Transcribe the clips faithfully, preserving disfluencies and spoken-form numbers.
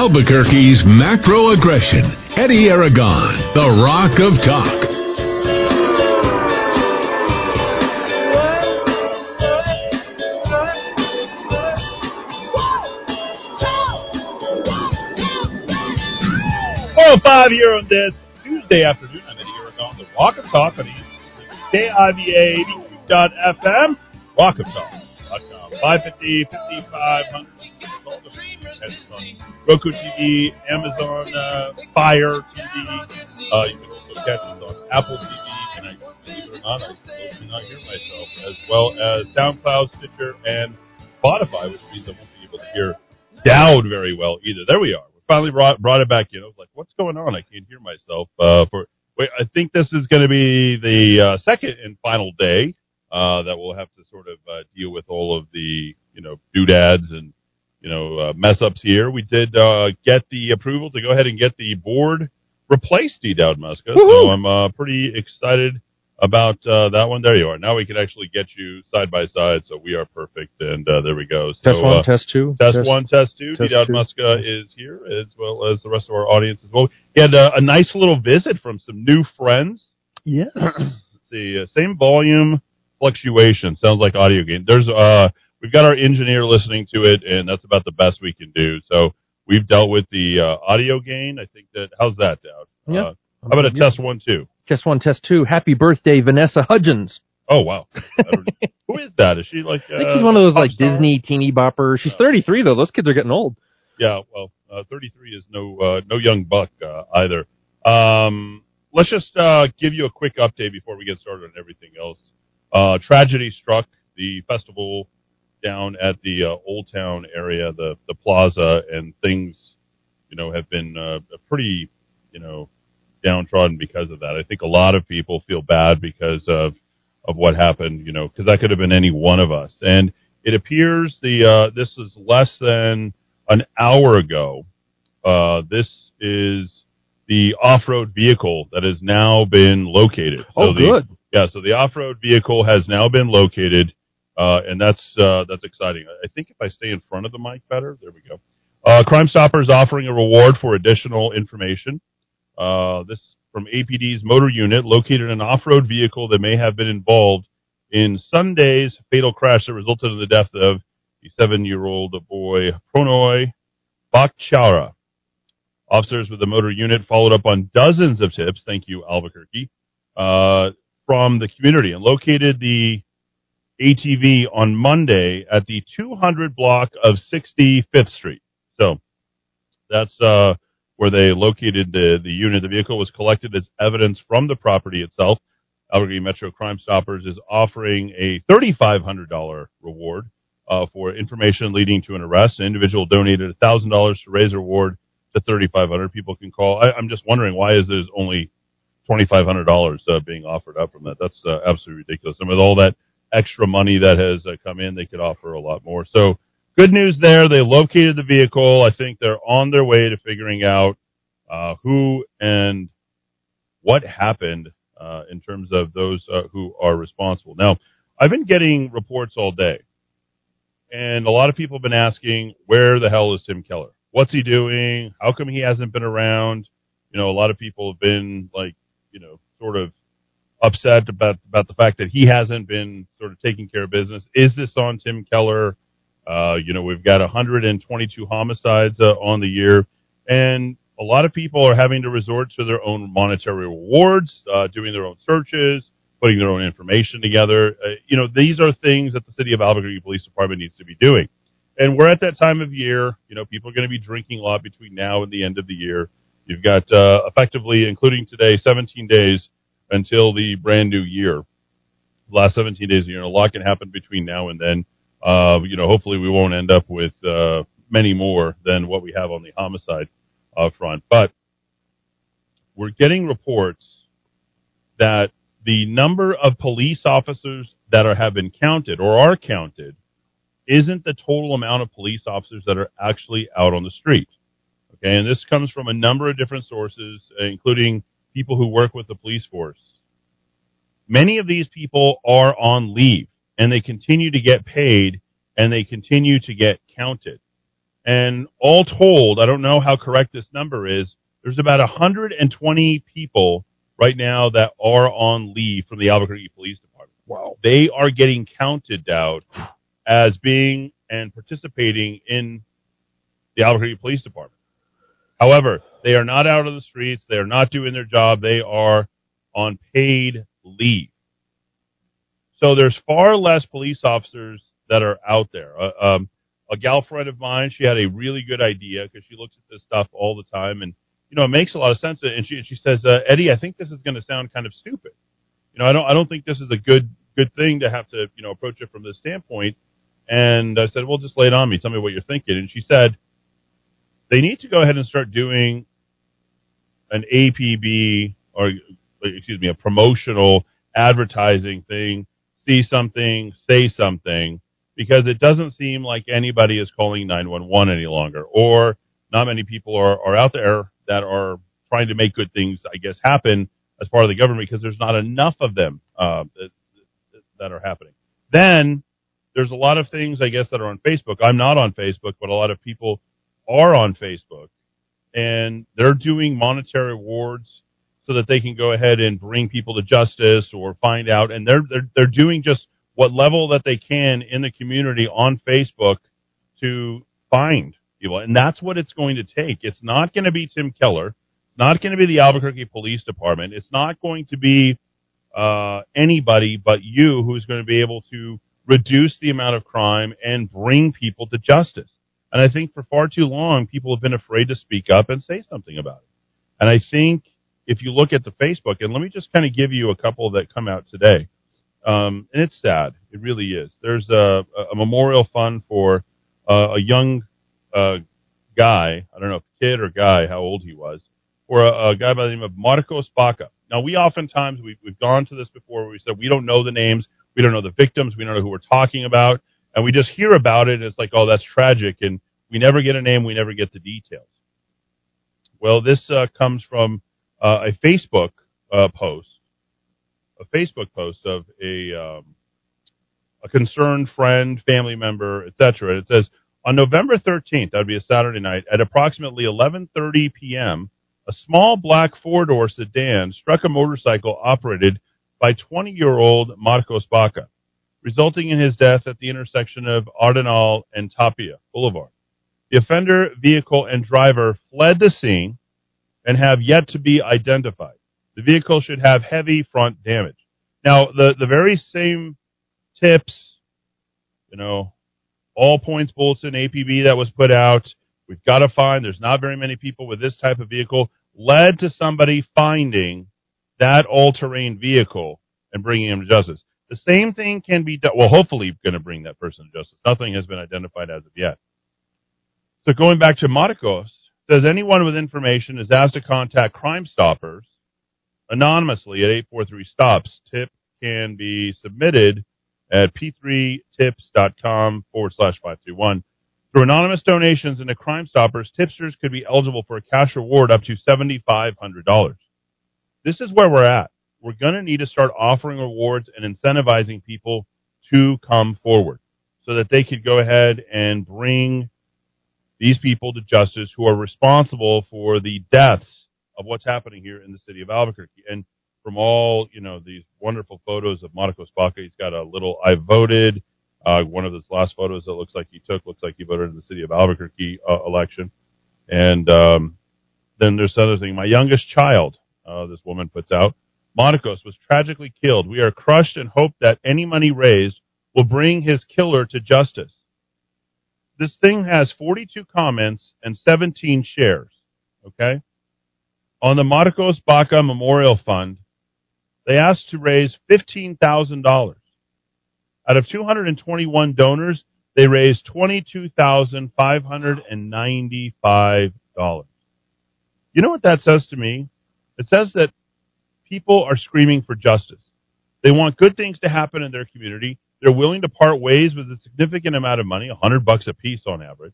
Albuquerque's macro aggression, Eddie Aragon, the Rock of Talk. four oh five here on this Tuesday afternoon. I'm Eddie Aragon, the Rock of Talk on kiva dot f m, rock of talk dot com, five fifty, fifty-five hundred. Roku T V, Amazon uh, Fire T V. Uh, you can also catch us on Apple T V, and I believe it or not, I can not hear myself, as well as SoundCloud, Stitcher, and Spotify, which means I won't be able to hear Dowd very well either. There we are. We finally brought, brought it back in. I was like, what's going on? I can't hear myself. Uh, for wait, I think this is going to be the uh, second and final day uh, that we'll have to sort of uh, deal with all of the, you know, doodads and You know, uh, mess ups here. We did uh, get the approval to go ahead and get the board replaced, Dowd Muska. So I'm uh, pretty excited about uh, that one. There you are. Now we can actually get you side by side. So we are perfect. And uh, there we go. So, test one, uh, test two. Test, test one, test two. Dowd Muska is here, as well as the rest of our audience as well. We had uh, a nice little visit from some new friends. Yeah. The uh, same volume fluctuation. Sounds like audio game. There's uh. We've got our engineer listening to it, and that's about the best we can do. So we've dealt with the uh, audio gain. I think that, how's that, Dowd? Yeah. Uh, how about a yeah. test one, two? Test one, test two. Happy birthday, Vanessa Hudgens. Oh, wow. Who is that? Is she like uh, I think she's one of those like star? Disney teeny bopper. She's thirty-three, though. Those kids are getting old. Yeah, well, uh, thirty-three is no uh, no young buck uh, either. Um, let's just uh, give you a quick update before we get started on everything else. Uh, tragedy struck the festival down at the uh, Old Town area, the, the plaza, and things, you know, have been uh, pretty, you know, downtrodden because of that. I think a lot of people feel bad because of of what happened, you know, because that could have been any one of us. And it appears the uh, this is less than an hour ago. Uh, this is the off-road vehicle that has now been located. So oh, good. The, yeah, so the off-road vehicle has now been located. Uh, and that's uh, that's exciting. I think if I stay in front of the mic better, there we go. Uh, Crime Stoppers offering a reward for additional information. Uh, this from A P D's motor unit located an off-road vehicle that may have been involved in Sunday's fatal crash that resulted in the death of the seven-year-old boy Pronoy Bakchara. Officers with the motor unit followed up on dozens of tips. Thank you, Albuquerque, uh, from the community and located the A T V on Monday at the two hundred block of sixty-fifth Street. So that's uh, where they located the, the unit. The vehicle was collected as evidence from the property itself. Albuquerque Metro Crime Stoppers is offering a thirty-five hundred dollars reward uh, for information leading to an arrest. An individual donated one thousand dollars to raise a reward to thirty-five hundred dollars. People can call. I, I'm just wondering, why is there's only twenty-five hundred dollars uh, being offered up from that? That's uh, absolutely ridiculous. And with all that extra money that has uh, come in, they could offer a lot more. So good news there. They located the vehicle. I think they're on their way to figuring out uh, who and what happened uh, in terms of those uh, who are responsible. Now, I've been getting reports all day, and a lot of people have been asking, where the hell is Tim Keller? What's he doing? How come he hasn't been around? You know, a lot of people have been like, you know, sort of upset about about the fact that he hasn't been sort of taking care of business. Is this on Tim Keller? Uh, you know, we've got one hundred twenty-two homicides uh, on the year, and a lot of people are having to resort to their own monetary rewards, uh, doing their own searches, putting their own information together. Uh, you know, these are things that the City of Albuquerque Police Department needs to be doing. And we're at that time of year. You know, people are going to be drinking a lot between now and the end of the year. You've got uh, effectively, including today, seventeen days until the brand new year, the last seventeen days of the year. A lot can happen between now and then. Uh, you know, hopefully we won't end up with uh, many more than what we have on the homicide uh, front. But we're getting reports that the number of police officers that are, have been counted or are counted isn't the total amount of police officers that are actually out on the street. Okay, and this comes from a number of different sources, including people who work with the police force. Many of these people are on leave, and they continue to get paid, and they continue to get counted. And all told, I don't know how correct this number is, there's about one hundred twenty people right now that are on leave from the Albuquerque Police Department. Wow. They are getting counted out as being and participating in the Albuquerque Police Department. However, they are not out on the streets. They are not doing their job. They are on paid leave. So there's far less police officers that are out there. Uh, um, a gal friend of mine, she had a really good idea because she looks at this stuff all the time. And, you know, it makes a lot of sense. And she, she says, uh, Eddie, I think this is going to sound kind of stupid. You know, I don't, I don't think this is a good, good thing to have to, you know, approach it from this standpoint. And I said, well, just lay it on me. Tell me what you're thinking. And she said, they need to go ahead and start doing an A P B or, excuse me, a promotional advertising thing. See something, say something, because it doesn't seem like anybody is calling nine one one any longer, or not many people are, are out there that are trying to make good things, I guess, happen as part of the government, because there's not enough of them uh, that, that are happening. Then there's a lot of things, I guess, that are on Facebook. I'm not on Facebook, but a lot of people are on Facebook, and they're doing monetary awards so that they can go ahead and bring people to justice or find out. And they're, they're, they're doing just what level that they can in the community on Facebook to find people. And that's what it's going to take. It's not going to be Tim Keller. It's not going to be the Albuquerque Police Department. It's not going to be uh, anybody but you who's going to be able to reduce the amount of crime and bring people to justice. And I think for far too long, people have been afraid to speak up and say something about it. And I think if you look at the Facebook, and let me just kind of give you a couple that come out today, um, and it's sad. It really is. There's a, a memorial fund for uh, a young uh, guy, I don't know if kid or guy, how old he was, for a, a guy by the name of Marcos Baca. Now, we oftentimes, we've, we've gone to this before where we said we don't know the names, we don't know the victims, we don't know who we're talking about, and we just hear about it, and it's like, oh, that's tragic, and we never get a name, we never get the details. Well, this uh, comes from Uh, a Facebook uh, post, a Facebook post of a um, a concerned friend, family member, et cetera. It says, on November thirteenth, that would be a Saturday night, at approximately eleven thirty p.m., a small black four-door sedan struck a motorcycle operated by twenty-year-old Marcos Baca, resulting in his death at the intersection of Arenal and Tapia Boulevard. The offender, vehicle, and driver fled the scene and have yet to be identified. The vehicle should have heavy front damage. Now, the, the very same tips, you know, all points bulletin, A P B that was put out, we've got to find, there's not very many people with this type of vehicle, led to somebody finding that all-terrain vehicle and bringing him to justice. The same thing can be done, well, hopefully going to bring that person to justice. Nothing has been identified as of yet. So going back to Marcos, says anyone with information is asked to contact Crime Stoppers anonymously at eight four three STOPS. Tip can be submitted at p three tips dot com forward slash five two one. Through anonymous donations into Crime Stoppers, tipsters could be eligible for a cash reward up to seven thousand five hundred dollars. This is where we're at. We're going to need to start offering rewards and incentivizing people to come forward so that they could go ahead and bring these people to justice who are responsible for the deaths of what's happening here in the city of Albuquerque. And from all, you know, these wonderful photos of Marcos Baca, he's got a little, I voted, uh, one of his last photos that looks like he took, looks like he voted in the city of Albuquerque uh, election. And um, then there's another thing, my youngest child, uh, this woman puts out, Marcos was tragically killed. We are crushed and hope that any money raised will bring his killer to justice. This thing has forty-two comments and seventeen shares, okay? On the Marcos Baca Memorial Fund, they asked to raise fifteen thousand dollars. Out of two hundred twenty-one donors, they raised twenty-two thousand five hundred ninety-five dollars. You know what that says to me? It says that people are screaming for justice. They want good things to happen in their community. They're willing to part ways with a significant amount of money, one hundred bucks a piece on average.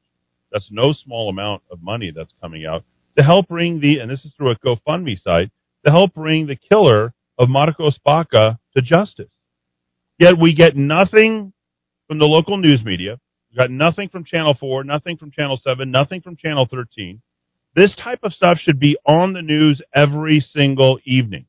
That's no small amount of money that's coming out to help bring the, and this is through a GoFundMe site, to help bring the killer of Marcos Baca to justice. Yet we get nothing from the local news media. You got nothing from Channel four, nothing from Channel seven, nothing from Channel thirteen. This type of stuff should be on the news every single evening.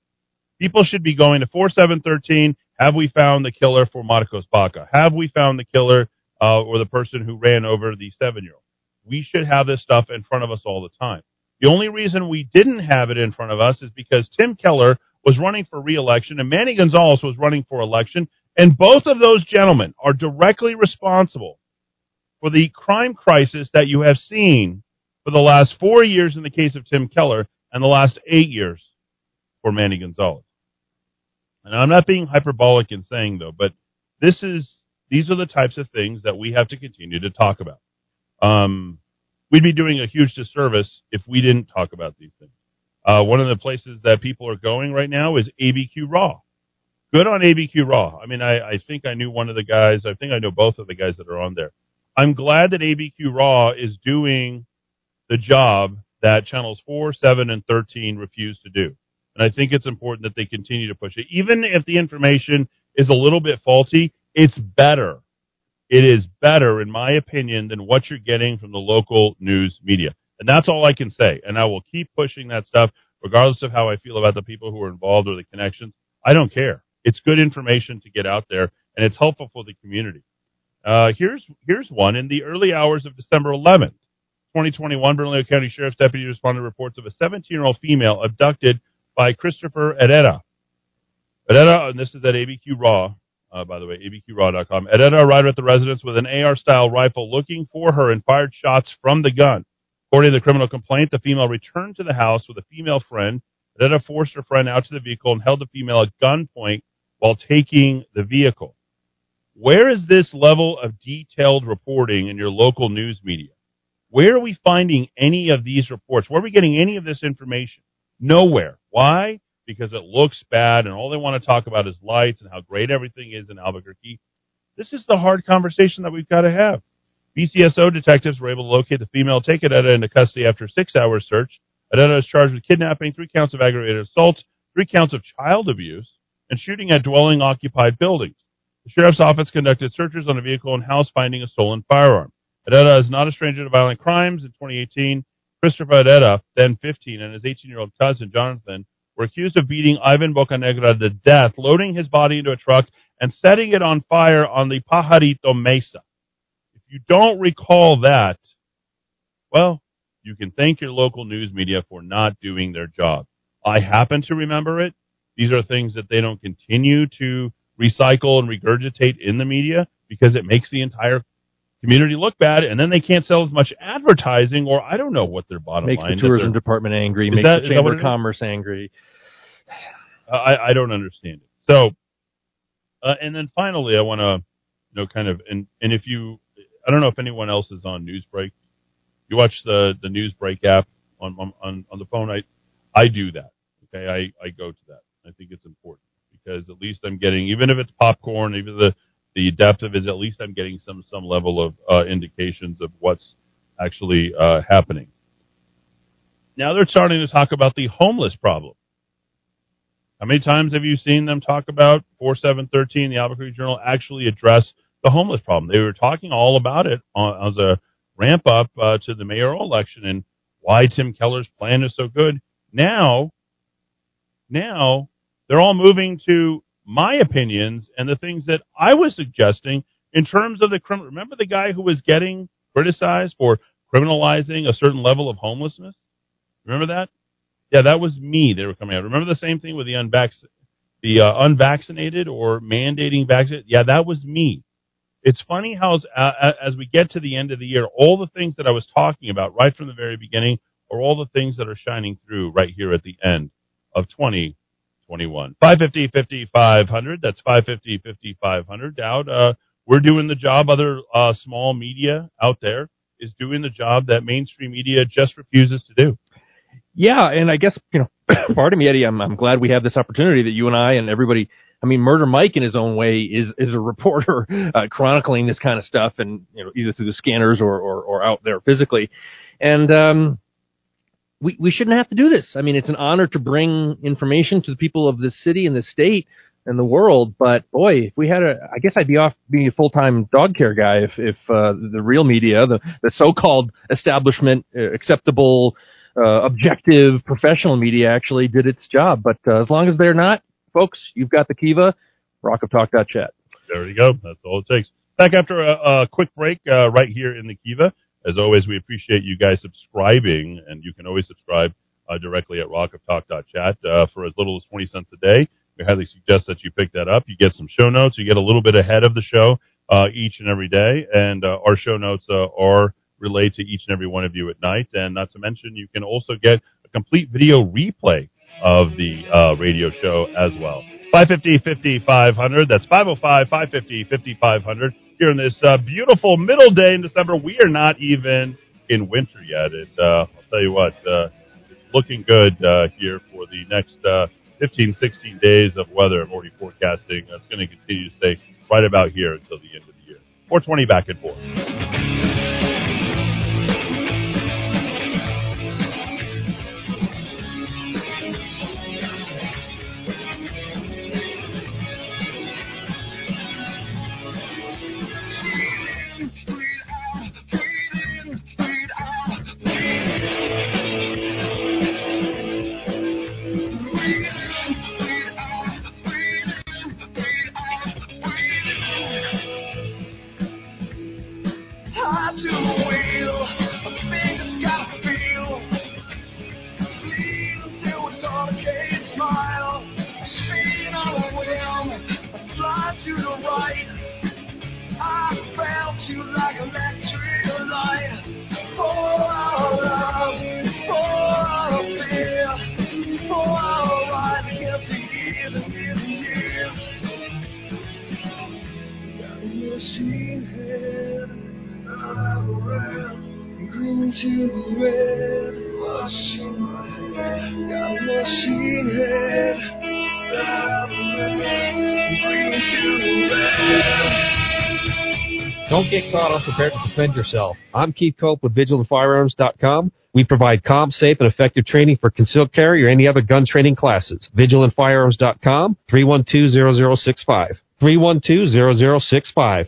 People should be going to four seven one three, have we found the killer for Marcos Baca? Have we found the killer uh, or the person who ran over the seven-year-old? We should have this stuff in front of us all the time. The only reason we didn't have it in front of us is because Tim Keller was running for re-election and Manny Gonzalez was running for election, and both of those gentlemen are directly responsible for the crime crisis that you have seen for the last four years in the case of Tim Keller and the last eight years for Manny Gonzalez. And I'm not being hyperbolic in saying, though, but this is these are the types of things that we have to continue to talk about. Um, we'd be doing a huge disservice if we didn't talk about these things. Uh, one of the places that people are going right now is A B Q Raw. Good on A B Q Raw. I mean, I, I think I knew one of the guys. I think I know both of the guys that are on there. I'm glad that A B Q Raw is doing the job that channels four, seven, and thirteen refuse to do. And I think it's important that they continue to push it. Even if the information is a little bit faulty, it's better. It is better, in my opinion, than what you're getting from the local news media. And that's all I can say. And I will keep pushing that stuff, regardless of how I feel about the people who are involved or the connections. I don't care. It's good information to get out there, and it's helpful for the community. Uh, here's here's one. In the early hours of December eleventh, twenty twenty-one, Bernalillo County Sheriff's Deputy responded to reports of a seventeen-year-old female abducted by Christopher Adetta. Adetta, and this is at A B Q Raw, uh, by the way, A B Q Raw dot com. Adetta arrived at the residence with an A R-style rifle looking for her and fired shots from the gun. According to the criminal complaint, the female returned to the house with a female friend. Adetta forced her friend out to the vehicle and held the female at gunpoint while taking the vehicle. Where is this level of detailed reporting in your local news media? Where are we finding any of these reports? Where are we getting any of this information? Nowhere. Why? Because it looks bad, and all they want to talk about is lights and how great everything is in Albuquerque. This is the hard conversation that we've got to have. B C S O detectives were able to locate the female, take Adetta into custody after a six-hour search. Adetta is charged with kidnapping, three counts of aggravated assault, three counts of child abuse, and shooting at dwelling-occupied buildings. The sheriff's office conducted searches on a vehicle and house, finding a stolen firearm. Adetta is not a stranger to violent crimes. In twenty eighteen, Christopher Adetta, then fifteen, and his eighteen-year-old cousin, Jonathan, were accused of beating Ivan Bocanegra to death, loading his body into a truck, and setting it on fire on the Pajarito Mesa. If you don't recall that, well, you can thank your local news media for not doing their job. I happen to remember it. These are things that they don't continue to recycle and regurgitate in the media because it makes the entire community look bad, and then they can't sell as much advertising, or I don't know what their bottom makes line is. Makes the tourism department angry, makes that, the Chamber of Commerce angry. Uh, I, I don't understand it. So, uh, and then finally, I want to, you know, kind of, and, and if you, I don't know if anyone else is on Newsbreak. You watch the, the Newsbreak app on, on, on the phone. I, I do that. Okay. I, I go to that. I think it's important because at least I'm getting, even if it's popcorn, even the, the depth of it is at least I'm getting some some level of uh, indications of what's actually uh, happening. Now they're starting to talk about the homeless problem. How many times have you seen them talk about four seven one three, the Albuquerque Journal, actually address the homeless problem? They were talking all about it on, as a ramp-up uh, to the mayoral election and why Tim Keller's plan is so good. Now, now they're all moving to my opinions and the things that I was suggesting in terms of the criminal. Remember the guy who was getting criticized for criminalizing a certain level of homelessness? Remember that? Yeah, that was me they were coming out. Remember the same thing with the, unvac- the uh, unvaccinated or mandating vaccinated? Yeah, that was me. It's funny how uh, as we get to the end of the year, all the things that I was talking about right from the very beginning are all the things that are shining through right here at the end of twenty twenty-one. five fifty, fifty, five hundred. That's five fifty, fifty, five hundred. Dowd, uh, we're doing the job. Other uh, small media out there is doing the job that mainstream media just refuses to do. Yeah, and I guess, you know, pardon me, Eddie, I'm, I'm glad we have this opportunity that you and I and everybody, I mean, Murder Mike in his own way is is a reporter uh, chronicling this kind of stuff, and, you know, either through the scanners or, or, or out there physically. And, um, We we shouldn't have to do this. I mean, it's an honor to bring information to the people of this city and this state in the world. But boy, if we had a, I guess I'd be off being a full-time dog care guy if, if uh, the real media, the, the so-called establishment, uh, acceptable, uh, objective, professional media actually did its job. But uh, as long as they're not, folks, you've got the Kiva, rock of talk dot chat. There you go. That's all it takes. Back after a, a quick break uh, right here in the Kiva. As always, we appreciate you guys subscribing, and you can always subscribe uh, directly at rock of talk dot chat uh, for as little as twenty cents a day. We highly suggest that you pick that up. You get some show notes. You get a little bit ahead of the show uh, each and every day, and uh, our show notes uh, are relayed to each and every one of you at night. And not to mention, you can also get a complete video replay of the uh, radio show as well. five fifty, fifty-five hundred. That's five oh five, five fifty, fifty-five hundred. Here in this uh, beautiful middle day in December. We are not even in winter yet. It, uh, I'll tell you what, uh, it's looking good uh, here for the next uh, fifteen, sixteen days of weather. I'm already forecasting. That's going to continue to stay right about here until the end of the year. four twenty back and forth. Don't get caught unprepared to defend yourself. I'm Keith Cope with Vigilant Firearms dot com. We provide calm, safe, and effective training for concealed carry or any other gun training classes. Vigilant Firearms dot com, three one two, zero zero six five. three one two, zero zero six five.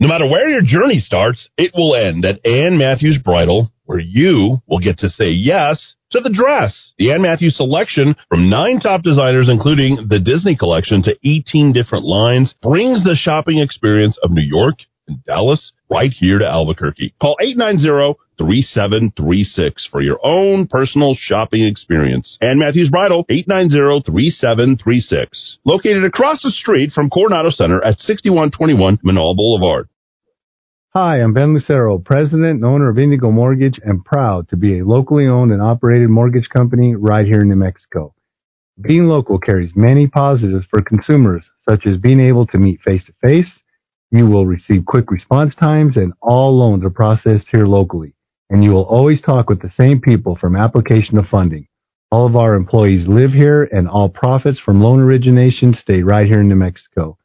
No matter where your journey starts, it will end at Ann Matthews Bridal, where you will get to say yes to the dress. The Ann Matthews selection from nine top designers, including the Disney collection, to eighteen different lines, brings the shopping experience of New York and Dallas right here to Albuquerque. Call eight nine zero, three seven three six for your own personal shopping experience. Ann Matthews Bridal, eight nine zero, three seven three six. Located across the street from Coronado Center at sixty-one twenty-one Manoa Boulevard. Hi, I'm Ben Lucero, president and owner of Indigo Mortgage, and proud to be a locally owned and operated mortgage company right here in New Mexico. Being local carries many positives for consumers, such as being able to meet face-to-face. You will receive quick response times, and all loans are processed here locally. And you will always talk with the same people from application to funding. All of our employees live here, and all profits from loan origination stay right here in New Mexico.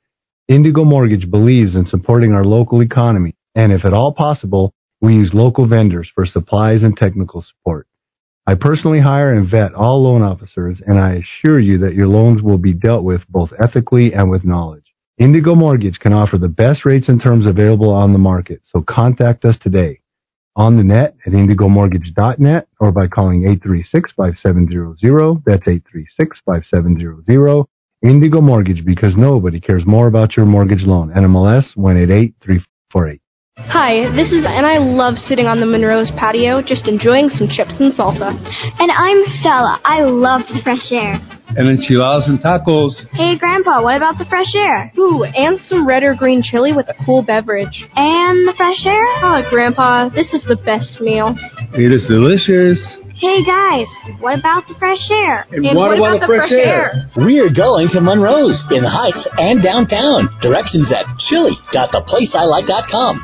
Indigo Mortgage believes in supporting our local economy. And if at all possible, we use local vendors for supplies and technical support. I personally hire and vet all loan officers, and I assure you that your loans will be dealt with both ethically and with knowledge. Indigo Mortgage can offer the best rates and terms available on the market, so contact us today on the net at indigo mortgage dot net or by calling eight three six, five seven zero zero. That's eight three six, five seven zero zero. Indigo Mortgage, because nobody cares more about your mortgage loan. N M L S one eight eight, three four eight. Hi, this is, and I love sitting on the Monroe's patio, just enjoying some chips and salsa. And I'm Stella. I love the fresh air. And enchiladas and tacos. Hey, Grandpa, what about the fresh air? Ooh, and some red or green chili with a cool beverage. And the fresh air? Oh, Grandpa, this is the best meal. It is delicious. Hey guys, what about the fresh air? And, and what, what about, about the fresh, fresh air? air? We are going to Monroe's in the Heights and downtown. Directions at chili dot the place I like dot com.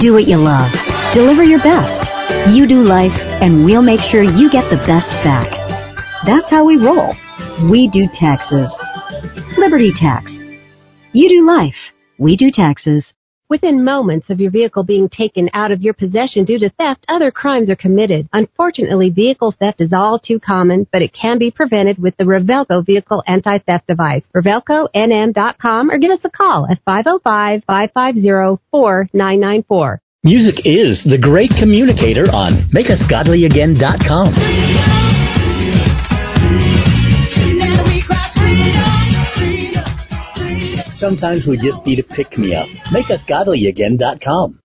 Do what you love. Deliver your best. You do life, and we'll make sure you get the best back. That's how we roll. We do taxes. Liberty Tax. You do life. We do taxes. Within moments of your vehicle being taken out of your possession due to theft, other crimes are committed. Unfortunately, vehicle theft is all too common, but it can be prevented with the Revelco Vehicle Anti-Theft Device. Revelco N M dot com, or give us a call at five oh five, five five zero, four nine nine four. Music is the great communicator on make us godly again dot com. Sometimes we just need a pick-me-up. make us godly again dot com.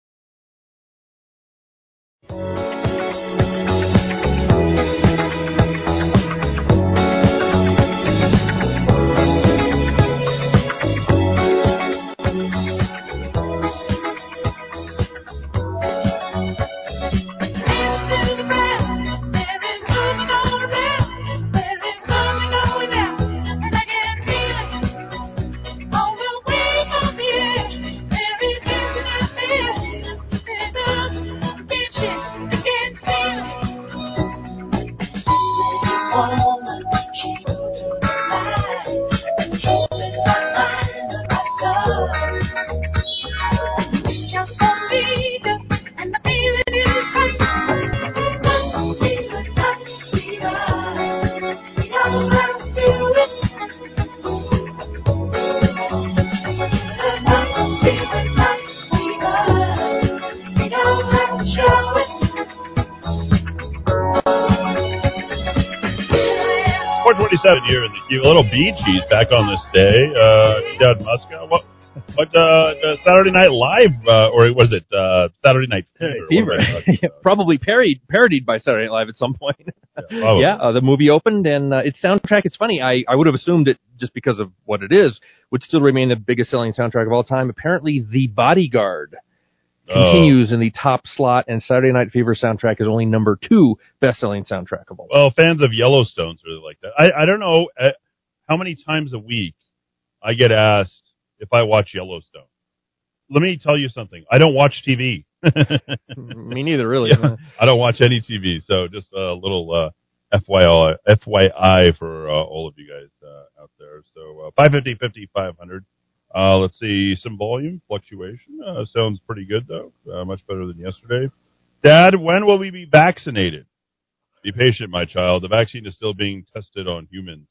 Here in the Kiva. Little Beachies back on this day. Uh, Dowd Muska. What, what uh, Saturday Night Live, uh, or was it uh, Saturday Night Fever? Fever. Probably parodied, parodied by Saturday Night Live at some point. Yeah, yeah uh, the movie opened, and uh, its soundtrack, it's funny. I, I would have assumed it, just because of what it is, would still remain the biggest selling soundtrack of all time. Apparently, The Bodyguard continues oh. in the top slot, and Saturday Night Fever soundtrack is only number two best-selling soundtrack of all. Well, fans of Yellowstone's really like that. I, I don't know uh, how many times a week I get asked if I watch Yellowstone. Let me tell you something. I don't watch T V. Me neither, really. Yeah, I don't watch any T V, so just a little uh, F Y I for uh, all of you guys uh, out there. So uh, five fifty, fifty, five hundred. Uh, let's see, some volume fluctuation. Uh, sounds pretty good, though. Uh, much better than yesterday. Dad, when will we be vaccinated? Be patient, my child. The vaccine is still being tested on humans,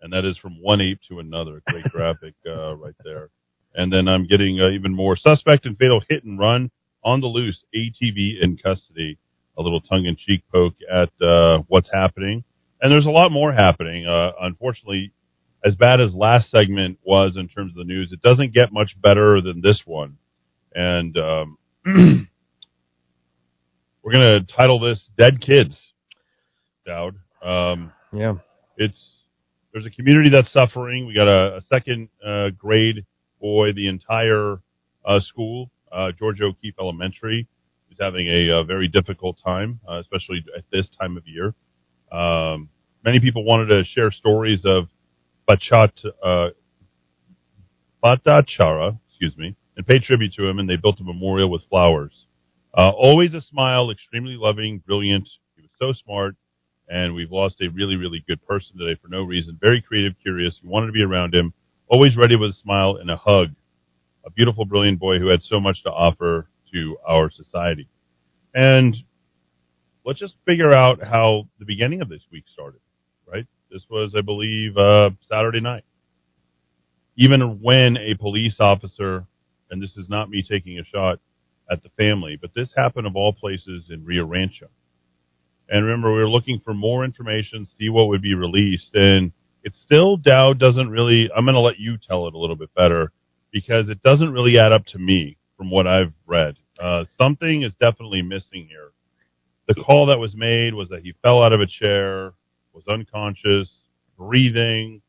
and that is from one ape to another. Great graphic uh, right there. And then I'm getting uh, even more suspect and fatal hit and run on the loose. A T V in custody. A little tongue-in-cheek poke at uh, what's happening. And there's a lot more happening. Uh, unfortunately, as bad as last segment was in terms of the news, it doesn't get much better than this one. And um, we're going to title this Dead Kids, Dowd. Um, yeah. It's, there's a community that's suffering. We got a, a second uh, grade boy, the entire uh, school, uh, George O'Keefe Elementary, is having a, a very difficult time, uh, especially at this time of year. Um, many people wanted to share stories of Bachat, uh, Bhattachara, excuse me, and pay tribute to him, and they built a memorial with flowers. Uh, always a smile, extremely loving, brilliant. He was so smart, and we've lost a really, really good person today for no reason. Very creative, curious. We wanted to be around him, always ready with a smile and a hug. A beautiful, brilliant boy who had so much to offer to our society. And let's just figure out how the beginning of this week started, right? This was, I believe, uh, Saturday night. Even when a police officer, and this is not me taking a shot at the family, but this happened of all places in Rio Rancho. And remember, we were looking for more information, see what would be released. And it's still, Dowd doesn't really, I'm going to let you tell it a little bit better, because it doesn't really add up to me from what I've read. Uh, something is definitely missing here. The call that was made was that he fell out of a chair, was unconscious, breathing,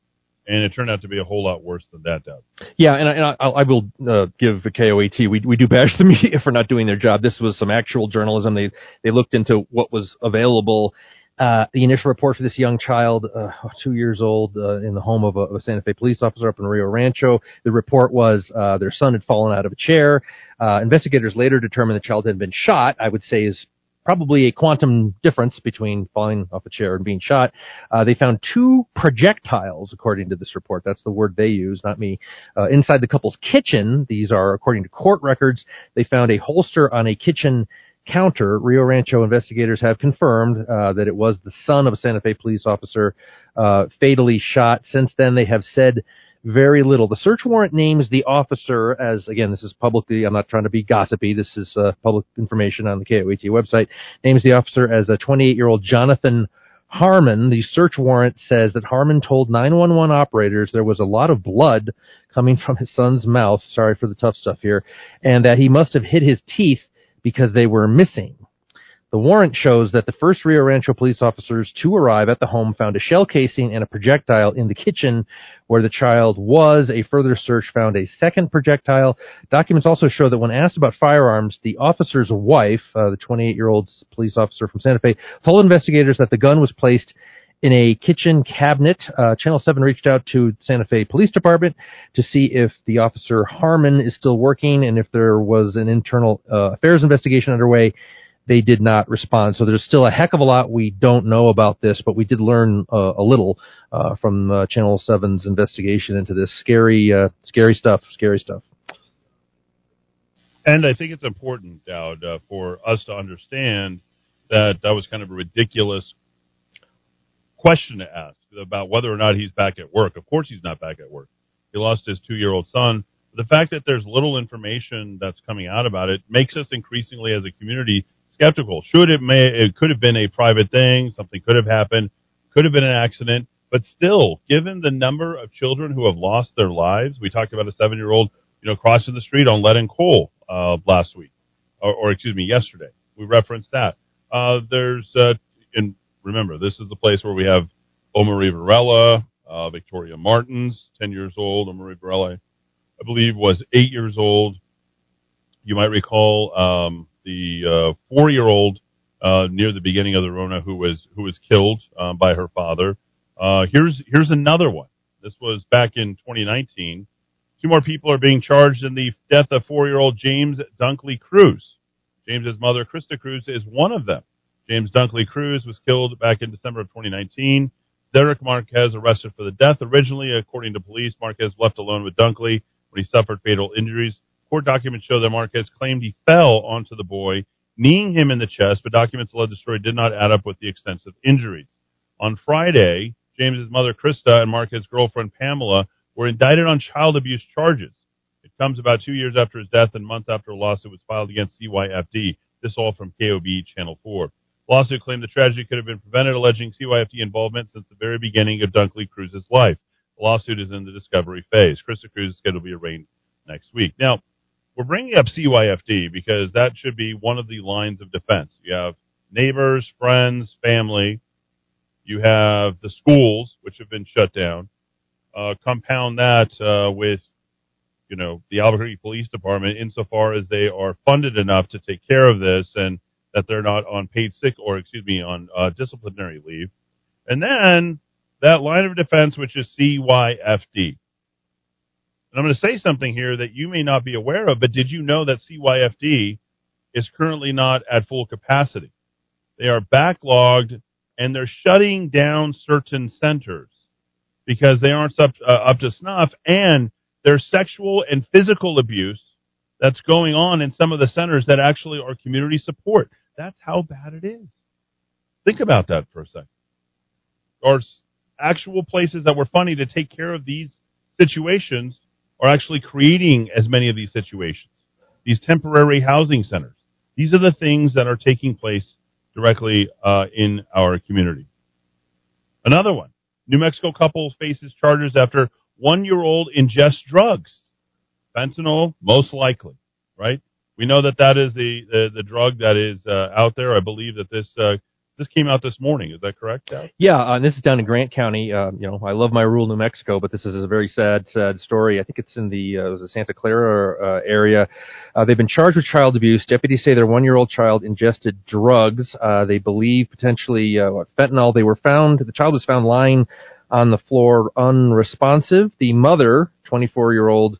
and it turned out to be a whole lot worse than that, Dowd. Yeah, and I, and I, I will uh, give the K O A T. We we do bash the media for not doing their job. This was some actual journalism. They they looked into what was available. Uh, the initial report for this young child, uh, two years old, uh, in the home of a, of a Santa Fe police officer up in Rio Rancho. The report was uh, their son had fallen out of a chair. Uh, investigators later determined the child had been shot. I would say is probably a quantum difference between falling off a chair and being shot. Uh, they found two projectiles, according to this report. That's the word they use, not me. Uh, inside the couple's kitchen, these are, according to court records, they found a holster on a kitchen counter. Rio Rancho investigators have confirmed uh, that it was the son of a Santa Fe police officer uh, fatally shot. Since then, they have said very little. The search warrant names the officer as, again, this is publicly, I'm not trying to be gossipy, this is uh, public information on the K O A T website, names the officer as a twenty-eight-year-old Jonathan Harmon. The search warrant says that Harmon told nine one one operators there was a lot of blood coming from his son's mouth, sorry for the tough stuff here, and that he must have hit his teeth because they were missing. The warrant shows that the first Rio Rancho police officers to arrive at the home found a shell casing and a projectile in the kitchen where the child was. A further search found a second projectile. Documents also show that when asked about firearms, the officer's wife, uh, the twenty-eight-year-old police officer from Santa Fe, told investigators that the gun was placed in a kitchen cabinet. Uh, Channel seven reached out to Santa Fe Police Department to see if the officer Harmon is still working and if there was an internal uh, affairs investigation underway. They did not respond. So there's still a heck of a lot we don't know about this, but we did learn uh, a little uh, from uh, Channel seven's investigation into this scary, uh, scary stuff, scary stuff. And I think it's important, Dowd, uh, for us to understand that that was kind of a ridiculous question to ask about whether or not he's back at work. Of course he's not back at work. He lost his two-year-old son. The fact that there's little information that's coming out about it makes us increasingly as a community skeptical. Should it may it could have been a private thing, something could have happened, could have been an accident, but still, given the number of children who have lost their lives, we talked about a seven-year-old, you know, crossing the street on lead and coal uh, last week, or, or excuse me, yesterday. We referenced that. Uh, there's, uh, and remember, this is the place where we have Omarie Varela, uh, Victoria Martins, ten years old. Omarie Varela, I believe, was eight years old. You might recall. Um, The uh, four-year-old uh, near the beginning of the Rona, who was who was killed um, by her father. Uh, here's here's another one. This was back in twenty nineteen. Two more people are being charged in the death of four-year-old James Dunkley-Cruz. James's mother, Krista Cruz, is one of them. James Dunkley-Cruz was killed back in December of twenty nineteen. Derek Marquez arrested for the death. Originally, according to police, Marquez left alone with Dunkley when he suffered fatal injuries. Court documents show that Marquez claimed he fell onto the boy, kneeing him in the chest, but documents alleged the story did not add up with the extensive injuries. On Friday, James's mother, Krista, and Marquez's girlfriend, Pamela, were indicted on child abuse charges. It comes about two years after his death and months after a lawsuit was filed against C Y F D. This all from K O B Channel four. The lawsuit claimed the tragedy could have been prevented, alleging C Y F D involvement since the very beginning of Dunkley Cruz's life. The lawsuit is in the discovery phase. Krista Cruz is scheduled to be arraigned next week. Now, we're bringing up C Y F D because that should be one of the lines of defense. You have neighbors, friends, family. You have the schools, which have been shut down. Uh, compound that uh, with, you know, the Albuquerque Police Department insofar as they are funded enough to take care of this and that they're not on paid sick or, excuse me, on uh, disciplinary leave. And then that line of defense, which is C Y F D. And I'm going to say something here that you may not be aware of, but did you know that C Y F D is currently not at full capacity? They are backlogged, and they're shutting down certain centers because they aren't up, uh, up to snuff, and there's sexual and physical abuse that's going on in some of the centers that actually are community support. That's how bad it is. Think about that for a second. Or actual places that were funded to take care of these situations are actually creating as many of these situations, these temporary housing centers. These are the things that are taking place directly uh, in our community. Another one. New Mexico couple faces charges after one-year-old ingests drugs. Fentanyl, most likely, right? We know that that is the, the, the drug that is uh, out there. I believe that this uh, this came out this morning. Is that correct, Dad? Yeah, uh, this is down in Grant County. Uh, you know, I love my rural New Mexico, but this is a very sad, sad story. I think it's in the uh, it was the Santa Clara uh, area. Uh, they've been charged with child abuse. Deputies say their one-year-old child ingested drugs. Uh, they believe potentially uh, fentanyl. They were found. The child was found lying on the floor, unresponsive. The mother, twenty-four-year-old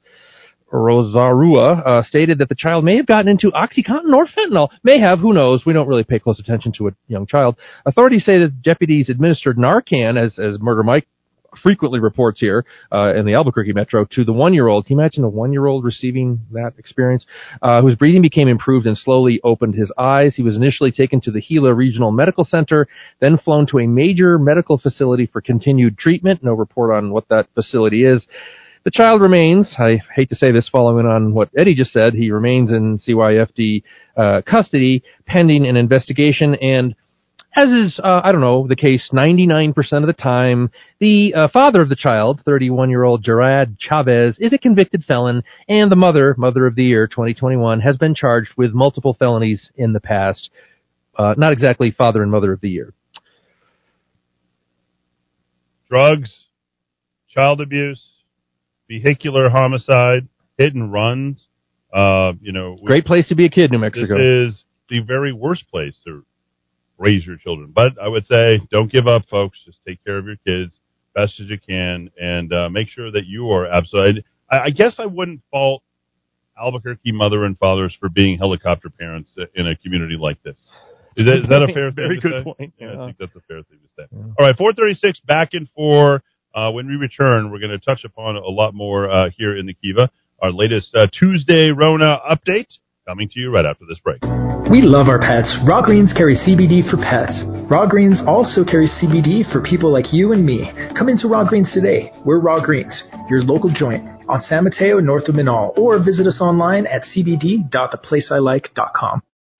Rosarua, uh, stated that the child may have gotten into OxyContin or fentanyl. May have, who knows? We don't really pay close attention to a young child. Authorities say that deputies administered Narcan, as, as Murder Mike frequently reports here, uh, in the Albuquerque metro, to the one-year-old. Can you imagine a one-year-old receiving that experience? Uh, whose breathing became improved and slowly opened his eyes. He was initially taken to the Gila Regional Medical Center, then flown to a major medical facility for continued treatment. No report on what that facility is. The child remains, I hate to say this following on what Eddie just said, he remains in C Y F D uh, custody pending an investigation, and as is, uh, I don't know, the case ninety-nine percent of the time, the uh, father of the child, thirty-one-year-old Gerard Chavez, is a convicted felon, and the mother, Mother of the Year twenty twenty-one, has been charged with multiple felonies in the past. Uh, not exactly Father and Mother of the Year. Drugs, child abuse, vehicular homicide, hit and runs. Uh, you know, we, great place to be a kid, New Mexico. This is the very worst place to raise your children. But I would say, don't give up, folks. Just take care of your kids best as you can, and uh, make sure that you are absolutely. I, I guess I wouldn't fault Albuquerque mother and fathers for being helicopter parents in a community like this. Is that, is that a fair? Very thing good to point. Say? Yeah, yeah. I think that's a fair thing to say. Yeah. All right, four thirty-six back and forth. Uh, when we return, we're going to touch upon a lot more uh, here in the Kiva. Our latest uh, Tuesday Rona update coming to you right after this break. We love our pets. Raw Greens carry C B D for pets. Raw Greens also carries C B D for people like you and me. Come into Raw Greens today. We're Raw Greens, your local joint on San Mateo, north of Manal, or visit us online at c b d dot the place i like dot com.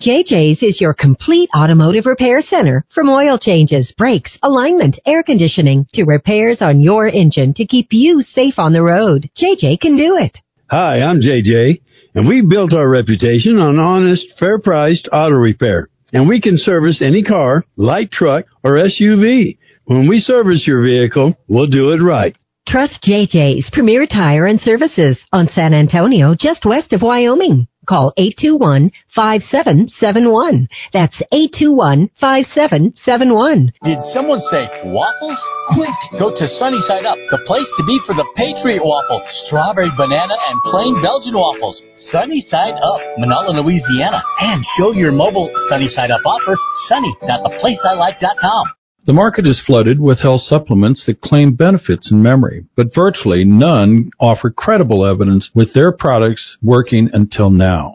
J J's is your complete automotive repair center, from oil changes, brakes, alignment, air conditioning, to repairs on your engine to keep you safe on the road. J J can do it. Hi, I'm J J, and we've built our reputation on honest, fair-priced auto repair. And we can service any car, light truck, or S U V. When we service your vehicle, we'll do it right. Trust J J's Premier Tire and Services on San Antonio, just west of Wyoming. Call eight two one, five seven seven one. That's eight two one, five seven seven one. Did someone say waffles? Quick, go to Sunny Side Up, the place to be for the Patriot Waffle, strawberry banana, and plain Belgian waffles. Sunny Side Up, Manala, Louisiana. And show your mobile Sunny Side Up offer, sunny dot the place i like dot com. The market is flooded with health supplements that claim benefits in memory, but virtually none offer credible evidence with their products working until now.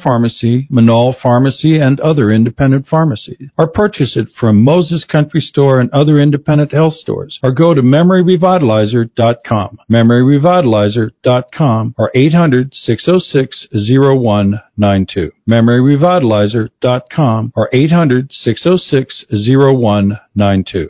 Pharmacy, Manal Pharmacy, and other independent pharmacies. Or purchase it from Moses Country Store and other independent health stores. Or go to memory revitalizer dot com, memory revitalizer dot com, or eight hundred, six oh six, oh one nine two, memory revitalizer dot com, or eight hundred, six oh six, oh one nine two.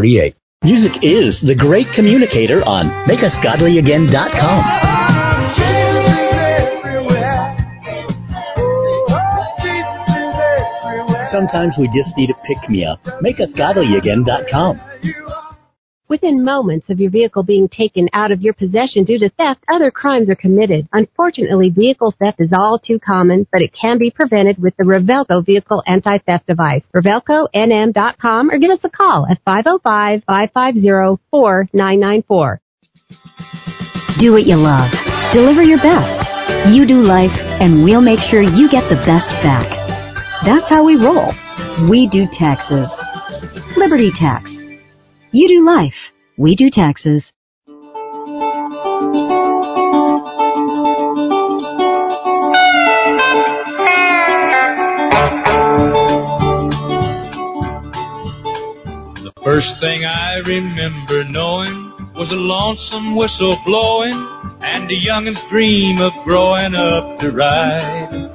eight. Music is the great communicator on make us godly again dot com. Sometimes we just need a pick-me-up. make us godly again dot com. Within moments of your vehicle being taken out of your possession due to theft, other crimes are committed. Unfortunately, vehicle theft is all too common, but it can be prevented with the Revelco Vehicle Anti-Theft Device. Revelco N M dot com, or give us a call at five oh five, five five oh, four nine nine four. Do what you love. Deliver your best. You do life, and we'll make sure you get the best back. That's how we roll. We do taxes. Liberty Tax. You do life. We do taxes. The first thing I remember knowing was a lonesome whistle blowing and a youngin's dream of growing up to ride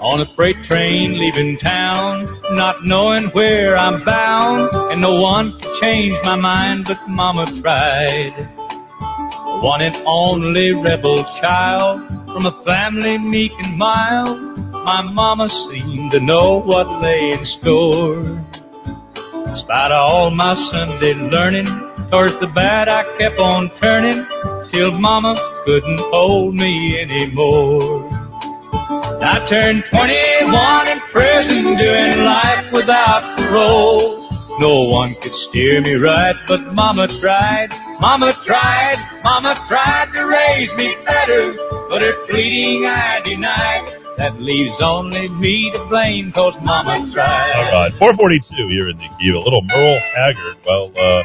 on a freight train leaving town, not knowing where I'm bound, and no one could change my mind, but Mama tried. The one and only rebel child, from a family meek and mild, my Mama seemed to know what lay in store. In spite of all my Sunday learning, towards the bad I kept on turning, till Mama couldn't hold me anymore. I turned twenty-one in prison, doing life without parole. No one could steer me right, but Mama tried, Mama tried, Mama tried to raise me better. But her pleading I denied. That leaves only me to blame, cause Mama tried. All right, four forty-two here in the Kiva. A little Merle Haggard. Well, uh,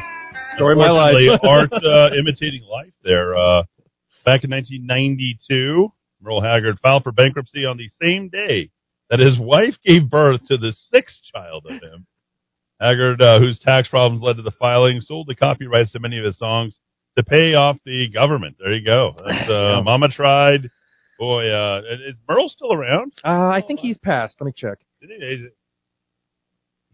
story my life. They aren't uh, imitating life there. Uh, back in nineteen ninety-two. Merle Haggard filed for bankruptcy on the same day that his wife gave birth to the sixth child of him. Haggard, uh, whose tax problems led to the filing, sold the copyrights to many of his songs to pay off the government. There you go. That's, uh, Mama tried. Boy, uh, is Merle still around? Uh, I think he's passed. Let me check.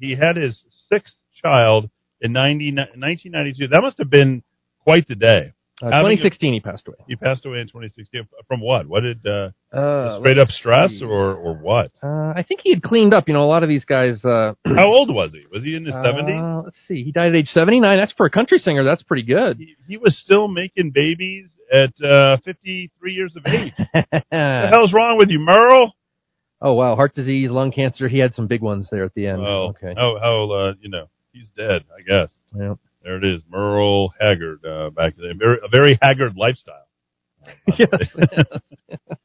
He had his sixth child in nineteen ninety-two. That must have been quite the day. Uh, twenty sixteen, a, he passed away. He passed away in twenty sixteen. From what? What did uh, uh, straight up stress see. or or what? Uh, I think he had cleaned up. You know, a lot of these guys. Uh, How old was he? Was he in his uh, seventies? Let's see. He died at age seventy-nine. That's for a country singer. That's pretty good. He, he was still making babies at uh, fifty-three years of age. What the hell's wrong with you, Merle? Oh wow, heart disease, lung cancer. He had some big ones there at the end. Well, okay. Oh, oh, uh, you know, he's dead, I guess. Yeah. There it is, Merle Haggard, uh, back then. A very Haggard lifestyle. Yes.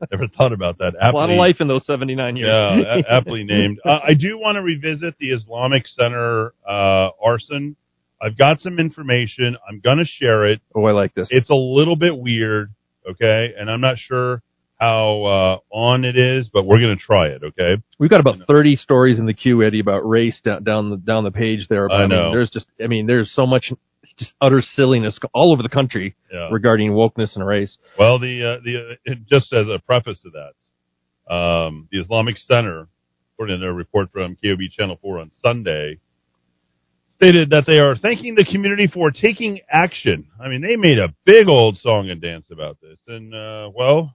Never thought about that. Aptly, a lot of life in those seventy-nine years. Yeah, aptly named. Uh, I do want to revisit the Islamic Center uh, arson. I've got some information. I'm going to share it. Oh, I like this. It's a little bit weird, okay? And I'm not sure how uh, on it is, but we're going to try it, okay? We've got about thirty stories in the queue, Eddie, about race down, down the down the page there. I, I know. Mean, there's just, I mean, there's so much just utter silliness all over the country yeah. regarding wokeness and race. Well, the uh, the uh, just as a preface to that, um, the Islamic Center, according to their report from K O B Channel four on Sunday, stated that they are thanking the community for taking action. I mean, they made a big old song and dance about this, and uh, well.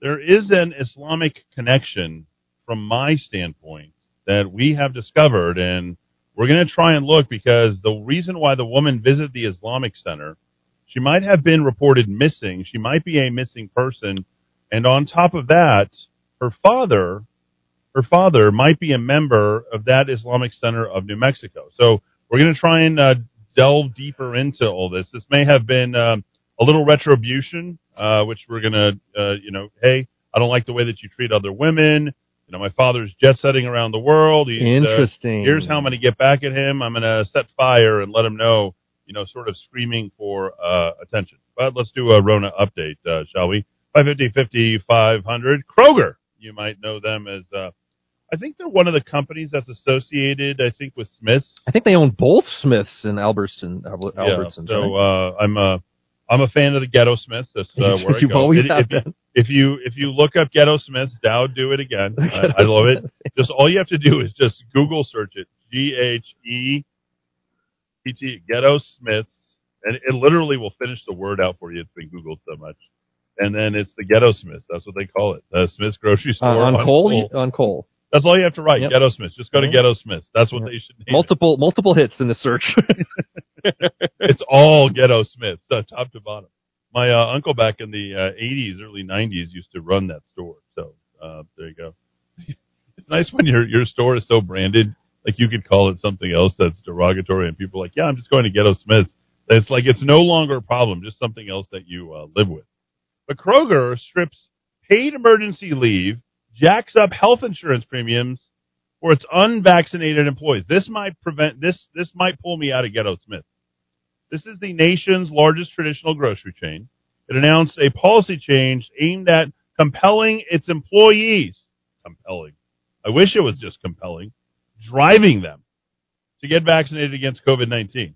There is an Islamic connection, from my standpoint, that we have discovered, and we're going to try and look, because the reason why the woman visited the Islamic Center, she might have been reported missing. She might be a missing person. And on top of that, her father, her father might be a member of that Islamic Center of New Mexico. So we're going to try and uh, delve deeper into all this. This may have been um, a little retribution, uh, which we're going to, uh, you know, hey, I don't like the way that you treat other women. You know, my father's jet-setting around the world. He's, Interesting. Uh, here's how I'm going to get back at him. I'm going to set fire and let him know, you know, sort of screaming for uh, attention. But let's do a Rona update, uh, shall we? five fifty, fifty, five hundred Kroger, you might know them as, uh, I think they're one of the companies that's associated, I think, with Smith's. I think they own both Smith's and Albertson. Al- Albertson. Yeah, so uh, I'm a, I'm a fan of the Ghetto Smiths. That's uh, where You've I go. Always if, have been. If you, if you look up Ghetto Smiths, Dowd, do it again. I, I love it. Just all you have to do is just Google search it. G H E T T Ghetto Smiths. And it literally will finish the word out for you. It's been Googled so much. And then it's the Ghetto Smiths. That's what they call it. The Smith's grocery store. Uh, on, on coal? On coal. That's all you have to write, yep. Ghetto Smiths. Just go to Ghetto Smiths. That's what yep. they should name. Multiple it. multiple hits in the search. It's all Ghetto Smiths, uh, top to bottom. My uh, uncle back in the uh, eighties, early nineties, used to run that store. So uh, there you go. It's nice when your your store is so branded, like you could call it something else that's derogatory, and people are like, yeah, I'm just going to Ghetto Smiths. It's like it's no longer a problem, just something else that you uh, live with. But Kroger strips paid emergency leave, jacks up health insurance premiums for its unvaccinated employees. This might prevent this. This might pull me out of Ghetto Smith. This is the nation's largest traditional grocery chain. It announced a policy change aimed at compelling its employees. Compelling. I wish it was just compelling. Driving them to get vaccinated against covid nineteen.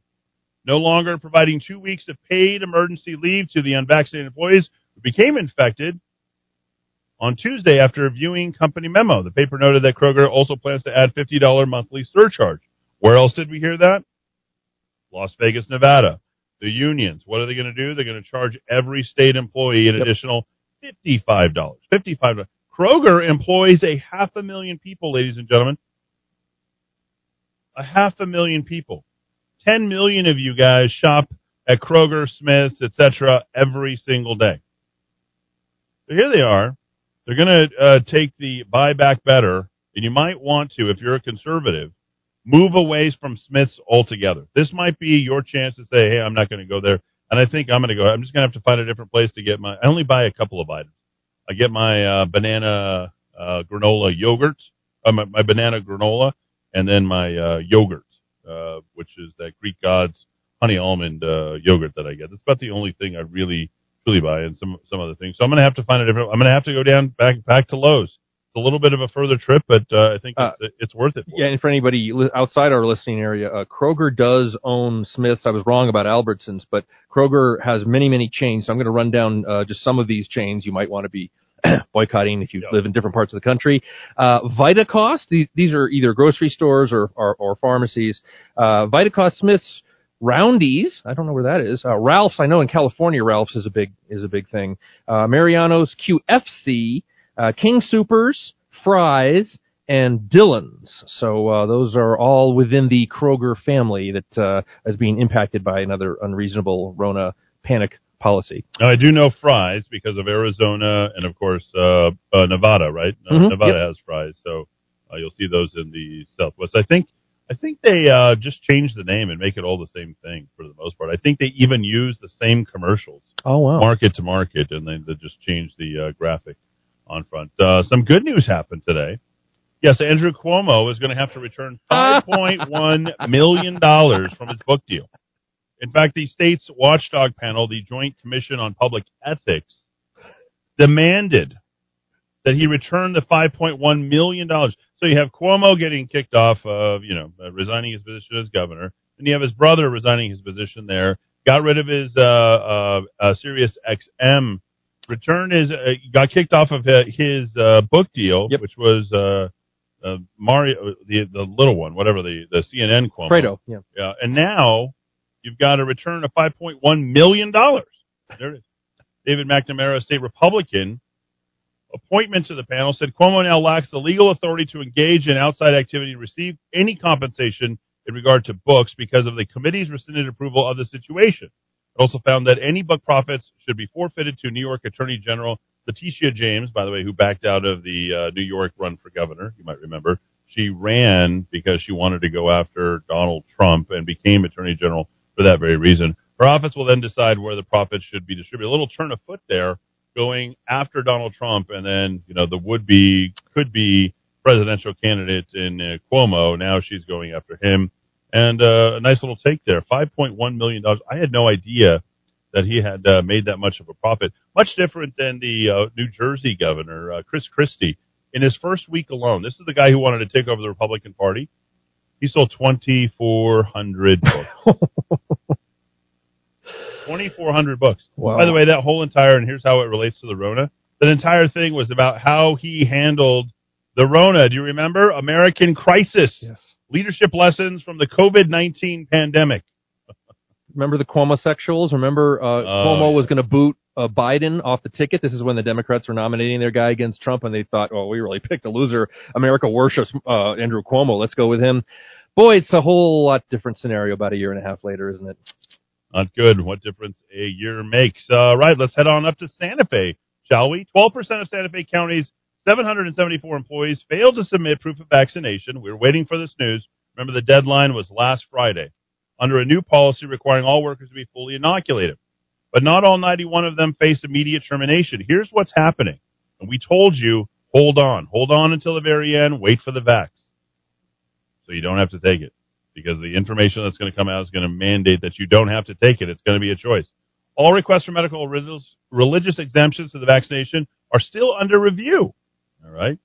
No longer providing two weeks of paid emergency leave to the unvaccinated employees who became infected on Tuesday after viewing company memo. The paper noted that Kroger also plans to add fifty dollars monthly surcharge. Where else did we hear that? Las Vegas, Nevada. The unions. What are they going to do? They're going to charge every state employee an yep. additional fifty-five dollars. fifty-five dollars. Kroger employs a half a million people, ladies and gentlemen. A half a million people. Ten million of you guys shop at Kroger, Smith's, et cetera, every single day. So here they are. They're going to uh, take the buy back better, and you might want to, if you're a conservative, move away from Smith's altogether. This might be your chance to say, hey, I'm not going to go there, and I think I'm going to go. I'm just going to have to find a different place to get my – I only buy a couple of items. I get my uh, banana uh, granola yogurt, uh, my, my banana granola, and then my uh, yogurt, uh, which is that Greek God's honey almond uh, yogurt that I get. That's about the only thing I really – Really buy and some some other things. So I'm going to have to find a different. I'm going to have to go down back back to Lowe's. It's a little bit of a further trip, but uh, I think uh, it's, it's worth it. For yeah, me. And for anybody outside our listening area, uh, Kroger does own Smith's. I was wrong about Albertsons, but Kroger has many many chains. So I'm going to run down uh, just some of these chains you might want to be boycotting if you yep. live in different parts of the country. Uh, Vitacost. These these are either grocery stores or or, or pharmacies. Uh, Vitacost, Smith's. Roundy's, I don't know where that is. Uh, Ralph's, I know in California, Ralph's is a big is a big thing. Uh, Mariano's, Q F C, uh, King Supers, Fry's, and Dillon's. So uh, those are all within the Kroger family that uh, is being impacted by another unreasonable Rona panic policy. Now, I do know Fry's because of Arizona and, of course, uh, uh, Nevada, right? Mm-hmm. Nevada yep. has Fry's, so uh, you'll see those in the Southwest. I think. I think they uh, just change the name and make it all the same thing for the most part. I think they even use the same commercials, oh, wow. market to market, and they, they just change the uh, graphic on front. Uh, some good news happened today. Yes, Andrew Cuomo is going to have to return five point one million dollars from his book deal. In fact, the state's watchdog panel, the Joint Commission on Public Ethics, demanded that he return the five point one million dollars. So you have Cuomo getting kicked off of, you know, resigning his position as governor. And you have his brother resigning his position there. Got rid of his uh, uh, uh, Sirius X M. Returned his, uh, got kicked off of his uh, book deal, yep. which was uh, uh, Mario, the, the little one, whatever, the, the C N N Cuomo. Fredo, yeah. yeah. And now you've got a return of five point one million dollars. There it is. David McNamara, state Republican. Appointment to the panel said Cuomo now lacks the legal authority to engage in outside activity and receive any compensation in regard to books because of the committee's rescinded approval of the situation. It also found that any book profits should be forfeited to New York Attorney General Letitia James, by the way, who backed out of the uh, New York run for governor, you might remember, she ran because she wanted to go after Donald Trump and became attorney general for that very reason. Her office will then decide where the profits should be distributed. A little turn of foot there, going after Donald Trump, and then, you know, the would-be, could-be presidential candidate in uh, Cuomo. Now she's going after him. And uh, a nice little take there, five point one million dollars. I had no idea that he had uh, made that much of a profit. Much different than the uh, New Jersey governor, uh, Chris Christie. In his first week alone, this is the guy who wanted to take over the Republican Party. He sold twenty-four hundred books. twenty-four hundred books. Wow. By the way, that whole entire, and here's how it relates to the Rona, that entire thing was about how he handled the Rona. Do you remember? American Crisis. Yes. Leadership lessons from the COVID nineteen pandemic. Remember the Cuomo-sexuals? Remember uh, uh, Cuomo was going to boot uh, Biden off the ticket? This is when the Democrats were nominating their guy against Trump, and they thought, oh, we really picked a loser. America worships uh, Andrew Cuomo. Let's go with him. Boy, it's a whole lot different scenario about a year and a half later, isn't it? Not good. What difference a year makes. All right, let's head on up to Santa Fe, shall we? twelve percent of Santa Fe County's seven hundred seventy-four employees failed to submit proof of vaccination. We're waiting for this news. Remember, the deadline was last Friday. Under a new policy requiring all workers to be fully inoculated. But not all ninety-one of them face immediate termination. Here's what's happening. And we told you, hold on. Hold on until the very end. Wait for the vax. So you don't have to take it. Because the information that's going to come out is going to mandate that you don't have to take it. It's going to be a choice. All requests for medical religious exemptions to the vaccination are still under review. All right.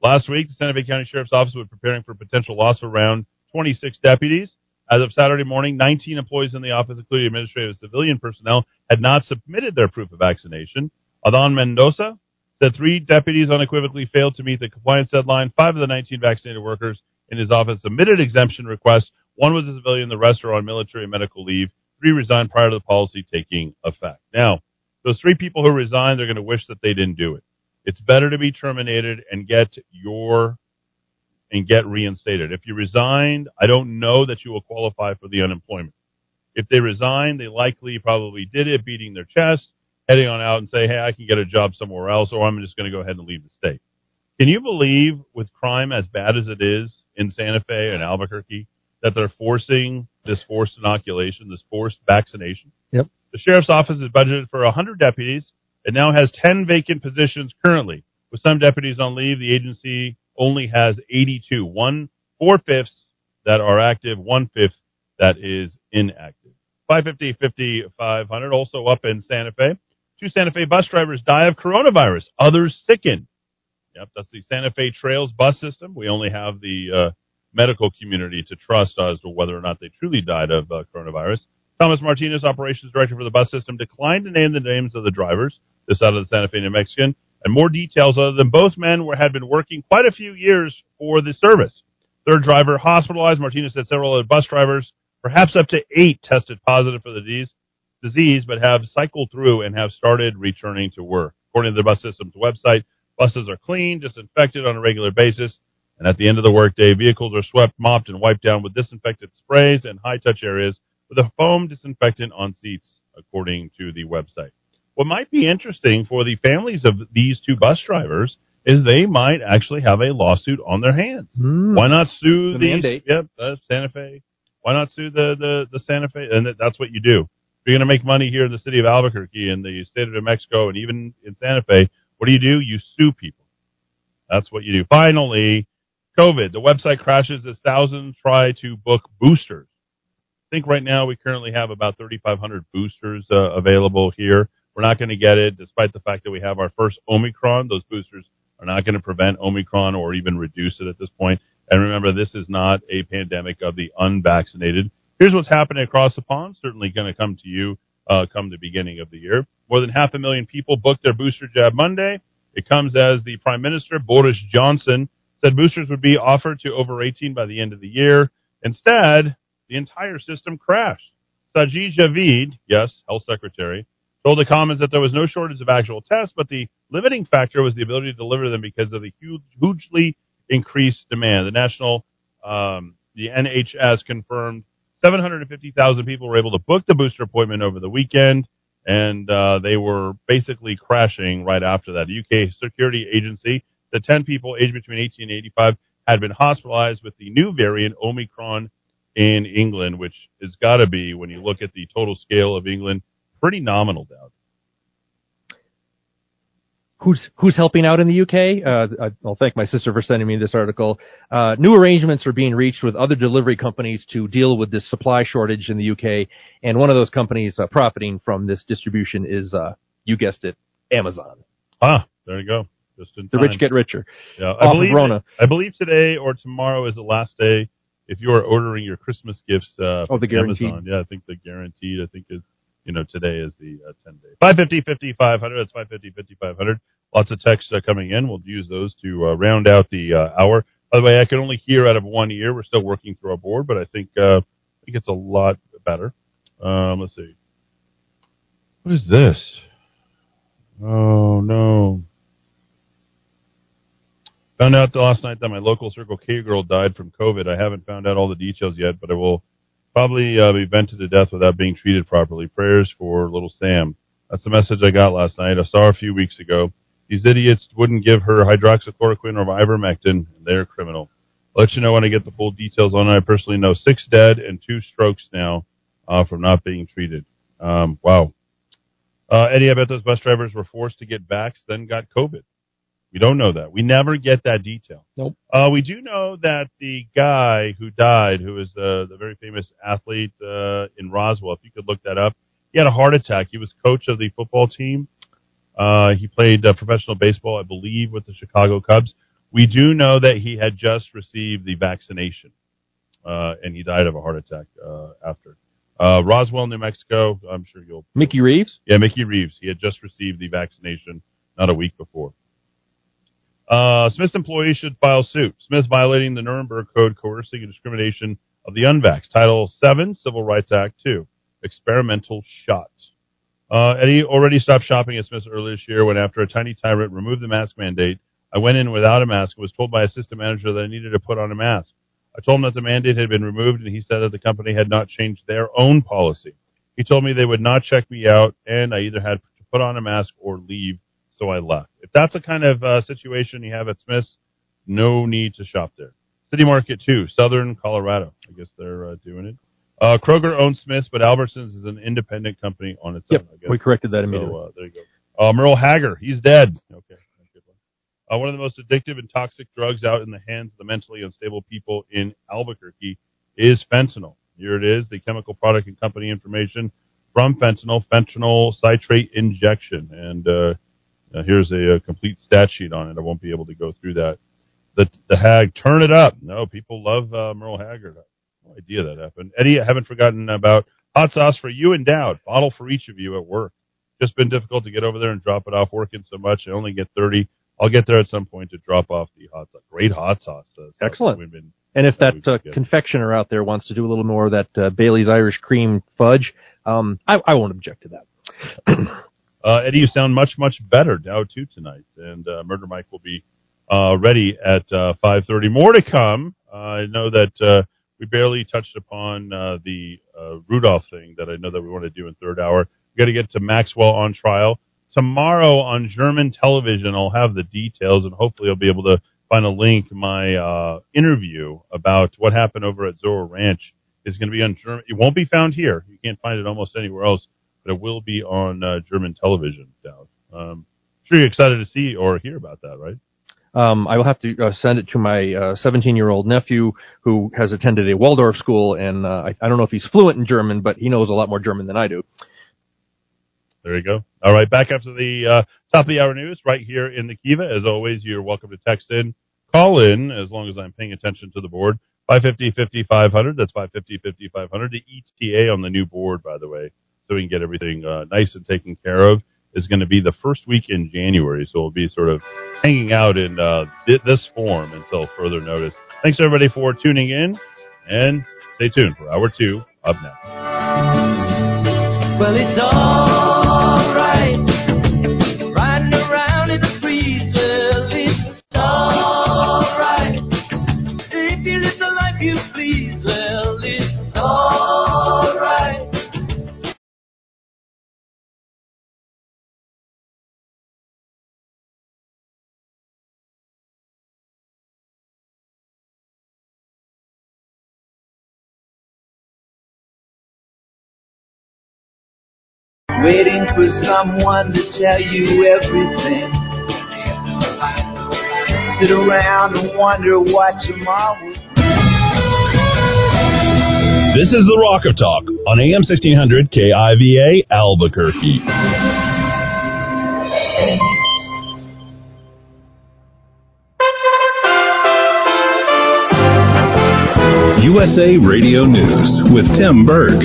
Last week, the Santa Fe County Sheriff's Office was preparing for potential loss of around twenty-six deputies. As of Saturday morning, nineteen employees in the office, including administrative and civilian personnel, had not submitted their proof of vaccination. Adon Mendoza said three deputies unequivocally failed to meet the compliance deadline. Five of the nineteen vaccinated workers in his office submitted exemption requests. One was a civilian, the rest are on military and medical leave. Three resigned prior to the policy taking effect. Now, those three people who resigned, they're going to wish that they didn't do it. It's better to be terminated and get your and get reinstated. If you resigned, I don't know that you will qualify for the unemployment. If they resigned, they likely probably did it, beating their chest, heading on out and say, hey, I can get a job somewhere else, or I'm just going to go ahead and leave the state. Can you believe, with crime as bad as it is in Santa Fe and Albuquerque, that they're forcing this forced inoculation, this forced vaccination? Yep. The sheriff's office is budgeted for one hundred deputies. It now has ten vacant positions currently. With some deputies on leave, the agency only has eighty-two. One, four-fifths that are active, one-fifth that is inactive. five fifty, fifty, five hundred, also up in Santa Fe. Two Santa Fe bus drivers die of coronavirus. Others sicken. Yep, that's the Santa Fe Trails bus system. We only have the uh, medical community to trust as to whether or not they truly died of uh, coronavirus. Thomas Martinez, operations director for the bus system, declined to name the names of the drivers. This out of the Santa Fe New Mexican. And more details other than both men were had been working quite a few years for the service. Third driver hospitalized. Martinez said several other bus drivers, perhaps up to eight, tested positive for the disease, but have cycled through and have started returning to work. According to the bus system's website, buses are cleaned, disinfected on a regular basis, and at the end of the workday, vehicles are swept, mopped, and wiped down with disinfectant sprays and high-touch areas with a foam disinfectant on seats, according to the website. What might be interesting for the families of these two bus drivers is they might actually have a lawsuit on their hands. Mm. Why not sue the these, mandate? Yep, uh, Santa Fe. Why not sue the, the, the Santa Fe? And th- that's what you do. If you're going to make money here in the city of Albuquerque and the state of New Mexico and even in Santa Fe, what do you do? You sue people. That's what you do. Finally, COVID. The website crashes as thousands try to book boosters. I think right now we currently have about thirty-five hundred boosters uh, available here. We're not going to get it, despite the fact that we have our first Omicron. Those boosters are not going to prevent Omicron or even reduce it at this point. And remember, this is not a pandemic of the unvaccinated. Here's what's happening across the pond. Certainly going to come to you uh, come the beginning of the year. More than half a million people booked their booster jab Monday. It comes as the Prime Minister, Boris Johnson, said boosters would be offered to over eighteen by the end of the year. Instead, the entire system crashed. Sajid Javid, yes, Health Secretary, told the Commons that there was no shortage of actual tests, but the limiting factor was the ability to deliver them because of the huge, hugely increased demand. The national, um, the N H S confirmed seven hundred fifty thousand people were able to book the booster appointment over the weekend. and uh, they were basically crashing right after that. The U K security agency said ten people aged between eighteen and eighty-five had been hospitalized with the new variant Omicron in England, which has got to be, when you look at the total scale of England, pretty nominal, Dowd. Who's who's helping out in the U K? Uh, I'll thank my sister for sending me this article. Uh, new arrangements are being reached with other delivery companies to deal with this supply shortage in the U K, and one of those companies uh, profiting from this distribution is, uh, you guessed it, Amazon. Ah, there you go. Just in the time. Rich get richer. Yeah, I, believe, I believe today or tomorrow is the last day if you are ordering your Christmas gifts uh, oh, the guaranteed. Amazon. Yeah, I think the guaranteed, I think, is, you know, today is the uh, ten-day. five fifty, fifty-five hundred. That's five fifty, fifty-five hundred. Lots of texts uh, coming in. We'll use those to uh, round out the uh, hour. By the way, I can only hear out of one ear. We're still working through our board, but I think uh, I think it's a lot better. Um, let's see. What is this? Oh, no. Found out last night that my local Circle K girl died from COVID. I haven't found out all the details yet, but I will probably uh, be vented to death without being treated properly. Prayers for little Sam. That's the message I got last night. I saw her a few weeks ago. These idiots wouldn't give her hydroxychloroquine or ivermectin. They're criminal. I'll let you know when I get the full details on it. I personally know six dead and two strokes now uh, from not being treated. Um, wow. Uh, Eddie, I bet those bus drivers were forced to get vaxxed, then got COVID. We don't know that. We never get that detail. Nope. Uh, we do know that the guy who died, who is the, the very famous athlete uh, in Roswell, if you could look that up, he had a heart attack. He was coach of the football team. Uh, he played uh, professional baseball, I believe, with the Chicago Cubs. We do know that he had just received the vaccination, uh, and he died of a heart attack uh, after. Uh, Roswell, New Mexico, I'm sure you'll... Mickey Reeves? Yeah, Mickey Reeves. He had just received the vaccination not a week before. Uh, Smith's employees should file suit. Smith violating the Nuremberg Code, coercing and discrimination of the unvaxxed. Title seven, Civil Rights Act two. Experimental shots. Uh, Eddie already stopped shopping at Smith's earlier this year when, after a tiny tyrant removed the mask mandate, I went in without a mask and was told by an assistant manager that I needed to put on a mask. I told him that the mandate had been removed, and he said that the company had not changed their own policy. He told me they would not check me out, and I either had to put on a mask or leave, so I left. If that's the kind of uh, situation you have at Smith's, no need to shop there. City Market two, Southern Colorado. I guess they're uh, doing it. Uh, Kroger owns Smith's, but Albertsons is an independent company on its yep, own. Yep, we corrected that immediately. So, uh, there you go. Uh, Merle Haggard, he's dead. Okay, that's a good one. Uh, one of the most addictive and toxic drugs out in the hands of the mentally unstable people in Albuquerque is fentanyl. Here it is, the chemical product and company information from fentanyl, fentanyl citrate injection. And uh, uh, here's a, a complete stat sheet on it. I won't be able to go through that. The, the Hag, turn it up. No, people love uh, Merle Haggard. No idea that happened. Eddie, I haven't forgotten about hot sauce for you and Dowd. Bottle for each of you at work. Just been difficult to get over there and drop it off. Working so much, I only get thirty. I'll get there at some point to drop off the hot sauce. Great hot sauce. Uh, Excellent. Sauce been, and if that, that uh, confectioner out there wants to do a little more of that uh, Bailey's Irish Cream Fudge, um, I, I won't object to that. uh, Eddie, you sound much, much better, Dowd, too, tonight. And uh, Murder Mike will be uh, ready at uh, five thirty. More to come. Uh, I know that... Uh, We barely touched upon uh, the uh, Rudolph thing that I know that we want to do in third hour. We've got to get to Maxwell on trial. Tomorrow on German television, I'll have the details, and hopefully I'll be able to find a link. My uh, interview about what happened over at Zorro Ranch is going to be on German. It won't be found here. You can't find it almost anywhere else, but it will be on uh, German television. Down. Um, sure you're excited to see or hear about that, right? Um, I will have to uh, send it to my uh, seventeen-year-old nephew who has attended a Waldorf school, and uh, I, I don't know if he's fluent in German, but he knows a lot more German than I do. There you go. All right, back after the uh, top of the hour news right here in the Kiva. As always, you're welcome to text in, call in, as long as I'm paying attention to the board, five fifty, fifty-five hundred. That's five fifty, fifty-five hundred to E T A on the new board, by the way, so we can get everything uh, nice and taken care of. Is going to be the first week in January, so we'll be sort of hanging out in uh, this form until further notice. Thanks, everybody, for tuning in, and stay tuned for Hour two up next. Well, it's all right, riding around in the freezer. It's all right, if you live the life you please. Well, it's all right. waiting for someone to tell you everything. Sit around and wonder what tomorrow will be. This is the Rock of Talk on A M sixteen hundred K I V A Albuquerque. U S A Radio News with Tim Berg.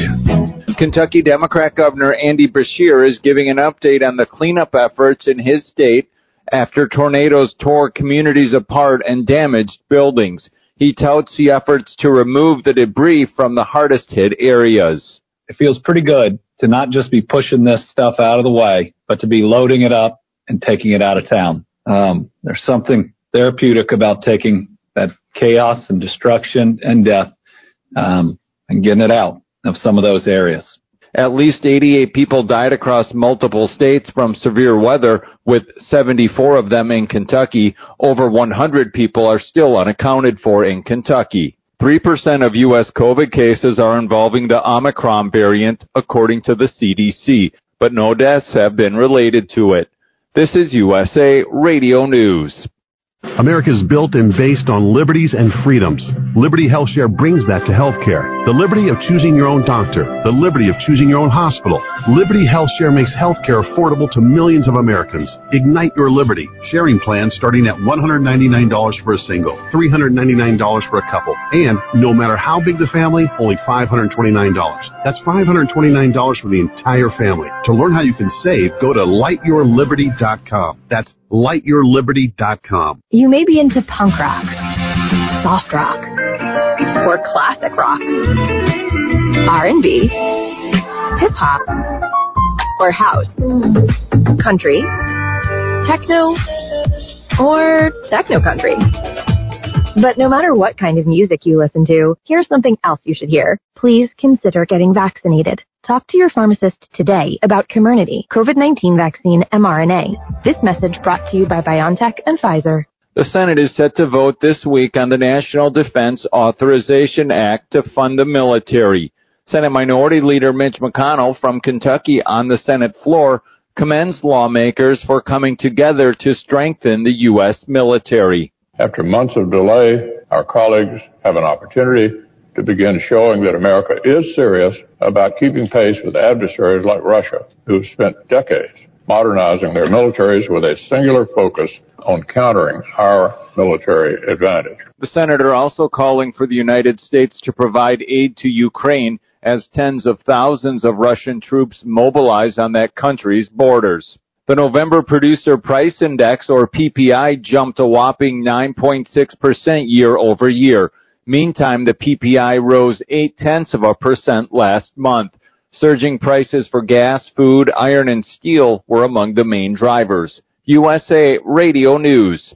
Kentucky Democrat Governor Andy Beshear is giving an update on the cleanup efforts in his state after tornadoes tore communities apart and damaged buildings. He touts the efforts to remove the debris from the hardest hit areas. It feels pretty good to not just be pushing this stuff out of the way, but to be loading it up and taking it out of town. Um, there's something therapeutic about taking that chaos and destruction and death, um, and getting it out of some of those areas. At least eighty-eight people died across multiple states from severe weather, with seventy-four of them in Kentucky. Over one hundred people are still unaccounted for in Kentucky. three percent of U S COVID cases are involving the Omicron variant, according to the C D C, but no deaths have been related to it. This is U S A Radio News. America is built and based on liberties and freedoms. Liberty HealthShare brings that to healthcare. The liberty of choosing your own doctor. The liberty of choosing your own hospital. Liberty HealthShare makes healthcare affordable to millions of Americans. Ignite your liberty. Sharing plans starting at one hundred ninety-nine dollars for a single, three hundred ninety-nine dollars for a couple, and no matter how big the family, only five hundred twenty-nine dollars. That's five hundred twenty-nine dollars for the entire family. To learn how you can save, go to light your liberty dot com. That's light your liberty dot com. You may be into punk rock, soft rock, or classic rock, R and B, hip-hop, or house, country, techno, or techno-country. But no matter what kind of music you listen to, here's something else you should hear. Please consider getting vaccinated. Talk to your pharmacist today about Comirnaty, COVID nineteen vaccine mRNA. This message brought to you by BioNTech and Pfizer. The Senate is set to vote this week on the National Defense Authorization Act to fund the military. Senate Minority Leader Mitch McConnell from Kentucky on the Senate floor commends lawmakers for coming together to strengthen the U S military. After months of delay, our colleagues have an opportunity to begin showing that America is serious about keeping pace with adversaries like Russia, who have spent decades modernizing their militaries with a singular focus on countering our military advantage. The senator also calling for the United States to provide aid to Ukraine as tens of thousands of Russian troops mobilize on that country's borders. The November Producer Price Index, or P P I, jumped a whopping nine point six percent year over year. Meantime, the P P I rose eight-tenths of a percent last month. Surging prices for gas, food, iron, and steel were among the main drivers. U S A Radio News.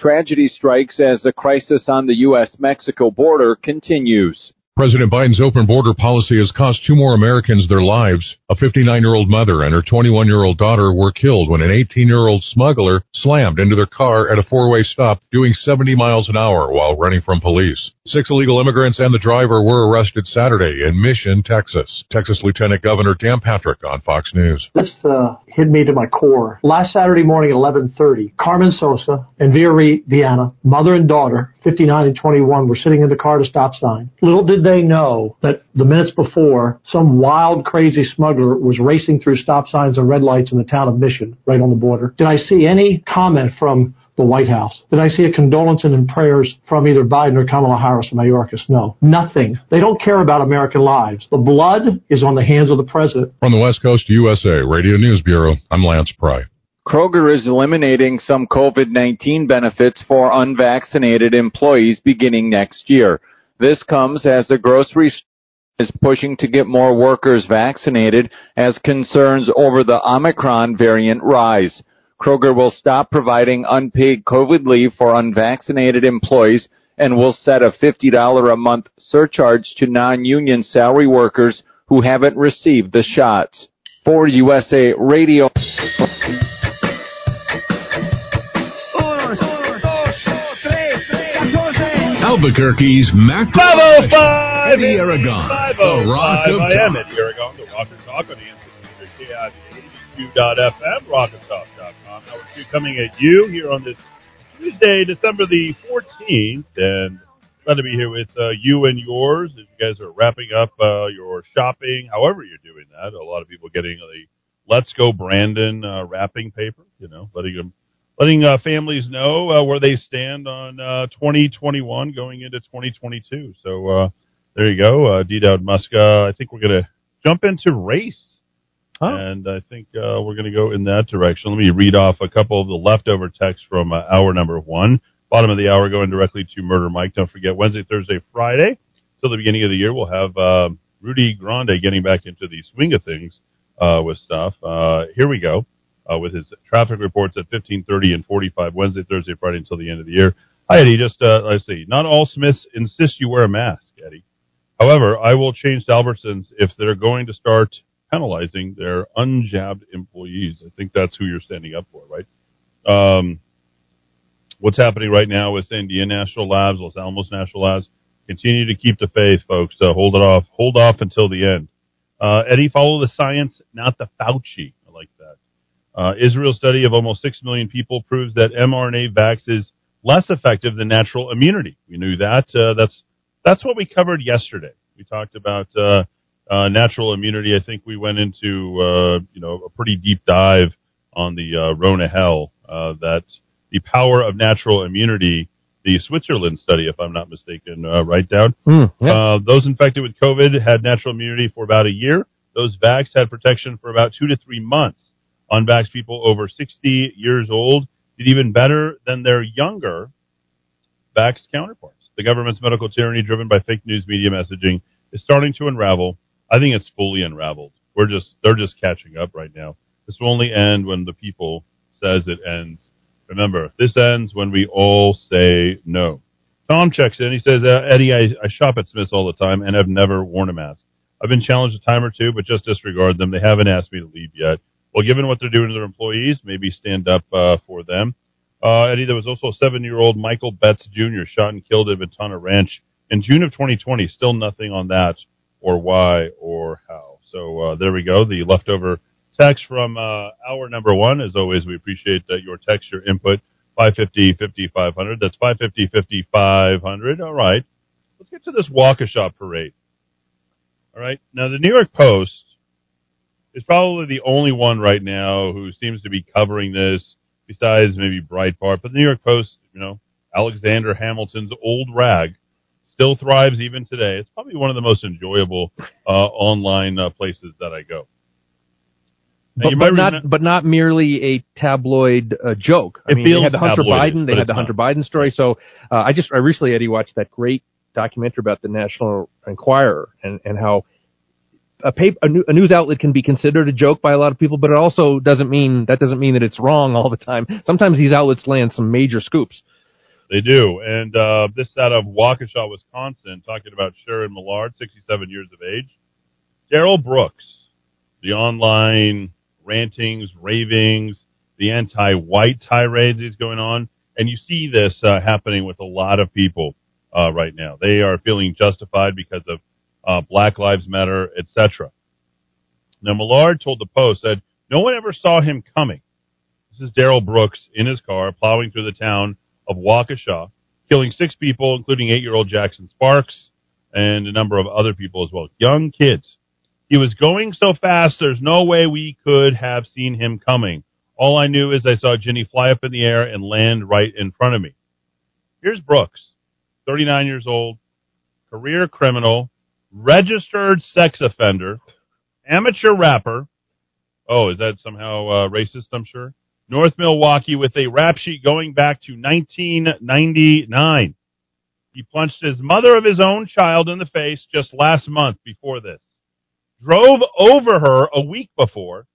Tragedy strikes as the crisis on the U S Mexico border continues. President Biden's open border policy has cost two more Americans their lives. A fifty-nine-year-old mother and her twenty-one-year-old daughter were killed when an eighteen-year-old smuggler slammed into their car at a four-way stop doing seventy miles an hour while running from police. Six illegal immigrants and the driver were arrested Saturday in Mission, Texas. Texas Lieutenant Governor Dan Patrick on Fox News. This uh, hit me to my core. Last Saturday morning at eleven thirty, Carmen Sosa and Villariana, mother and daughter, fifty-nine and twenty-one, were sitting in the car at a stop sign. Little did they know that the minutes before, some wild, crazy smuggler was racing through stop signs and red lights in the town of Mission, right on the border. Did I see any comment from the White House? Did I see a condolence and prayers from either Biden or Kamala Harris or Mayorkas? No. Nothing. They don't care about American lives. The blood is on the hands of the president. From the West Coast U S A Radio News Bureau, I'm Lance Pry. Kroger is eliminating some COVID nineteen benefits for unvaccinated employees beginning next year. This comes as the grocery is pushing to get more workers vaccinated as concerns over the Omicron variant rise. Kroger will stop providing unpaid COVID leave for unvaccinated employees and will set a fifty dollars a month surcharge to non-union salary workers who haven't received the shots. For U S A Radio... Albuquerque's Mac five oh five Eddie Aragon, the Rock of Talk. I am Eddie Aragon, the Rock of Talk on the internet, kiva dot f m, rock of talk dot com. Now we're coming at you here on this Tuesday, December the fourteenth, and glad to be here with uh, you and yours as you guys are wrapping up uh, your shopping, however you're doing that. A lot of people getting the Let's Go Brandon uh, wrapping paper, you know, letting them. Letting uh, families know uh, where they stand on uh, twenty twenty-one going into twenty twenty-two. So uh, there you go, uh, Dowd Muska. I think we're going to jump into race, huh. and I think uh, we're going to go in that direction. Let me read off a couple of the leftover texts from uh, hour number one. Bottom of the hour going directly to Murder Mike. Don't forget, Wednesday, Thursday, Friday, till the beginning of the year, we'll have uh, Rudy Grande getting back into the swing of things uh, with stuff. Uh, here we go. Uh, with his traffic reports at fifteen thirty and forty-five, Wednesday, Thursday, Friday, until the end of the year. Hi, Eddie. Just, uh, let's see. Not all Smiths insist you wear a mask, Eddie. However, I will change to Albertsons if they're going to start penalizing their unjabbed employees. I think that's who you're standing up for, right? Um, what's happening right now with Sandia National Labs, Los Alamos National Labs. Continue to keep the faith, folks. Uh, hold it off. Hold off until the end. Uh, Eddie, follow the science, not the Fauci. I like that. Uh, Israel's study of almost six million people proves that mRNA vax is less effective than natural immunity. We knew that. Uh, that's that's what we covered yesterday. We talked about uh, uh, natural immunity. I think we went into uh, you know a pretty deep dive on the uh, Rona hell, uh, that the power of natural immunity, the Switzerland study, if I'm not mistaken, uh, right down. Mm, yeah. uh, those infected with COVID had natural immunity for about a year. Those vaxxed had protection for about two to three months. Unvaxxed people over sixty years old did even better than their younger vaxxed counterparts. The government's medical tyranny driven by fake news media messaging is starting to unravel. I think it's fully unraveled. We're just they're just catching up right now. This will only end when the people says it ends. Remember, this ends when we all say no. Tom checks in. He says, uh, Eddie, I, I shop at Smith's all the time and have never worn a mask. I've been challenged a time or two, but just disregard them. They haven't asked me to leave yet. Well, given what they're doing to their employees, maybe stand up uh, for them. Uh, Eddie, there was also a seven-year-old Michael Betts Junior shot and killed at Ventana Ranch in June of twenty twenty. Still nothing on that or why or how. So uh, there we go. The leftover text from uh, hour number one. As always, we appreciate uh, your text, your input, five fifty, fifty-five hundred. That's five fifty, fifty-five hundred. All right. Let's get to this Waukesha parade. All right. Now, the New York Post is probably the only one right now who seems to be covering this, besides maybe Breitbart. But the New York Post, you know, Alexander Hamilton's old rag, still thrives even today. It's probably one of the most enjoyable uh, online uh, places that I go. Now, but, but, not, remember, but not merely a tabloid uh, joke. I mean, they had the Hunter Biden. They had the Hunter Biden story. So uh, I just I recently, Eddie, watched that great documentary about the National Enquirer and, and how A, paper, a, new, a news outlet can be considered a joke by a lot of people, but it also doesn't mean that doesn't mean that it's wrong all the time. Sometimes these outlets land some major scoops. They do. And uh, this out of Waukesha, Wisconsin, talking about Sharon Millard, sixty-seven years of age. Daryl Brooks, the online rantings, ravings, the anti-white tirades is going on. And you see this uh, happening with a lot of people uh, right now. They are feeling justified because of Uh, Black Lives Matter, et cetera. Now, Millard told the Post that no one ever saw him coming. This is Daryl Brooks in his car plowing through the town of Waukesha, killing six people, including eight-year-old Jackson Sparks and a number of other people as well, young kids. He was going so fast, there's no way we could have seen him coming. All I knew is I saw Ginny fly up in the air and land right in front of me. Here's Brooks, thirty-nine years old, career criminal, registered sex offender, amateur rapper. Oh, is that somehow uh, racist, I'm sure? North Milwaukee with a rap sheet going back to nineteen ninety-nine. He punched his mother of his own child in the face just last month before this, drove over her a week before,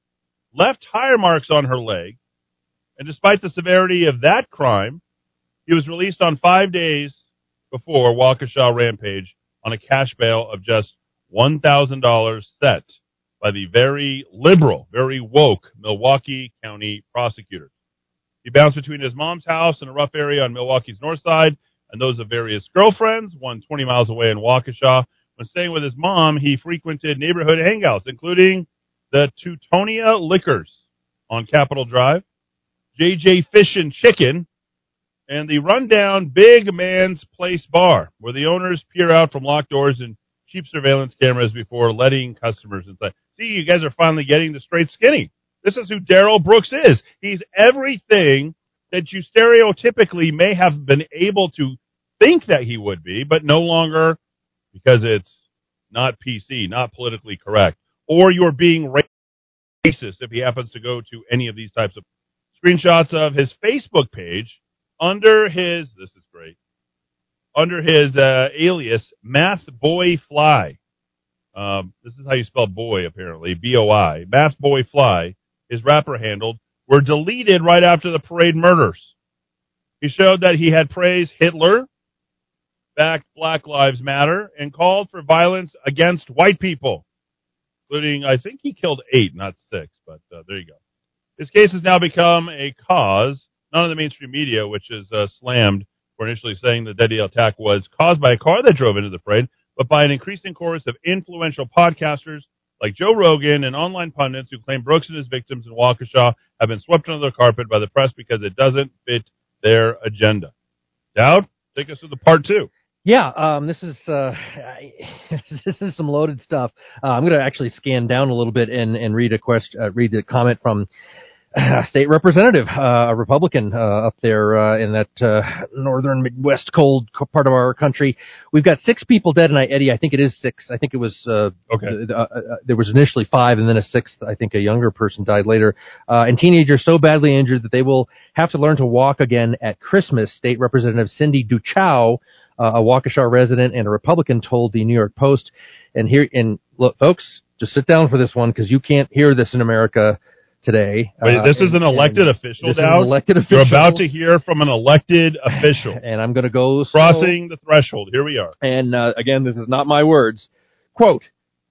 left tire marks on her leg, and despite the severity of that crime, he was released on five days before Waukesha Rampage on a cash bail of just one thousand dollars set by the very liberal, very woke Milwaukee County prosecutor. He bounced between his mom's house in a rough area on Milwaukee's north side and those of various girlfriends, one twenty miles away in Waukesha. When staying with his mom, he frequented neighborhood hangouts, including the Teutonia Liquors on Capitol Drive, J J Fish and Chicken, and the rundown Big Man's Place Bar, where the owners peer out from locked doors and cheap surveillance cameras before letting customers inside. See, you guys are finally getting the straight skinny. This is who Daryl Brooks is. He's everything that you stereotypically may have been able to think that he would be, but no longer because it's not P C, not politically correct, or you're being racist if he happens to go to any of these types of screenshots of his Facebook page under his, this is great, under his uh, alias, Math Boy Fly. Um, this is how you spell boy, apparently, B O I. Math Boy Fly, his rapper handle, were deleted right after the parade murders. He showed that he had praised Hitler, backed Black Lives Matter, and called for violence against white people, including, I think he killed eight, not six, but uh, there you go. His case has now become a cause, not in the mainstream media, which is uh, slammed for initially saying the deadly attack was caused by a car that drove into the parade, but by an increasing chorus of influential podcasters like Joe Rogan and online pundits who claim Brooks and his victims in Waukesha have been swept under the carpet by the press because it doesn't fit their agenda. Dowd, take us to the part two. Yeah, um, this is uh, this is some loaded stuff. Uh, I'm going to actually scan down a little bit and, and read a question, uh, read the comment from a state representative, uh, a Republican uh, up there uh, in that uh, northern Midwest cold part of our country. We've got six people dead tonight, Eddie. I think it is six. I think it was uh, okay. uh, uh, there was initially five and then a sixth. I think a younger person died later. Uh, and teenagers so badly injured that they will have to learn to walk again at Christmas. State Representative Cindy Duchow, uh, a Waukesha resident and a Republican, told the New York Post. And here, and look, folks, just sit down for this one because you can't hear this in America today. Wait, uh, this is an elected official, Dowd. An elected official. You're about to hear from an elected official. And I'm going to go... Crossing so, the threshold. Here we are. And uh, again, this is not my words. Quote,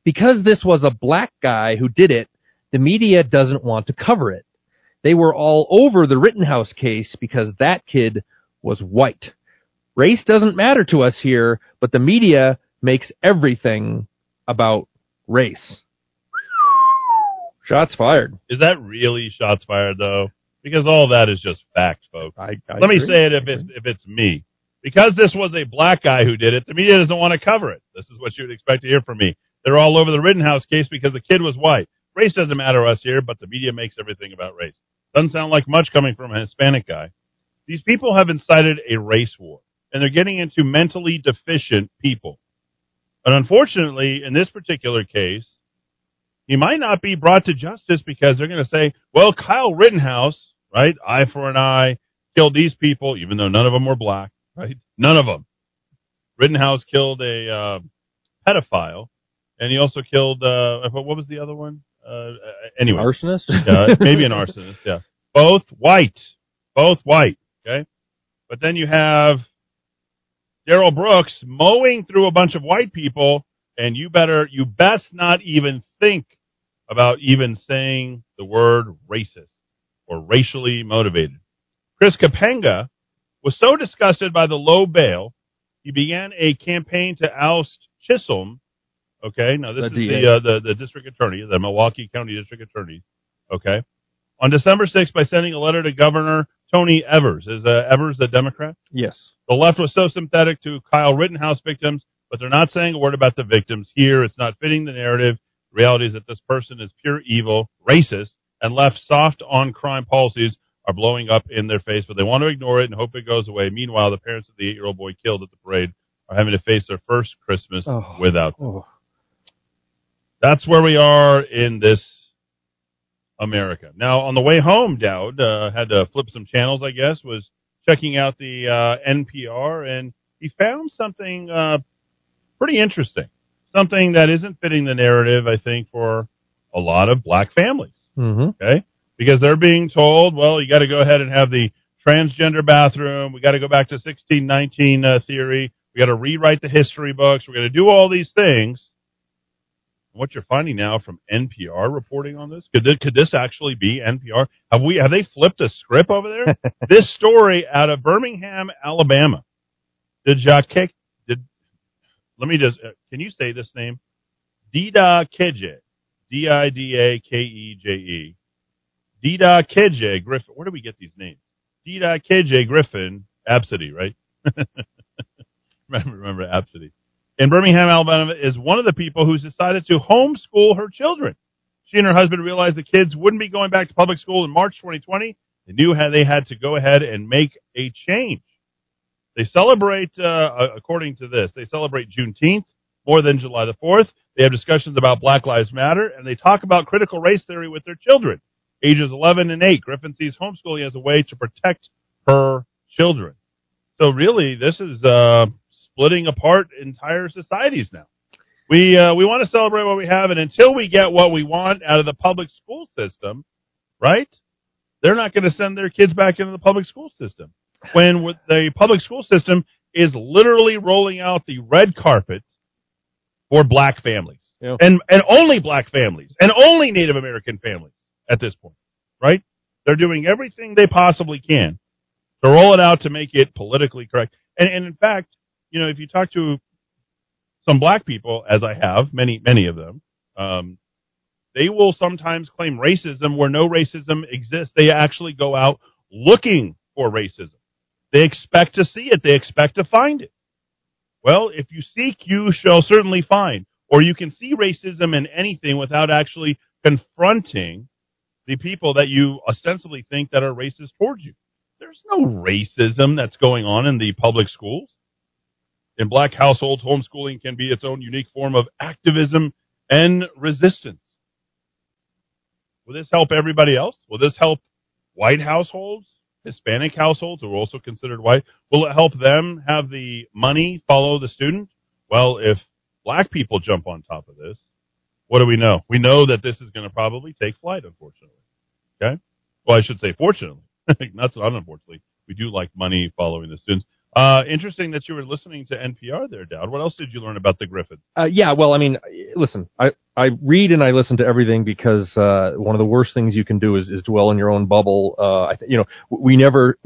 because this was a black guy who did it, the media doesn't want to cover it. They were all over the Rittenhouse case because that kid was white. Race doesn't matter to us here, but the media makes everything about race. Shots fired. Is that really shots fired, though? Because all that is just fact, folks. I, I Let agree. me say it if it's, if it's me. Because this was a black guy who did it, the media doesn't want to cover it. This is what you would expect to hear from me. They're all over the Rittenhouse case because the kid was white. Race doesn't matter to us here, but the media makes everything about race. Doesn't sound like much coming from a Hispanic guy. These people have incited a race war, and they're getting into mentally deficient people. And unfortunately, in this particular case, he might not be brought to justice because they're going to say, well, Kyle Rittenhouse, right, eye for an eye, killed these people, even though none of them were black, right? None of them. Rittenhouse killed a uh, pedophile, and he also killed, uh, what was the other one? Uh, anyway. Arsonist? Yeah, maybe an arsonist, yeah. Both white. Both white, okay? But then you have Daryl Brooks mowing through a bunch of white people, and you better, you best not even think about even saying the word racist or racially motivated. Chris Kapenga was so disgusted by the low bail, he began a campaign to oust Chisholm. Okay, now this the is the, uh, the the district attorney, the Milwaukee County district attorney. Okay, on December sixth by sending a letter to Governor Tony Evers. Is uh, Evers a Democrat? Yes. The left was so sympathetic to Kyle Rittenhouse victims, but they're not saying a word about the victims here. It's not fitting the narrative. The reality is that this person is pure evil, racist, and left soft on crime policies are blowing up in their face, but they want to ignore it and hope it goes away. Meanwhile, the parents of the eight-year-old boy killed at the parade are having to face their first Christmas oh, without them. Oh. That's where we are in this America. Now, on the way home, Dowd uh, had to flip some channels, I guess, was checking out the uh, N P R, and he found something uh, pretty interesting, something that isn't fitting the narrative, I think, for a lot of black families, mm-hmm. okay? Because they're being told, well, you got to go ahead and have the transgender bathroom. We got to go back to sixteen nineteen uh, theory. We got to rewrite the history books. We're going to do all these things. What you're finding now from N P R reporting on this, could this, could this actually be N P R? Have we have they flipped a script over there? This story out of Birmingham, Alabama. Did Jacque, did let me just uh, can you say this name? Dida Keje, D I D A K E J E, Dida Keje Griffin. Where do we get these names? Dida Keje Griffin, Absidy, right? remember, remember Absidy. In Birmingham, Alabama, is one of the people who's decided to homeschool her children. She and her husband realized the kids wouldn't be going back to public school in March twenty twenty. They knew how they had to go ahead and make a change. They celebrate, uh, according to this, they celebrate Juneteenth more than July the fourth. They have discussions about Black Lives Matter, and they talk about critical race theory with their children. Ages eleven and eight, Griffin sees homeschooling as a way to protect her children. So really, this is... Uh, splitting apart entire societies now. We uh, we want to celebrate what we have, and until we get what we want out of the public school system, right, they're not going to send their kids back into the public school system. When the public school system is literally rolling out the red carpet for black families, yeah. and, and only black families, and only Native American families at this point, right? They're doing everything they possibly can to roll it out to make it politically correct. And, and in fact, you know, if you talk to some black people, as I have, many, many of them, um, they will sometimes claim racism where no racism exists. They actually go out looking for racism. They expect to see it. They expect to find it. Well, if you seek, you shall certainly find. Or you can see racism in anything without actually confronting the people that you ostensibly think that are racist towards you. There's no racism that's going on in the public schools. In black households, homeschooling can be its own unique form of activism and resistance. Will this help everybody else? Will this help white households, Hispanic households who are also considered white? Will it help them have the money follow the student? Well, if black people jump on top of this, what do we know? We know that this is going to probably take flight, unfortunately. Okay? Well, I should say fortunately. Not so unfortunately. We do like money following the students. Uh, interesting that you were listening to N P R there, Dowd. What else did you learn about the Griffin? Uh, yeah, well, I mean, listen, I, I read and I listen to everything because, uh, one of the worst things you can do is, is dwell in your own bubble. Uh, I th- you know, we never,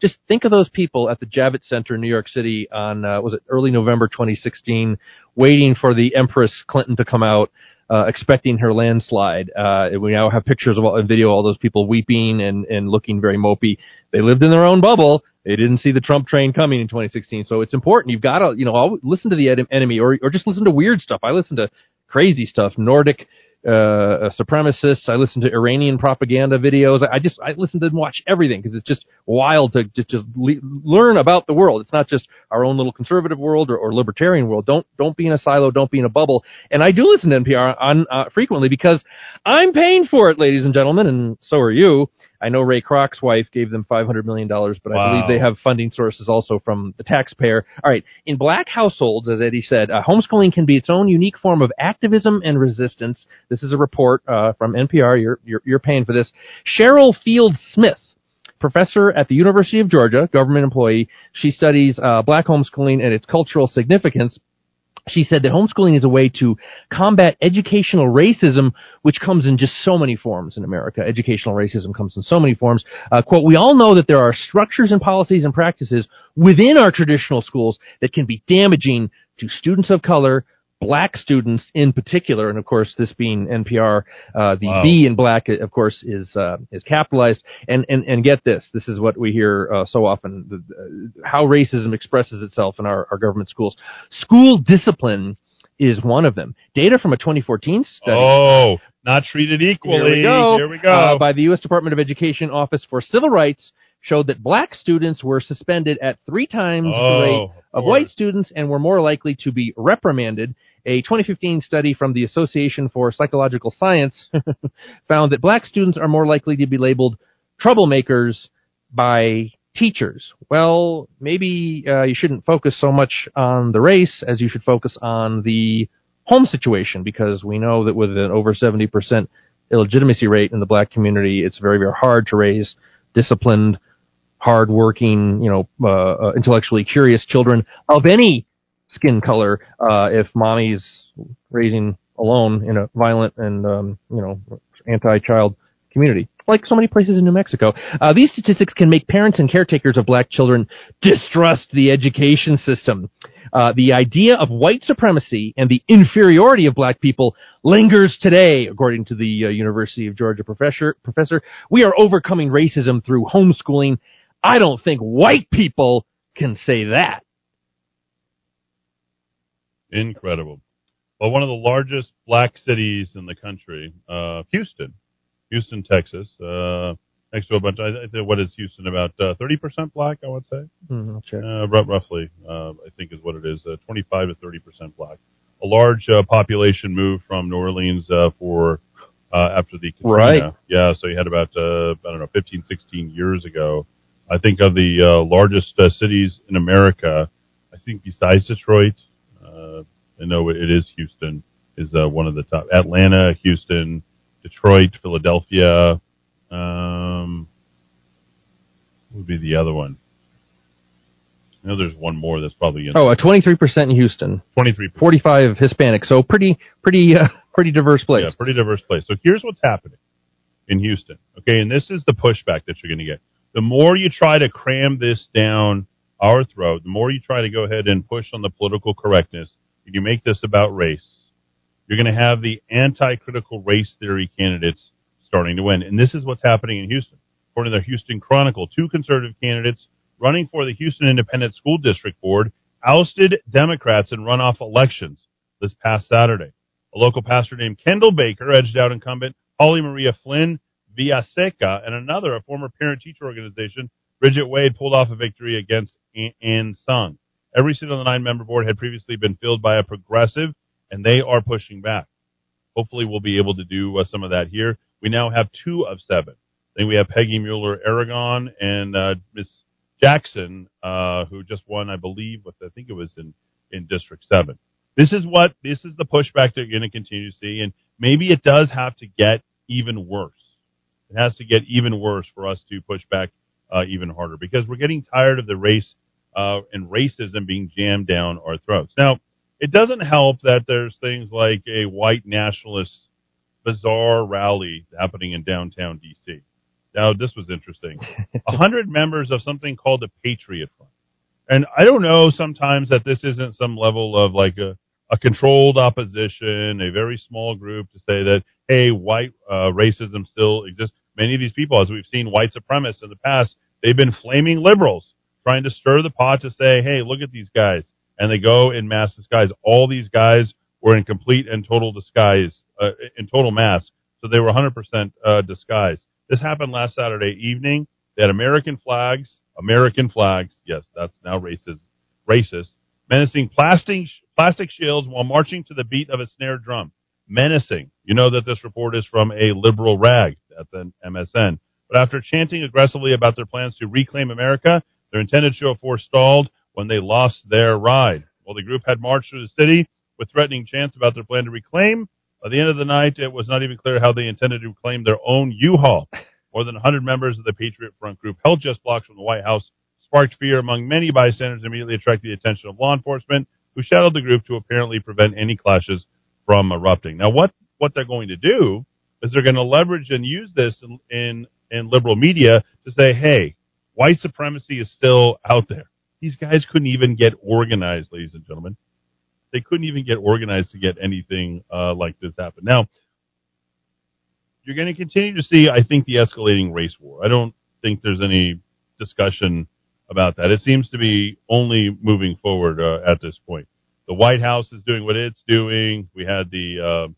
just think of those people at the Javits Center in New York City on, uh, was it early November twenty sixteen, waiting for the Empress Clinton to come out. Uh, expecting her landslide. Uh, we now have pictures of all, and video, all those people weeping and, and looking very mopey. They lived in their own bubble. They didn't see the Trump train coming in twenty sixteen. So it's important. You've got to, you know, I'll listen to the ed- enemy or, or just listen to weird stuff. I listen to crazy stuff, Nordic, uh, supremacists. I listen to Iranian propaganda videos. I, I just, I listen to and watch everything because it's just wild to just, just le- learn about the world. It's not just our own little conservative world or, or libertarian world. Don't, don't be in a silo. Don't be in a bubble. And I do listen to N P R on, uh, frequently because I'm paying for it, ladies and gentlemen. And so are you. I know Ray Kroc's wife gave them five hundred million dollars, but wow. I believe they have funding sources also from the taxpayer. All right. In black households, as Eddie said, uh, homeschooling can be its own unique form of activism and resistance. This is a report uh, from N P R. You're, you're, you're paying for this. Cheryl Field Smith, professor at the University of Georgia, government employee. She studies uh, black homeschooling and its cultural significance. She said that homeschooling is a way to combat educational racism, which comes in just so many forms in America. Educational racism comes in so many forms. Uh, quote, we all know that there are structures and policies and practices within our traditional schools that can be damaging to students of color, black students in particular. And, of course, this being N P R, uh, the wow. B in black, of course, is uh, is capitalized. And, and, and get this. This is what we hear uh, so often, the, uh, how racism expresses itself in our, our government schools. School discipline is one of them. Data from a twenty fourteen study. Oh, not treated equally. Here we go. Here we go. Uh, by the U S Department of Education Office for Civil Rights showed that black students were suspended at three times oh, the rate of, of white students and were more likely to be reprimanded. A twenty fifteen study from the Association for Psychological Science found that black students are more likely to be labeled troublemakers by teachers. Well, maybe uh, you shouldn't focus so much on the race as you should focus on the home situation, because we know that with an over seventy percent illegitimacy rate in the black community, it's very, very hard to raise disciplined, hardworking, you know, uh, uh, intellectually curious children of any skin color uh, if mommy's raising alone in a violent and, um, you know, anti-child community. Like so many places in New Mexico, uh, these statistics can make parents and caretakers of black children distrust the education system. Uh, the idea of white supremacy and the inferiority of black people lingers today, according to the uh, University of Georgia professor. Professor, we are overcoming racism through homeschooling. I don't think white people can say that. Incredible. Well, one of the largest black cities in the country, uh, Houston. Houston, Texas, uh, next to a bunch. I, I, what is Houston? About uh, thirty percent black, I would say. Mm, okay. uh, r- roughly, uh, I think is what it is, uh, twenty-five to thirty percent black. A large uh, population moved from New Orleans uh, for uh, after the Katrina. Right. Yeah, so you had about, uh, I don't know, fifteen, sixteen years ago. I think of the uh, largest uh, cities in America, I think besides Detroit, uh, I know it is Houston, is uh, one of the top. Atlanta, Houston, Detroit, Philadelphia, um, what would be the other one? I know there's one more that's probably in. Oh, a twenty-three percent in Houston. twenty-three percent. forty-five Hispanic, so pretty, pretty, uh, pretty diverse place. Yeah, pretty diverse place. So here's what's happening in Houston, okay? And this is the pushback that you're going to get. The more you try to cram this down our throat, the more you try to go ahead and push on the political correctness, and you make this about race, you're going to have the anti-critical race theory candidates starting to win. And this is what's happening in Houston. According to the Houston Chronicle, two conservative candidates running for the Houston Independent School District Board ousted Democrats in runoff elections this past Saturday. A local pastor named Kendall Baker edged out incumbent Holly Maria Flynn Villaseca, and another, a former parent-teacher organization, Bridget Wade, pulled off a victory against Ann Sung. Every seat on the nine-member board had previously been filled by a progressive, and they are pushing back. Hopefully we'll be able to do uh, some of that here. We now have two of seven. I think we have Peggy Mueller-Aragon and uh, Miss Jackson, uh, who just won, I believe, with, I think it was in, in District seven. This is what, this is the pushback they're going to continue to see, and maybe it does have to get even worse. It has to get even worse for us to push back uh, even harder, because we're getting tired of the race uh, and racism being jammed down our throats. Now, it doesn't help that there's things like a white nationalist bizarre rally happening in downtown D C. Now, this was interesting. A hundred members of something called the Patriot Front. And I don't know sometimes that this isn't some level of like a, a controlled opposition, a very small group to say that, hey, white uh, racism still exists. Many of these people, as we've seen white supremacists in the past, they've been flaming liberals, trying to stir the pot to say, hey, look at these guys. And they go in mass disguise. All these guys were in complete and total disguise, uh, in total mask. So they were one hundred percent uh, disguised. This happened last Saturday evening. They had American flags, American flags. Yes, that's now racist. Racist. Menacing plastic plastic shields while marching to the beat of a snare drum. Menacing. You know that this report is from a liberal rag. That's an M S N. But after chanting aggressively about their plans to reclaim America, their intended show forestalled when they lost their ride. Well, the group had marched through the city with threatening chants about their plan to reclaim. By the end of the night, it was not even clear how they intended to reclaim their own U-Haul. More than one hundred members of the Patriot Front group held just blocks from the White House, sparked fear among many bystanders, and immediately attracted the attention of law enforcement, who shadowed the group to apparently prevent any clashes from erupting. Now, what, what they're going to do is they're going to leverage and use this in, in, in liberal media to say, hey, white supremacy is still out there. These guys couldn't even get organized, ladies and gentlemen. They couldn't even get organized to get anything uh, like this happen. Now, you're going to continue to see, I think, the escalating race war. I don't think there's any discussion about that. It seems to be only moving forward uh, at this point. The White House is doing what it's doing. We had the, uh,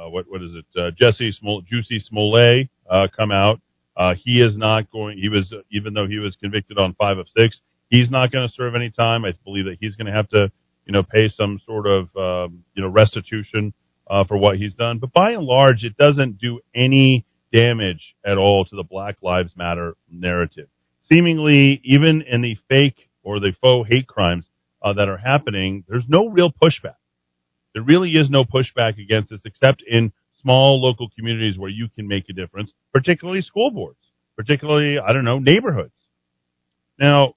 uh, what what is it, uh, Jesse Smollett, Juicy Smollett uh, come out. Uh, he is not going, he was, even though he was convicted on five of six, he's not going to serve any time. I believe that he's going to have to, you know, pay some sort of, um, you know, restitution uh, for what he's done. But by and large, it doesn't do any damage at all to the Black Lives Matter narrative. seemingly even in the fake or the faux hate crimes uh, that are happening, there's no real pushback. There really is no pushback against this, except in small local communities where you can make a difference, particularly school boards, particularly, I don't know, neighborhoods. Now,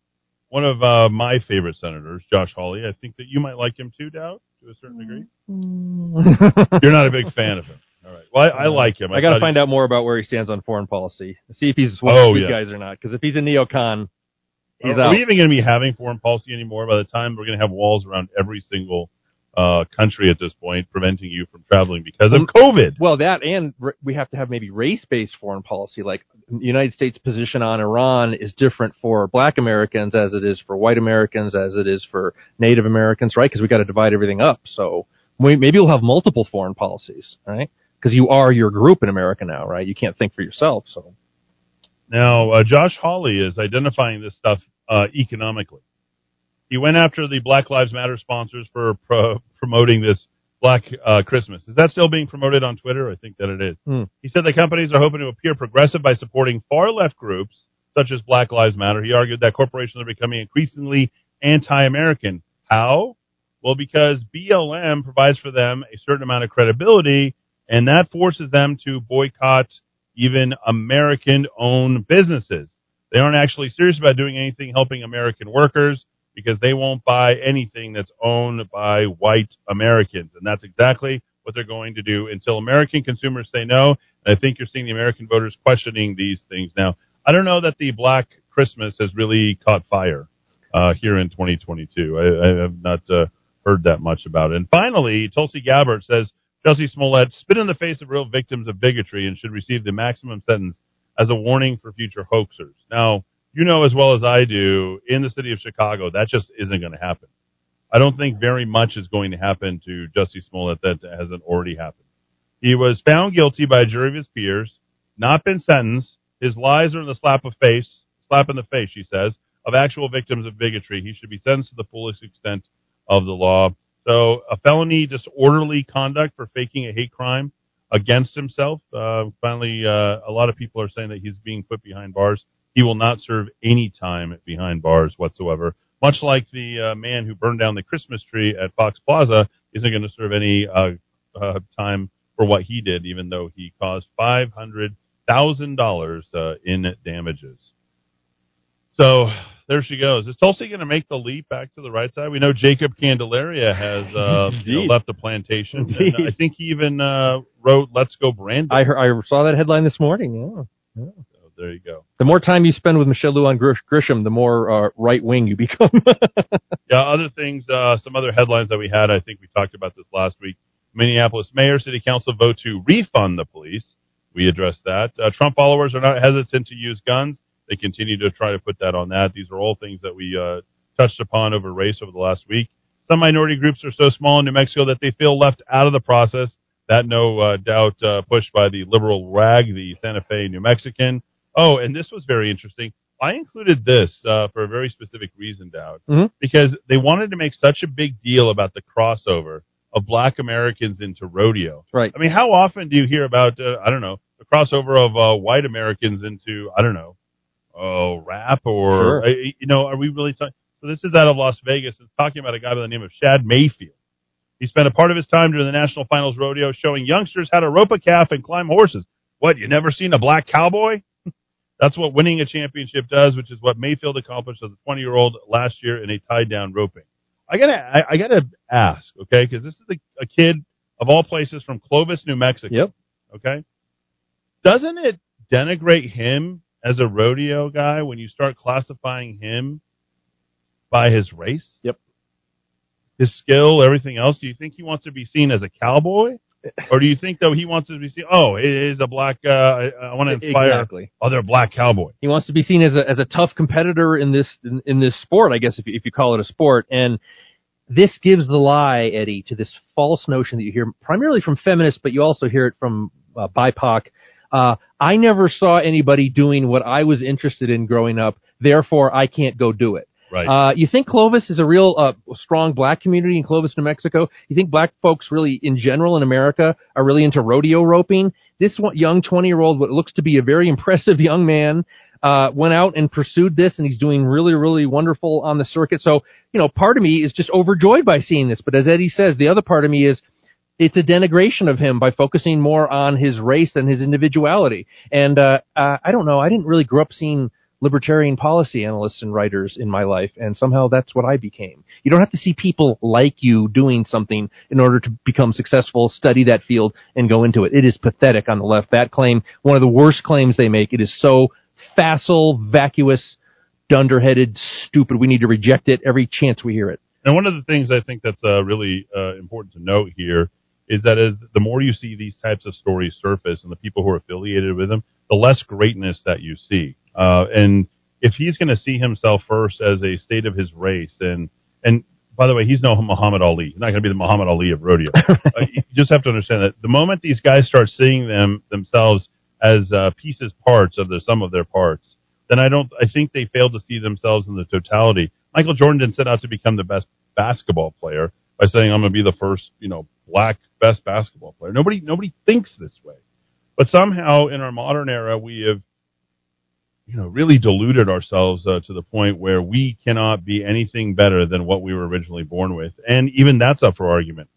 one of uh, my favorite senators, Josh Hawley, I think that you might like him too, Dowd, to a certain degree. You're not a big fan of him. All right. Well, I, I like him. I, I got to find he... out more about where he stands on foreign policy. See if he's one of the good guys or not. Because if he's a neocon, he's uh, out. Are we even going to be having foreign policy anymore? By the time we're going to have walls around every single uh, country at this point, preventing you from traveling because of COVID. Well, that and r- we have to have maybe race-based foreign policy. Like the United States' position on Iran is different for Black Americans as it is for White Americans, as it is for Native Americans, right? Because we got to divide everything up. So we, maybe we'll have multiple foreign policies, right? Because you are your group in America now, right? You can't think for yourself. So now, uh, Josh Hawley is identifying this stuff uh, economically. He went after the Black Lives Matter sponsors for pro- promoting this Black uh, Christmas. Is that still being promoted on Twitter? I think that it is. Mm. He said the companies are hoping to appear progressive by supporting far-left groups such as Black Lives Matter. He argued that corporations are becoming increasingly anti-American. How? Well, because B L M provides for them a certain amount of credibility, and that forces them to boycott even American-owned businesses. They aren't actually serious about doing anything helping American workers because they won't buy anything that's owned by white Americans. And that's exactly what they're going to do until American consumers say no. And I think you're seeing the American voters questioning these things now. I don't know that the Black Christmas has really caught fire uh, here in twenty twenty-two. I, I have not uh, heard that much about it. And finally, Tulsi Gabbard says, Jussie Smollett spit in the face of real victims of bigotry and should receive the maximum sentence as a warning for future hoaxers. Now, you know as well as I do, in the city of Chicago, that just isn't going to happen. I don't think very much is going to happen to Jussie Smollett that hasn't already happened. He was found guilty by a jury of his peers, not been sentenced. His lies are in the slap of face, slap in the face, she says, of actual victims of bigotry. He should be sentenced to the fullest extent of the law. So a felony disorderly conduct for faking a hate crime against himself. Uh, finally, uh, a lot of people are saying that he's being put behind bars. He will not serve any time behind bars whatsoever, much like the uh, man who burned down the Christmas tree at Fox Plaza isn't going to serve any uh, uh, time for what he did, even though he caused five hundred thousand dollars uh, in damages. So there she goes. Is Tulsi going to make the leap back to the right side? We know Jacob Candelaria has uh, you know, left the plantation. And I think he even uh, wrote "Let's Go, Brandon." I, heard, I saw that headline this morning. Yeah, yeah. So there you go. The more time you spend with Michelle Lujan Grisham, the more uh, right wing you become. Yeah. Other things. Uh, some other headlines that we had. I think we talked about this last week. Minneapolis mayor, city council vote to refund the police. We addressed that. Uh, Trump followers are not hesitant to use guns. They continue to try to put that on that. These are all things that we uh, touched upon over race over the last week. Some minority groups are so small in New Mexico that they feel left out of the process. That, no uh, doubt, uh, pushed by the liberal rag, the Santa Fe New Mexican. Oh, and this was very interesting. I included this uh, for a very specific reason, Dowd, mm-hmm. because they wanted to make such a big deal about the crossover of Black Americans into rodeo. Right. I mean, how often do you hear about, uh, I don't know, the crossover of uh, white Americans into, I don't know, Oh, rap or, sure. you know, are we really talking? So this is out of Las Vegas. It's talking about a guy by the name of Shad Mayfield. He spent a part of his time during the National Finals Rodeo showing youngsters how to rope a calf and climb horses. What, you never seen a black cowboy? That's what winning a championship does, which is what Mayfield accomplished as a twenty-year-old last year in a tied-down roping. I gotta, I, I gotta ask, okay, because this is a, a kid of all places from Clovis, New Mexico. Yep. Okay. Doesn't it denigrate him as a rodeo guy when you start classifying him by his race? Yep. His skill, everything else. Do you think he wants to be seen as a cowboy? Or do you think, though, he wants to be seen, oh, he's a black, uh, I, I want to inspire exactly. other black cowboy. He wants to be seen as a as a tough competitor in this in, in this sport, I guess, if you, if you call it a sport. And this gives the lie, Eddie, to this false notion that you hear primarily from feminists, but you also hear it from uh, B I P O C. Uh, I never saw anybody doing what I was interested in growing up, therefore I can't go do it. Right. Uh, you think Clovis is a real uh, strong black community in Clovis, New Mexico? You think black folks really, in general in America, are really into rodeo roping? This young twenty-year-old, what looks to be a very impressive young man, uh, went out and pursued this, and he's doing really, really wonderful on the circuit. So, you know, part of me is just overjoyed by seeing this. But as Eddie says, the other part of me is it's a denigration of him by focusing more on his race than his individuality. And uh, uh, I don't know. I didn't really grow up seeing libertarian policy analysts and writers in my life, and somehow that's what I became. You don't have to see people like you doing something in order to become successful, study that field, and go into it. It is pathetic on the left. That claim, one of the worst claims they make, it is so facile, vacuous, dunderheaded, stupid. We need to reject it every chance we hear it. And one of the things I think that's uh, really uh, important to note here is that as the more you see these types of stories surface and the people who are affiliated with them, the less greatness that you see. Uh, and if he's going to see himself first as a state of his race, and and by the way, he's no Muhammad Ali. He's not going to be the Muhammad Ali of rodeo. uh, you just have to understand that the moment these guys start seeing them themselves as uh, pieces, parts of the sum of their parts, then I don't. I think they fail to see themselves in the totality. Michael Jordan didn't set out to become the best basketball player by saying, "I'm going to be the first, you know, black best basketball player." Nobody, nobody thinks this way. But somehow in our modern era, we have, you know, really deluded ourselves uh, to the point where we cannot be anything better than what we were originally born with. And even that's up for argument.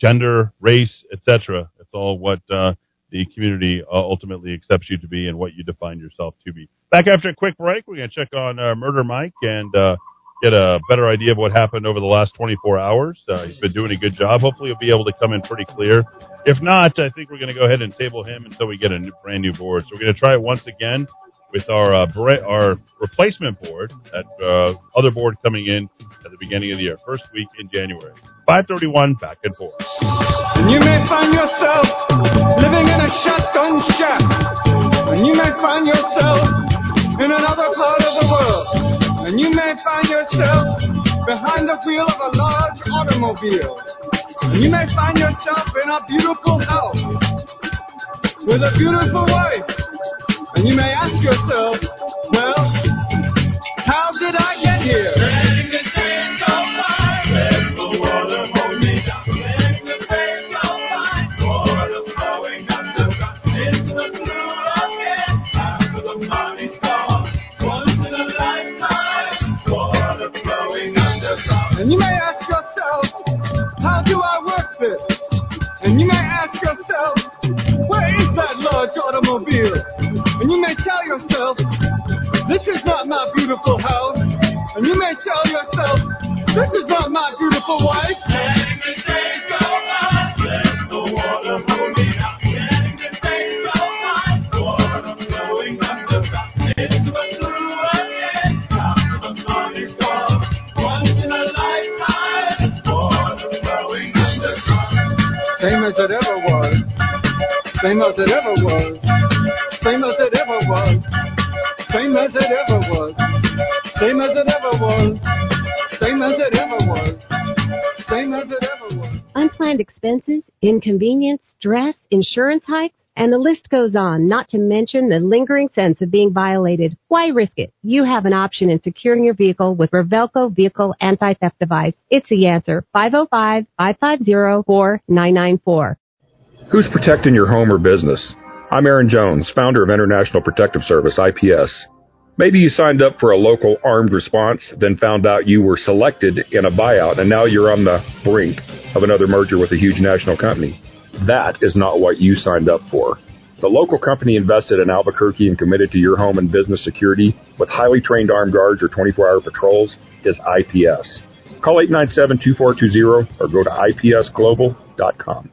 Gender, race, et cetera. It's all what uh, the community uh, ultimately accepts you to be and what you define yourself to be. Back after a quick break, we're going to check on uh, Murder Mike and uh, get a better idea of what happened over the last twenty-four hours. Uh, he's been doing a good job. Hopefully he'll be able to come in pretty clear. If not, I think we're going to go ahead and table him until we get a new, brand new board. So we're going to try it once again with our uh, bre- our replacement board, that uh, other board coming in at the beginning of the year, first week in January. five thirty-one, back and forth. And you may find yourself living in a shotgun shack. And you may find yourself in another part of the world. And you may find yourself behind the wheel of a large automobile. And you may find yourself in a beautiful house with a beautiful wife. And you may ask yourself, well, how did I get here? And you may ask yourself, how do I work this? And you may ask yourself, where is that large automobile? And you may tell yourself, this is not my beautiful house. And you may tell yourself, this is not my beautiful wife. And the days go by, let the water flow down. And the days go by, water flowing up the mountain. It's the true again, after the money's gone. Once in a lifetime, water flowing up the mountain. Same as it ever was, same as it ever was. Same as it ever was, same as it ever was, same as it ever was, same as it ever was, same as it ever was. Unplanned expenses, inconvenience, stress, insurance hikes, and the list goes on, not to mention the lingering sense of being violated. Why risk it? You have an option in securing your vehicle with Revelco Vehicle Anti-Theft Device. It's the answer, five oh five, five five zero, four nine nine four. Who's protecting your home or business? I'm Aaron Jones, founder of International Protective Service, I P S. Maybe you signed up for a local armed response, then found out you were selected in a buyout, and now you're on the brink of another merger with a huge national company. That is not what you signed up for. The local company invested in Albuquerque and committed to your home and business security with highly trained armed guards or twenty-four hour patrols is I P S. Call eight nine seven, two four two zero or go to I P S global dot com.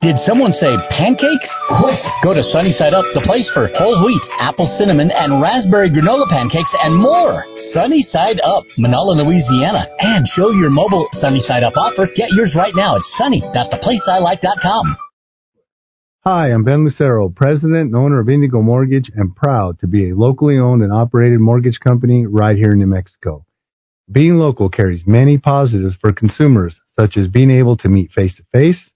Did someone say pancakes? Quick, go to Sunnyside Up, the place for whole wheat, apple cinnamon, and raspberry granola pancakes and more. Sunnyside Up, Manola, Louisiana. And show your mobile Sunnyside Up offer. Get yours right now at sunny dot the place I like dot com. Hi, I'm Ben Lucero, president and owner of Indigo Mortgage, and proud to be a locally owned and operated mortgage company right here in New Mexico. Being local carries many positives for consumers, such as being able to meet face-to-face,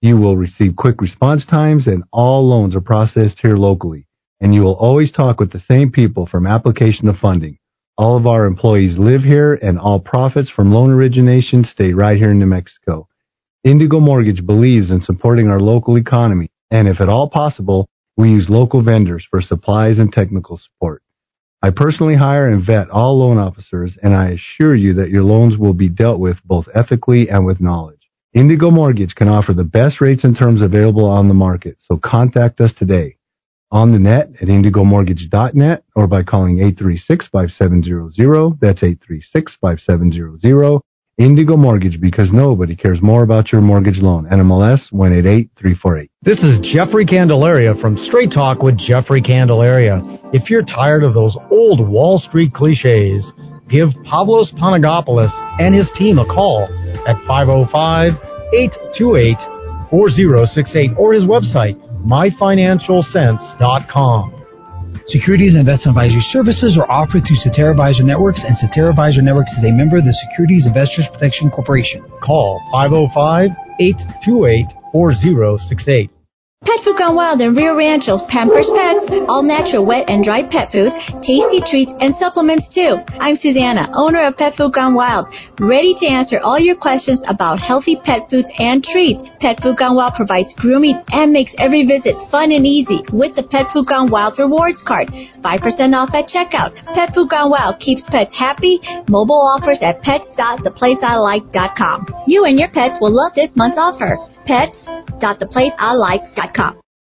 you will receive quick response times, and all loans are processed here locally, and you will always talk with the same people from application to funding. All of our employees live here, and all profits from loan origination stay right here in New Mexico. Indigo Mortgage believes in supporting our local economy, and if at all possible, we use local vendors for supplies and technical support. I personally hire and vet all loan officers, and I assure you that your loans will be dealt with both ethically and with knowledge. Indigo Mortgage can offer the best rates and terms available on the market, so contact us today on the net at indigo mortgage dot net or by calling eight three six, five seven zero zero. That's eight three six, five seven zero zero. Indigo Mortgage, because nobody cares more about your mortgage loan. N M L S one eight eight three four eight. This is Jeffrey Candelaria from Straight Talk with Jeffrey Candelaria. If you're tired of those old Wall Street cliches, give Pavlos Panagopoulos and his team a call at five oh five, eight two eight, four oh six eight or his website, my financial sense dot com. Securities and investment advisory services are offered through Cetera Advisor Networks, and Cetera Advisor Networks is a member of the Securities Investors Protection Corporation. Call five oh five, eight two eight, four oh six eight. Pet Food Gone Wild and Rio Rancho's Pampers Pets, all natural wet and dry pet food, tasty treats, and supplements too. I'm Susanna, owner of Pet Food Gone Wild, ready to answer all your questions about healthy pet foods and treats. Pet Food Gone Wild provides grooming and makes every visit fun and easy with the Pet Food Gone Wild rewards card. five percent off at checkout. Pet Food Gone Wild keeps pets happy. Mobile offers at pets dot the place I like dot com. You and your pets will love this month's offer. pets dot the place I like dot com.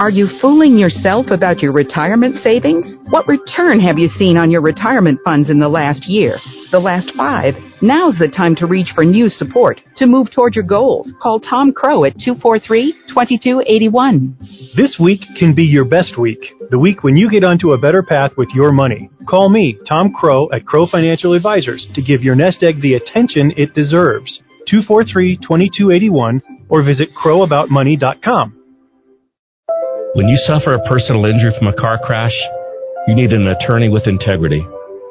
Are you fooling yourself about your retirement savings? What return have you seen on your retirement funds in the last year? The last five? Now's the time to reach for new support. To move toward your goals, call Tom Crow at two four three, two two eight one. This week can be your best week, the week when you get onto a better path with your money. Call me, Tom Crow, at Crow Financial Advisors to give your nest egg the attention it deserves. two four three, two two eight one or visit crow about money dot com. When you suffer a personal injury from a car crash, you need an attorney with integrity.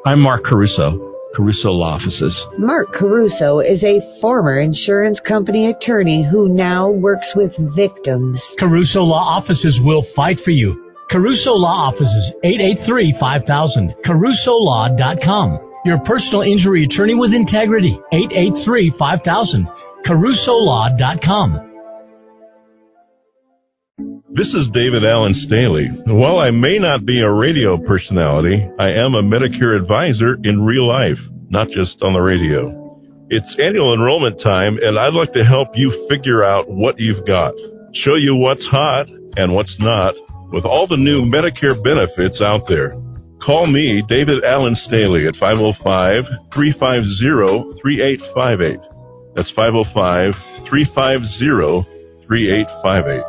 I'm Mark Caruso, Caruso Law Offices. Mark Caruso is a former insurance company attorney who now works with victims. Caruso Law Offices will fight for you. Caruso Law Offices, eight eight three, five thousand, caruso law dot com. Your personal injury attorney with integrity, eight eight three, five thousand, caruso law dot com. This is David Allen Staley. While I may not be a radio personality, I am a Medicare advisor in real life, not just on the radio. It's annual enrollment time, and I'd like to help you figure out what you've got, show you what's hot and what's not, with all the new Medicare benefits out there. Call me, David Allen Staley, at five oh five, three five zero, three eight five eight. That's five oh five, three five zero, three eight five eight.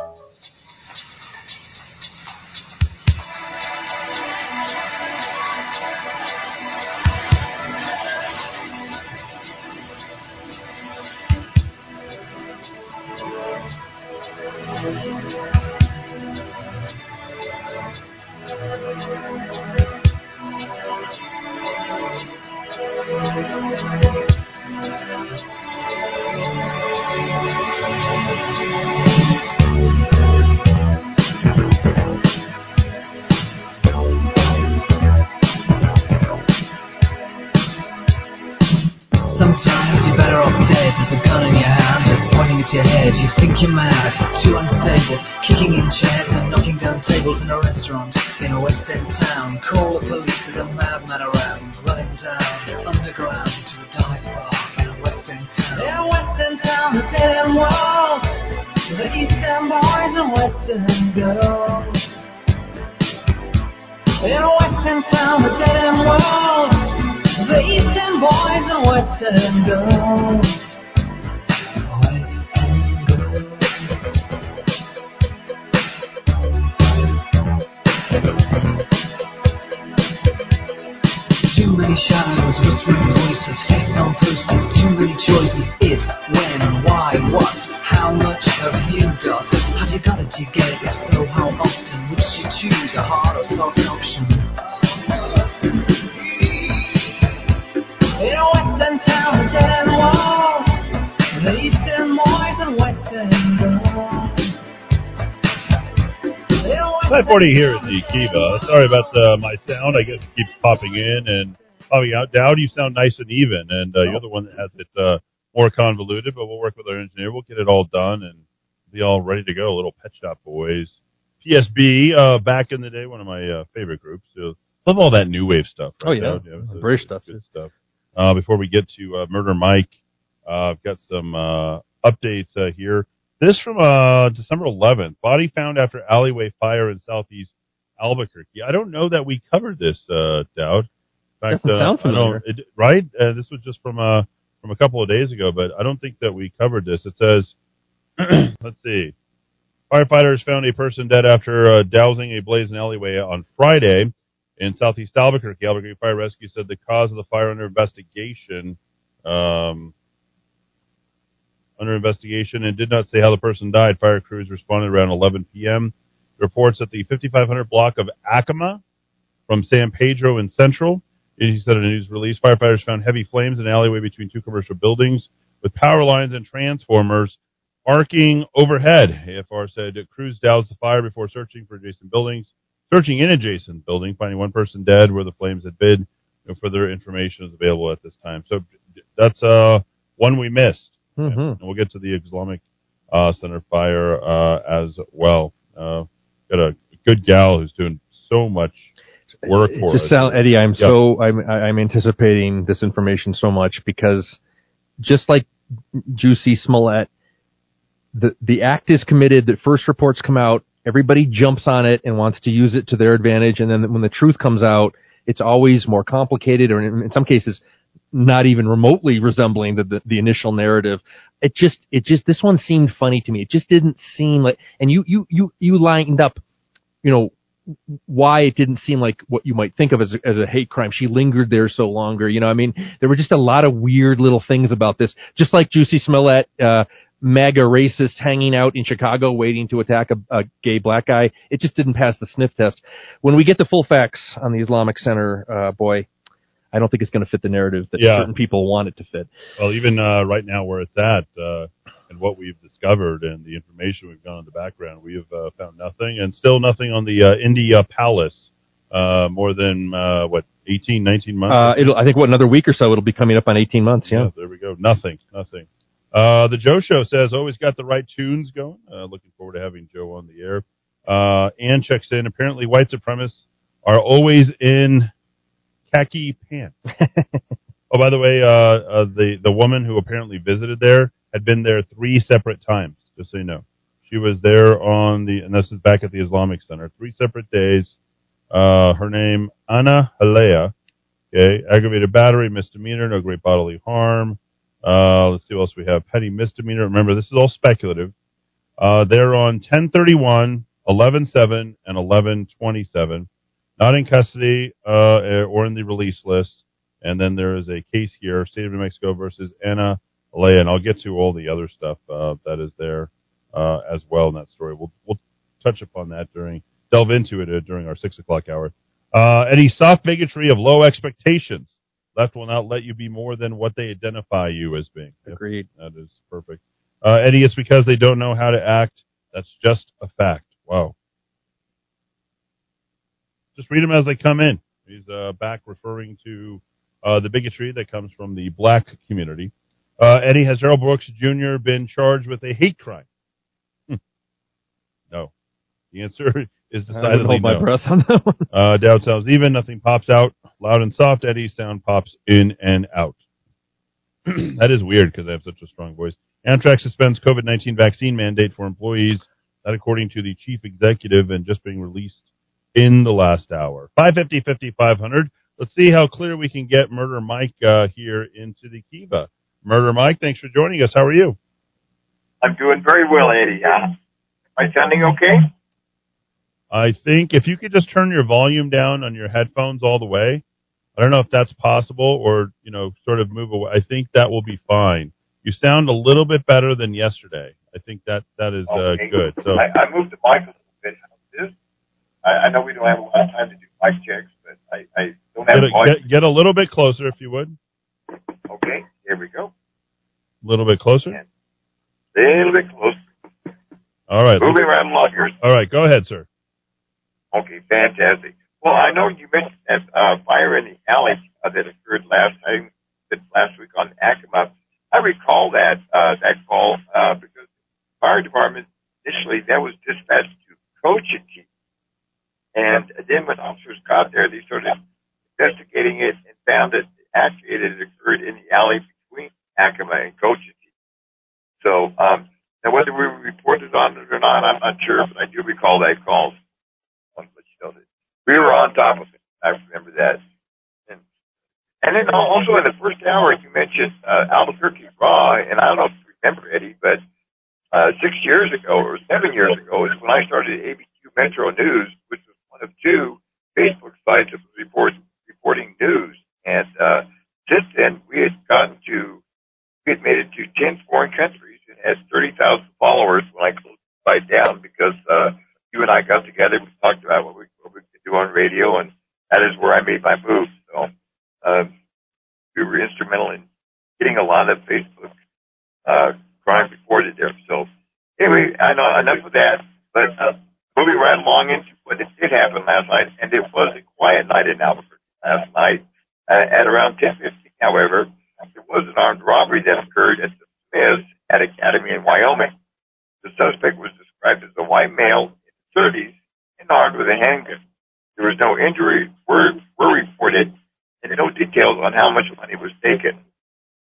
and go. In western town, the dead end world, the eastern boys and western girls. Western girls. Too many shadows, whispering voices, face on posters, too many choices. If, when, why, what, how much have you got? Have you got it? You get it? Yes, no, how often would you choose a hard or soft option? In a western town, the dead end walls, the eastern boys and western girls. five forty here at the Kiva. Sorry about uh, my sound. I guess it keeps popping in and popping out. Dowd, you sound nice and even, and uh, you're the one that has it uh, more convoluted, but we'll work with our engineer. We'll get it all done and be all ready to go. Little Pet Shop Boys, P S B, uh, back in the day, one of my uh, favorite groups. So love all that new wave stuff. Right? Oh yeah, yeah, yeah British stuff. Good stuff. Uh, before we get to uh, Murder Mike, uh, I've got some uh, updates uh, here. This from uh, December eleventh. Body found after alleyway fire in southeast Albuquerque. I don't know that we covered this, uh, Dowd. In fact, doesn't uh, sound familiar, it, right? Uh, this was just from uh, from a couple of days ago, but I don't think that we covered this. It says. Let's see. Firefighters found a person dead after uh, dousing a blaze in alleyway on Friday in southeast Albuquerque. Albuquerque Fire Rescue said the cause of the fire under investigation, um, under investigation, and did not say how the person died. Fire crews responded around eleven p.m. Reports that the fifty-five hundred block of Acoma from San Pedro and Central. He said in a news release, firefighters found heavy flames in an alleyway between two commercial buildings with power lines and transformers arcing overhead. A F R said crews doused the fire before searching for adjacent buildings, searching in adjacent building, finding one person dead where the flames had been. No further information is available at this time. So that's uh, one we missed. Mm-hmm. And we'll get to the Islamic uh, Center fire uh, as well. Uh, got a good gal who's doing so much work for us. Sound, Eddie, I'm yep. so I'm I'm anticipating this information so much because just like Juicy Smollett, The the act is committed, that first reports come out, everybody jumps on it and wants to use it to their advantage, and then when the truth comes out, it's always more complicated, or in, in some cases, not even remotely resembling the, the, the initial narrative. It just, it just, this one seemed funny to me. It just didn't seem like, and you, you, you, you lined up, you know, why it didn't seem like what you might think of as a, as a hate crime. She lingered there so longer, you know, I mean, there were just a lot of weird little things about this, just like Juicy Smollett, uh, MAGA racist hanging out in Chicago waiting to attack a, a gay black guy. It just didn't pass the sniff test. When we get the full facts on the Islamic Center, uh, boy, I don't think it's going to fit the narrative that yeah. certain people want it to fit. Well, even uh, right now where it's at uh, and what we've discovered and the information we've got in the background, we have uh, found nothing, and still nothing on the uh, India Palace. Uh, more than, uh, what, eighteen, nineteen months? Uh, it'll, I think, what, another week or so it'll be coming up on eighteen months, yeah. yeah there we go. Nothing, nothing. Uh, the Joe Show says, always got the right tunes going. Uh, looking forward to having Joe on the air. Uh, Ann checks in. Apparently, white supremacists are always in khaki pants. Oh, by the way, uh, uh, the, the woman who apparently visited there had been there three separate times, just so you know. She was there on the, and this is back at the Islamic Center, three separate days. Uh, her name, Anna Halea. Okay. Aggravated battery, misdemeanor, no great bodily harm. Uh, let's see what else we have. Petty misdemeanor. Remember, this is all speculative. Uh, they're on ten thirty-one, eleven seven, and eleven twenty-seven. Not in custody, uh, or in the release list. And then there is a case here, State of New Mexico versus Anna Halea. And I'll get to all the other stuff, uh, that is there, uh, as well in that story. We'll, we'll touch upon that during, delve into it uh, during our six o'clock hour. Uh, Eddie, soft bigotry of low expectations. Left will not let you be more than what they identify you as being. Agreed. That is perfect. Uh, Eddie, it's because they don't know how to act. That's just a fact. Wow. Just read them as they come in. He's uh, back referring to uh, the bigotry that comes from the black community. Uh, Eddie, has Daryl Brooks Junior been charged with a hate crime? Hm. No. The answer is decidedly hold no. my breath on that one. Uh, Dowd sounds even. Nothing pops out. Loud and soft. Eddie, sound pops in and out. That is weird because I have such a strong voice. Amtrak suspends COVID nineteen vaccine mandate for employees That according to the chief executive and just being released in the last hour. five fifty, fifty-five hundred. Let's see how clear we can get Murder Mike uh, here into the Kiva. Murder Mike, thanks for joining us. How are you? I'm doing very well, Eddie. Am I sounding okay? I think if you could just turn your volume down on your headphones all the way. I don't know if that's possible or, you know, sort of move away. I think that will be fine. You sound a little bit better than yesterday. I think that, that is okay. uh, good. So I, I moved the mic a little bit. I, I know we don't have a lot of time to do mic checks, but I, I don't have a get, get, get a little bit closer if you would. Okay, here we go. A little bit closer? A little bit closer. All right. Moving around longer. All right, go ahead, sir. Okay, fantastic. Well, I know you mentioned that uh, fire in the alley uh, that occurred last time, last week on Acoma. I recall that uh, that call uh, because the fire department initially that was dispatched to Cochiti, and then when officers got there, they started investigating it and found that actually it had occurred in the alley between Acoma and Cochiti. So um, now whether we reported on it or not, I'm not sure, but I do recall that call. We were on top of it. I remember that. And, and then also in the first hour, you mentioned uh, Albuquerque Raw, and I don't know if you remember, Eddie, but uh, six years ago or seven years ago is when I started A B Q Metro News, which was one of two Facebook sites that was report, reporting news. And uh, since then, we had gotten to, we had made it to ten foreign countries and had thirty thousand followers when I closed the site down because uh, you and I got together, we talked about what we on radio, and that is where I made my move. So uh, we were instrumental in getting a lot of Facebook uh, crime reported there. So anyway, I know enough of that, but uh, moving right along into what did happen last night, and it was a quiet night in Albuquerque last night. Uh, at around ten fifteen, however, there was an armed robbery that occurred at the Smiths at Academy in Wyoming. The suspect was described as a white male in his thirties and armed with a handgun. There was no injuries were, were reported, and no details on how much money was taken.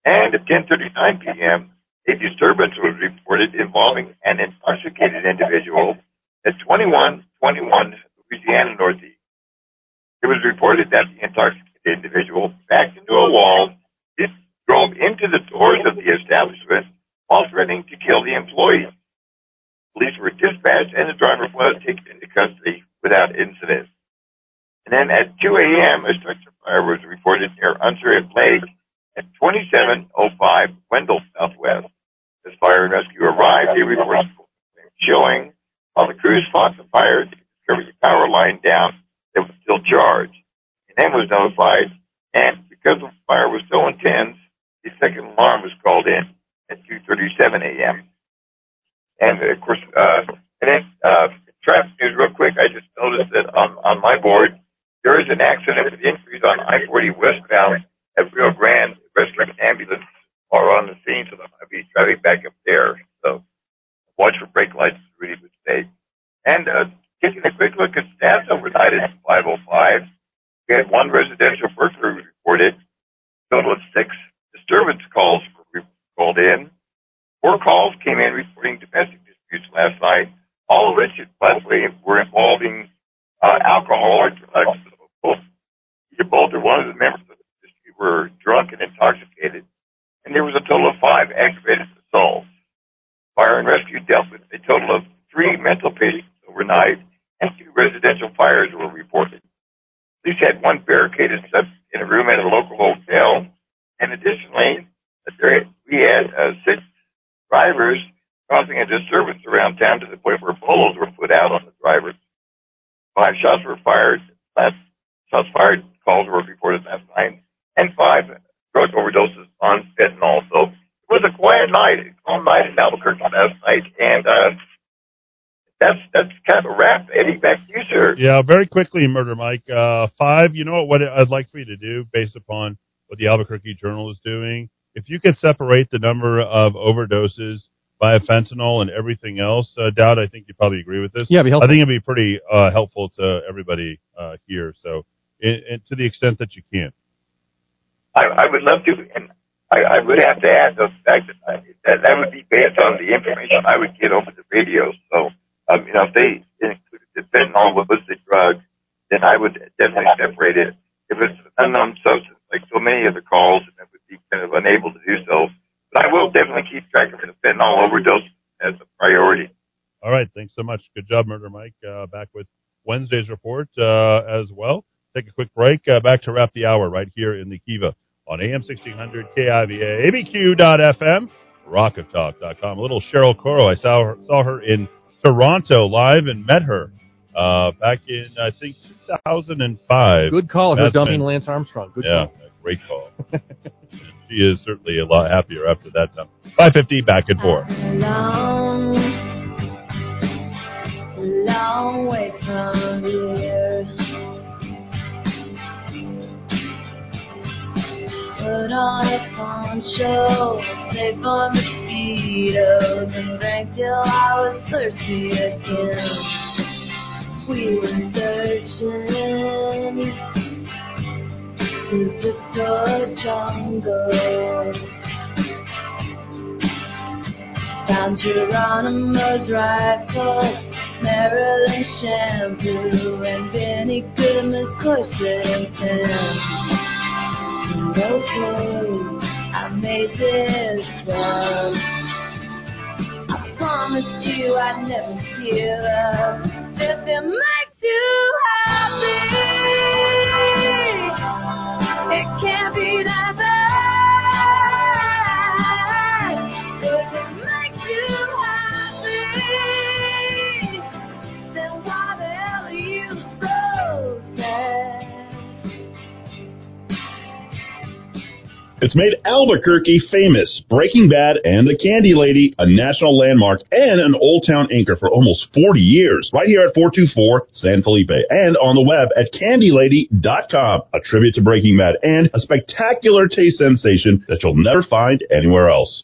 And at ten thirty-nine p.m., a disturbance was reported involving an intoxicated individual at twenty-one twenty-one Louisiana Northeast. It was reported that the intoxicated individual backed into a wall, drove into the doors of the establishment while threatening to kill the employees. Police were dispatched, and the driver was taken into custody without incident. And then at two a.m., a structure fire was reported near Unserious Lake at twenty-seven oh five Wendell Southwest. As fire and rescue arrived, they reported showing while the crews fought the fire to discover the power line down that was still charged. And then was notified, and because the fire was so intense, the second alarm was called in at two thirty-seven a.m. And, of course, uh, and then uh, traffic news real quick, I just noticed that on, on my board, there is an accident with injuries on I forty westbound at Rio Grande. The rescue and ambulance are on the scene, so I'll be driving back up there. So watch for brake lights is really a mistake. And uh, taking a quick look at stats overnight at five oh five, we had one residential burglary reported, a total of six disturbance calls were called in. Four calls came in reporting domestic disputes last night, all of which were involving uh, alcohol or drugs. Both or one of the members of the industry were drunk and intoxicated, and there was a total of five aggravated assaults. Fire and rescue dealt with a total of three mental patients overnight, and two residential fires were reported. Police had one barricaded subject in a room at a local hotel, and additionally, we had uh, six drivers causing a disturbance around town to the point where bolos were put out on the drivers. Five shots were fired. Last shots fired. Calls were reported last night, and five drug overdoses on fentanyl. So it was a quiet night, a calm night in Albuquerque last night, and uh, that's that's kind of a wrap. Eddie, back to you, sir. Yeah, very quickly, Murder Mike. Uh, five, you know what I'd like for you to do, based upon what the Albuquerque Journal is doing, if you could separate the number of overdoses by fentanyl and everything else, uh, Dowd, I think you probably agree with this. Yeah, it'd be helpful. I think it'd be pretty uh, helpful to everybody uh, here, so... It, it, to the extent that you can. I, I would love to, and I, I would have to add the fact that, I, that that would be based on the information I would get over the radio. So uh, Now, if they included the fentanyl was a drug, then I would definitely separate it. If it's an unknown substance, like so many of the calls, and I would be kind of unable to do so. But I will definitely keep track of the fentanyl overdose as a priority. All right. Thanks so much. Good job, Murder Mike. Uh, back with Wednesday's report uh, as well. Take a quick break. Uh, back to wrap the hour right here in the Kiva on A M sixteen hundred, K I V A, A B Q dot F M, rock of talk dot com. A little Cheryl Coro. I saw her, saw her in Toronto live and met her uh, back in, I think, two thousand five. Good call. Her dumping Lance Armstrong. Good yeah, call. Yeah, great call. She is certainly a lot happier after that time. five fifty, back and forth. Long, long way from here. Put on a poncho, save for mosquitoes, and drank till I was thirsty again. We were searching through the store jungle. Found Geronimo's rifle, Marilyn shampoo, and Benny Goodman's corset and pants. Okay, I made this up. I promised you I'd never give up. If it makes you happy, it can't be that bad. If it makes you happy, then why the hell are you so sad? It's made Albuquerque famous. Breaking Bad and The Candy Lady, a national landmark and an Old Town anchor for almost forty years. Right here at four two four San Felipe and on the web at candy lady dot com. A tribute to Breaking Bad and a spectacular taste sensation that you'll never find anywhere else.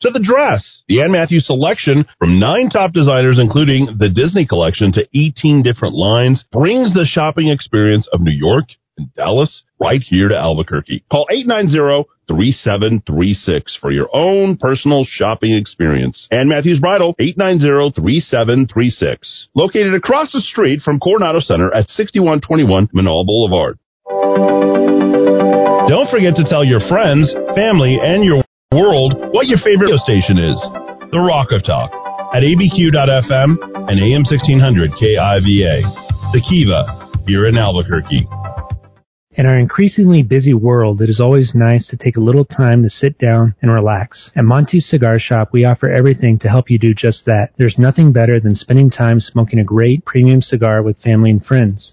to the dress. The Ann Matthews selection from nine top designers, including the Disney collection to eighteen different lines, brings the shopping experience of New York and Dallas right here to Albuquerque. Call eight nine zero, three seven three six for your own personal shopping experience. Ann Matthews Bridal, eight nine zero, three seven three six. Located across the street from Coronado Center at sixty-one twenty-one Manal Boulevard. Don't forget to tell your friends, family, and your world what your favorite radio station is. The Rock of Talk at A B Q dot F M and A M sixteen hundred K I V A. The Kiva, here in Albuquerque. In our increasingly busy world, it is always nice to take a little time to sit down and relax. At Monty's Cigar Shop, we offer everything to help you do just that. There's nothing better than spending time smoking a great premium cigar with family and friends.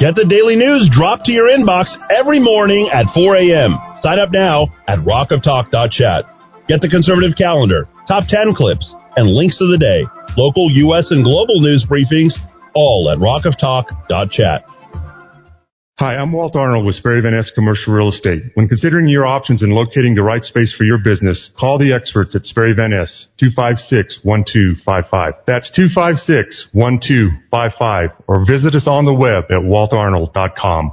Get the daily news dropped to your inbox every morning at four a.m. Sign up now at rock of talk dot chat. Get the conservative calendar, top ten clips, and links of the day, local U S and global news briefings, all at rock of talk dot chat. Hi, I'm Walt Arnold with Sperry Van Ness Commercial Real Estate. When considering your options and locating the right space for your business, call the experts at Sperry Van Ness, two five six, one two five five. That's two five six, one two five five, or visit us on the web at walt arnold dot com.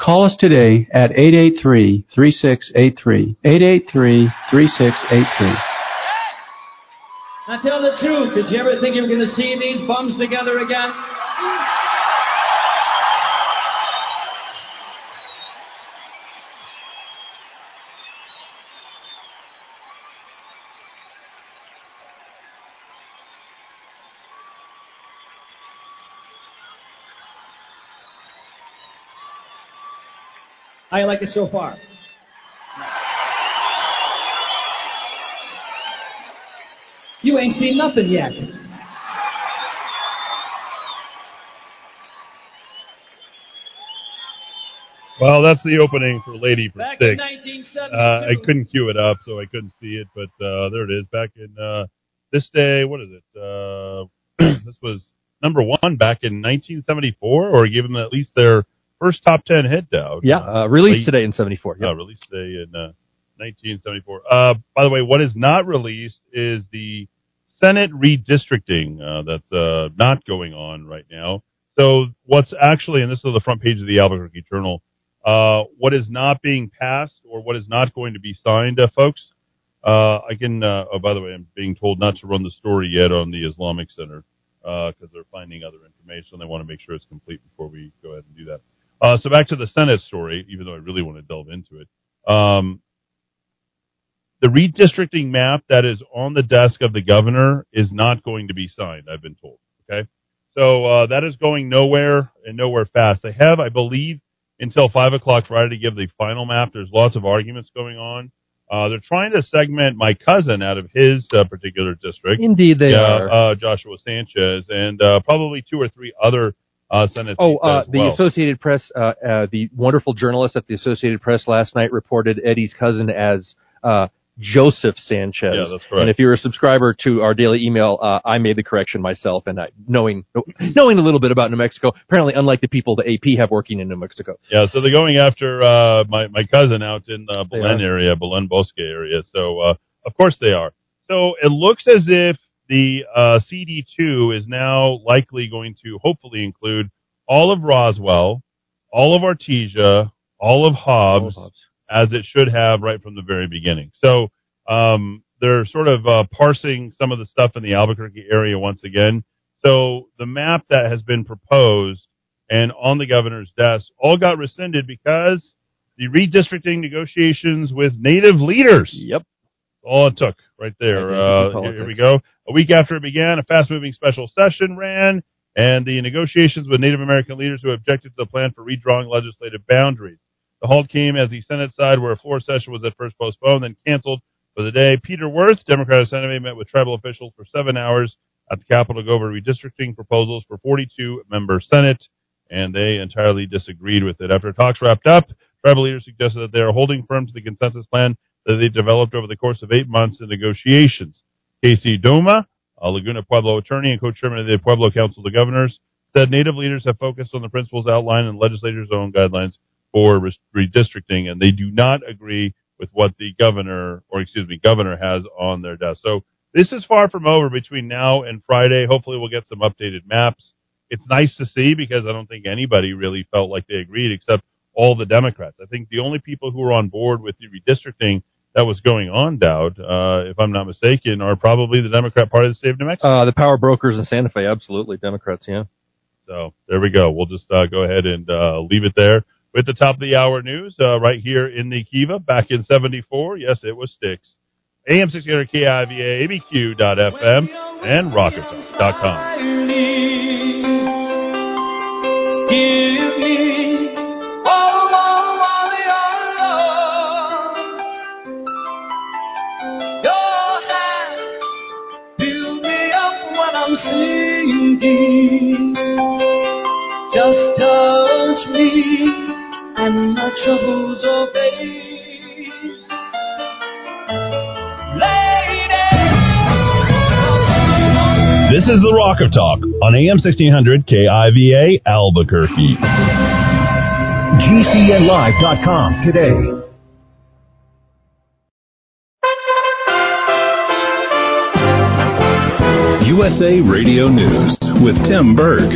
Call us today at eight eight three, three six eight three, eight eight three, three six eight three. Now tell the truth. Did you ever think you were going to see these bums together again? How you like it so far? You ain't seen nothing yet. Well, that's the opening for Lady for Six. Uh, I couldn't cue it up, so I couldn't see it, but uh, there it is. Back in uh, this day, what is it? Uh, this was number one back in nineteen seventy-four, or give them at least their first top ten hit, Dowd. Yeah, uh, released late, today in seventy-four. Yeah, uh, released today in uh, nineteen seventy-four. Uh, by the way, what is not released is the Senate redistricting uh, that's uh, not going on right now. So what's actually, and this is on the front page of the Albuquerque Journal, uh, what is not being passed or what is not going to be signed, uh, folks, uh, I can, uh, oh, by the way, I'm being told not to run the story yet on the Islamic Center because uh, they're finding other information. They want to make sure it's complete before we go ahead and do that. Uh, so back to the Senate story, even though I really want to delve into it. Um, the redistricting map that is on the desk of the governor is not going to be signed, I've been told. Okay, so uh, that is going nowhere and nowhere fast. They have, I believe, until five o'clock Friday to give the final map. There's lots of arguments going on. Uh, they're trying to segment my cousin out of his uh, particular district. Indeed, they uh, are. Uh, Joshua Sanchez and uh, probably two or three other Uh, oh, uh, the well. Associated Press, uh, uh, the wonderful journalist at the Associated Press last night reported Eddie's cousin as uh, Joseph Sanchez. Yeah, that's correct. And if you're a subscriber to our daily email, uh, I made the correction myself, and I, knowing knowing a little bit about New Mexico, apparently unlike the people the A P have working in New Mexico. Yeah, so they're going after uh, my, my cousin out in the Belen area, Belen Bosque area. So, uh, of course they are. So it looks as if the uh, C D two is now likely going to hopefully include all of Roswell, all of Artesia, all of Hobbs, all of Hobbs. As it should have right from the very beginning. So um, they're sort of uh, parsing some of the stuff in the Albuquerque area once again. So the map that has been proposed and on the governor's desk all got rescinded because the redistricting negotiations with native leaders. Yep. All it took right there. Uh, here we go. A week after it began, a fast-moving special session ran, and the negotiations with Native American leaders who objected to the plan for redrawing legislative boundaries. The halt came as the Senate side, where a floor session was at first postponed, then canceled for the day. Peter Wirth, Democratic senator, met with tribal officials for seven hours at the Capitol to go over redistricting proposals for forty-two member Senate, and they entirely disagreed with it. After talks wrapped up, tribal leaders suggested that they are holding firm to the consensus plan that they developed over the course of eight months in negotiations. Casey Doma, a Laguna Pueblo attorney and co-chairman of the Pueblo Council of Governors, said Native leaders have focused on the principles outlined in legislators' own guidelines for re- redistricting, and they do not agree with what the governor, or excuse me, governor has on their desk. So this is far from over between now and Friday. Hopefully we'll get some updated maps. It's nice to see because I don't think anybody really felt like they agreed except all the Democrats. I think the only people who were on board with the redistricting that was going on, Dowd, uh, if I'm not mistaken, are probably the Democrat Party of the state of New Mexico. Uh, the power brokers in Santa Fe, absolutely. Democrats, yeah. So there we go. We'll just uh, go ahead and uh, leave it there. We're at the top of the hour news uh, right here in the Kiva, back in seventy-four. Yes, it was Styx. A M six hundred K I V A, A B Q dot F M, and rock of talk dot com. Give me all of your love. Your hand build me up when I'm sinking. Just touch me and my troubles obey. This is the Rock of Talk on A M sixteen hundred K I V A Albuquerque. G C N live dot com today. U S A Radio News with Tim Berg.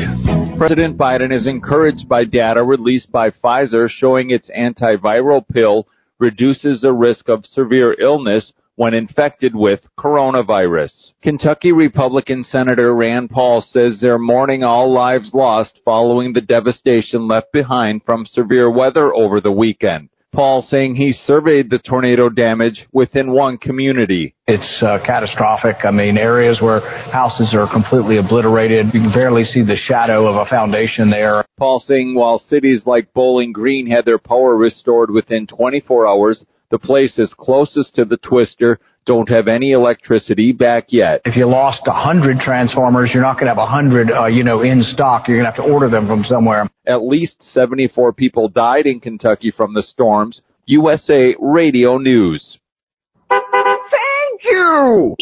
President Biden is encouraged by data released by Pfizer showing its antiviral pill reduces the risk of severe illness when infected with coronavirus. Kentucky Republican Senator Rand Paul says they're mourning all lives lost following the devastation left behind from severe weather over the weekend. Paul saying he surveyed the tornado damage within one community. It's uh, catastrophic. I mean, areas where houses are completely obliterated. You can barely see the shadow of a foundation there. Paul saying while cities like Bowling Green had their power restored within twenty-four hours, the places closest to the twister don't have any electricity back yet. If you lost one hundred transformers, you're not going to have one hundred, uh, you know, in stock. You're going to have to order them from somewhere. At least seventy-four people died in Kentucky from the storms. U S A Radio News. Thank you.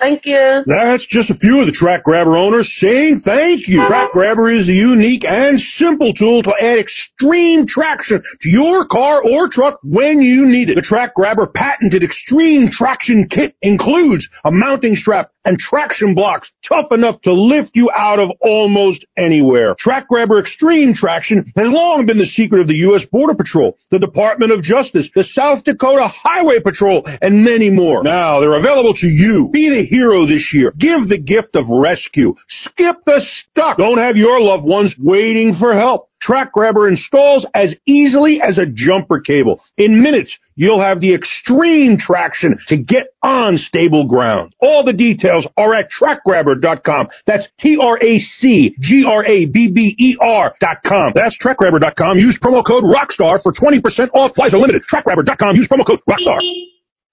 Thank you. That's just a few of the Track Grabber owners saying thank you. Track Grabber is a unique and simple tool to add extreme traction to your car or truck when you need it. The Track Grabber patented extreme traction kit includes a mounting strap and traction blocks tough enough to lift you out of almost anywhere. Track Grabber Extreme Traction has long been the secret of the U S. Border Patrol, the Department of Justice, the South Dakota Highway Patrol, and many more. Now they're available to you. Be the hero this year. Give the gift of rescue. Skip the stuck. Don't have your loved ones waiting for help. Track Grabber installs as easily as a jumper cable. In minutes, you'll have the extreme traction to get on stable ground. All the details are at track grabber dot com. That's T R A C G R A B B E R dot com. That's track grabber dot com. Use promo code ROCKSTAR for twenty percent off. Flies are limited. track grabber dot com. Use promo code ROCKSTAR.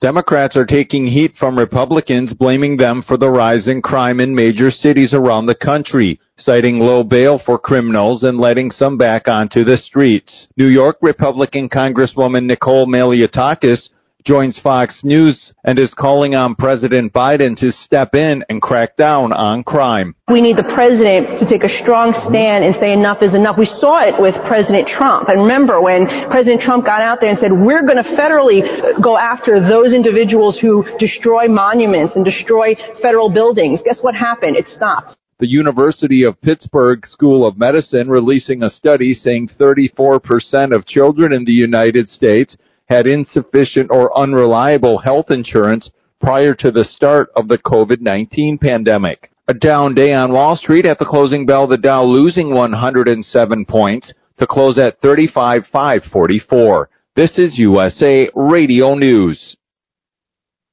Democrats are taking heat from Republicans, blaming them for the rise in crime in major cities around the country, citing low bail for criminals and letting some back onto the streets. New York Republican Congresswoman Nicole Maliotakis joins Fox News and is calling on President Biden to step in and crack down on crime. We need the president to take a strong stand and say enough is enough. We saw it with President Trump. And remember when President Trump got out there and said, we're going to federally go after those individuals who destroy monuments and destroy federal buildings. Guess what happened? It stopped. The University of Pittsburgh School of Medicine releasing a study saying thirty-four percent of children in the United States had insufficient or unreliable health insurance prior to the start of the covid nineteen pandemic. A down day on Wall Street at the closing bell, the Dow losing one hundred seven points to close at thirty-five thousand five hundred forty-four. This is U S A Radio News.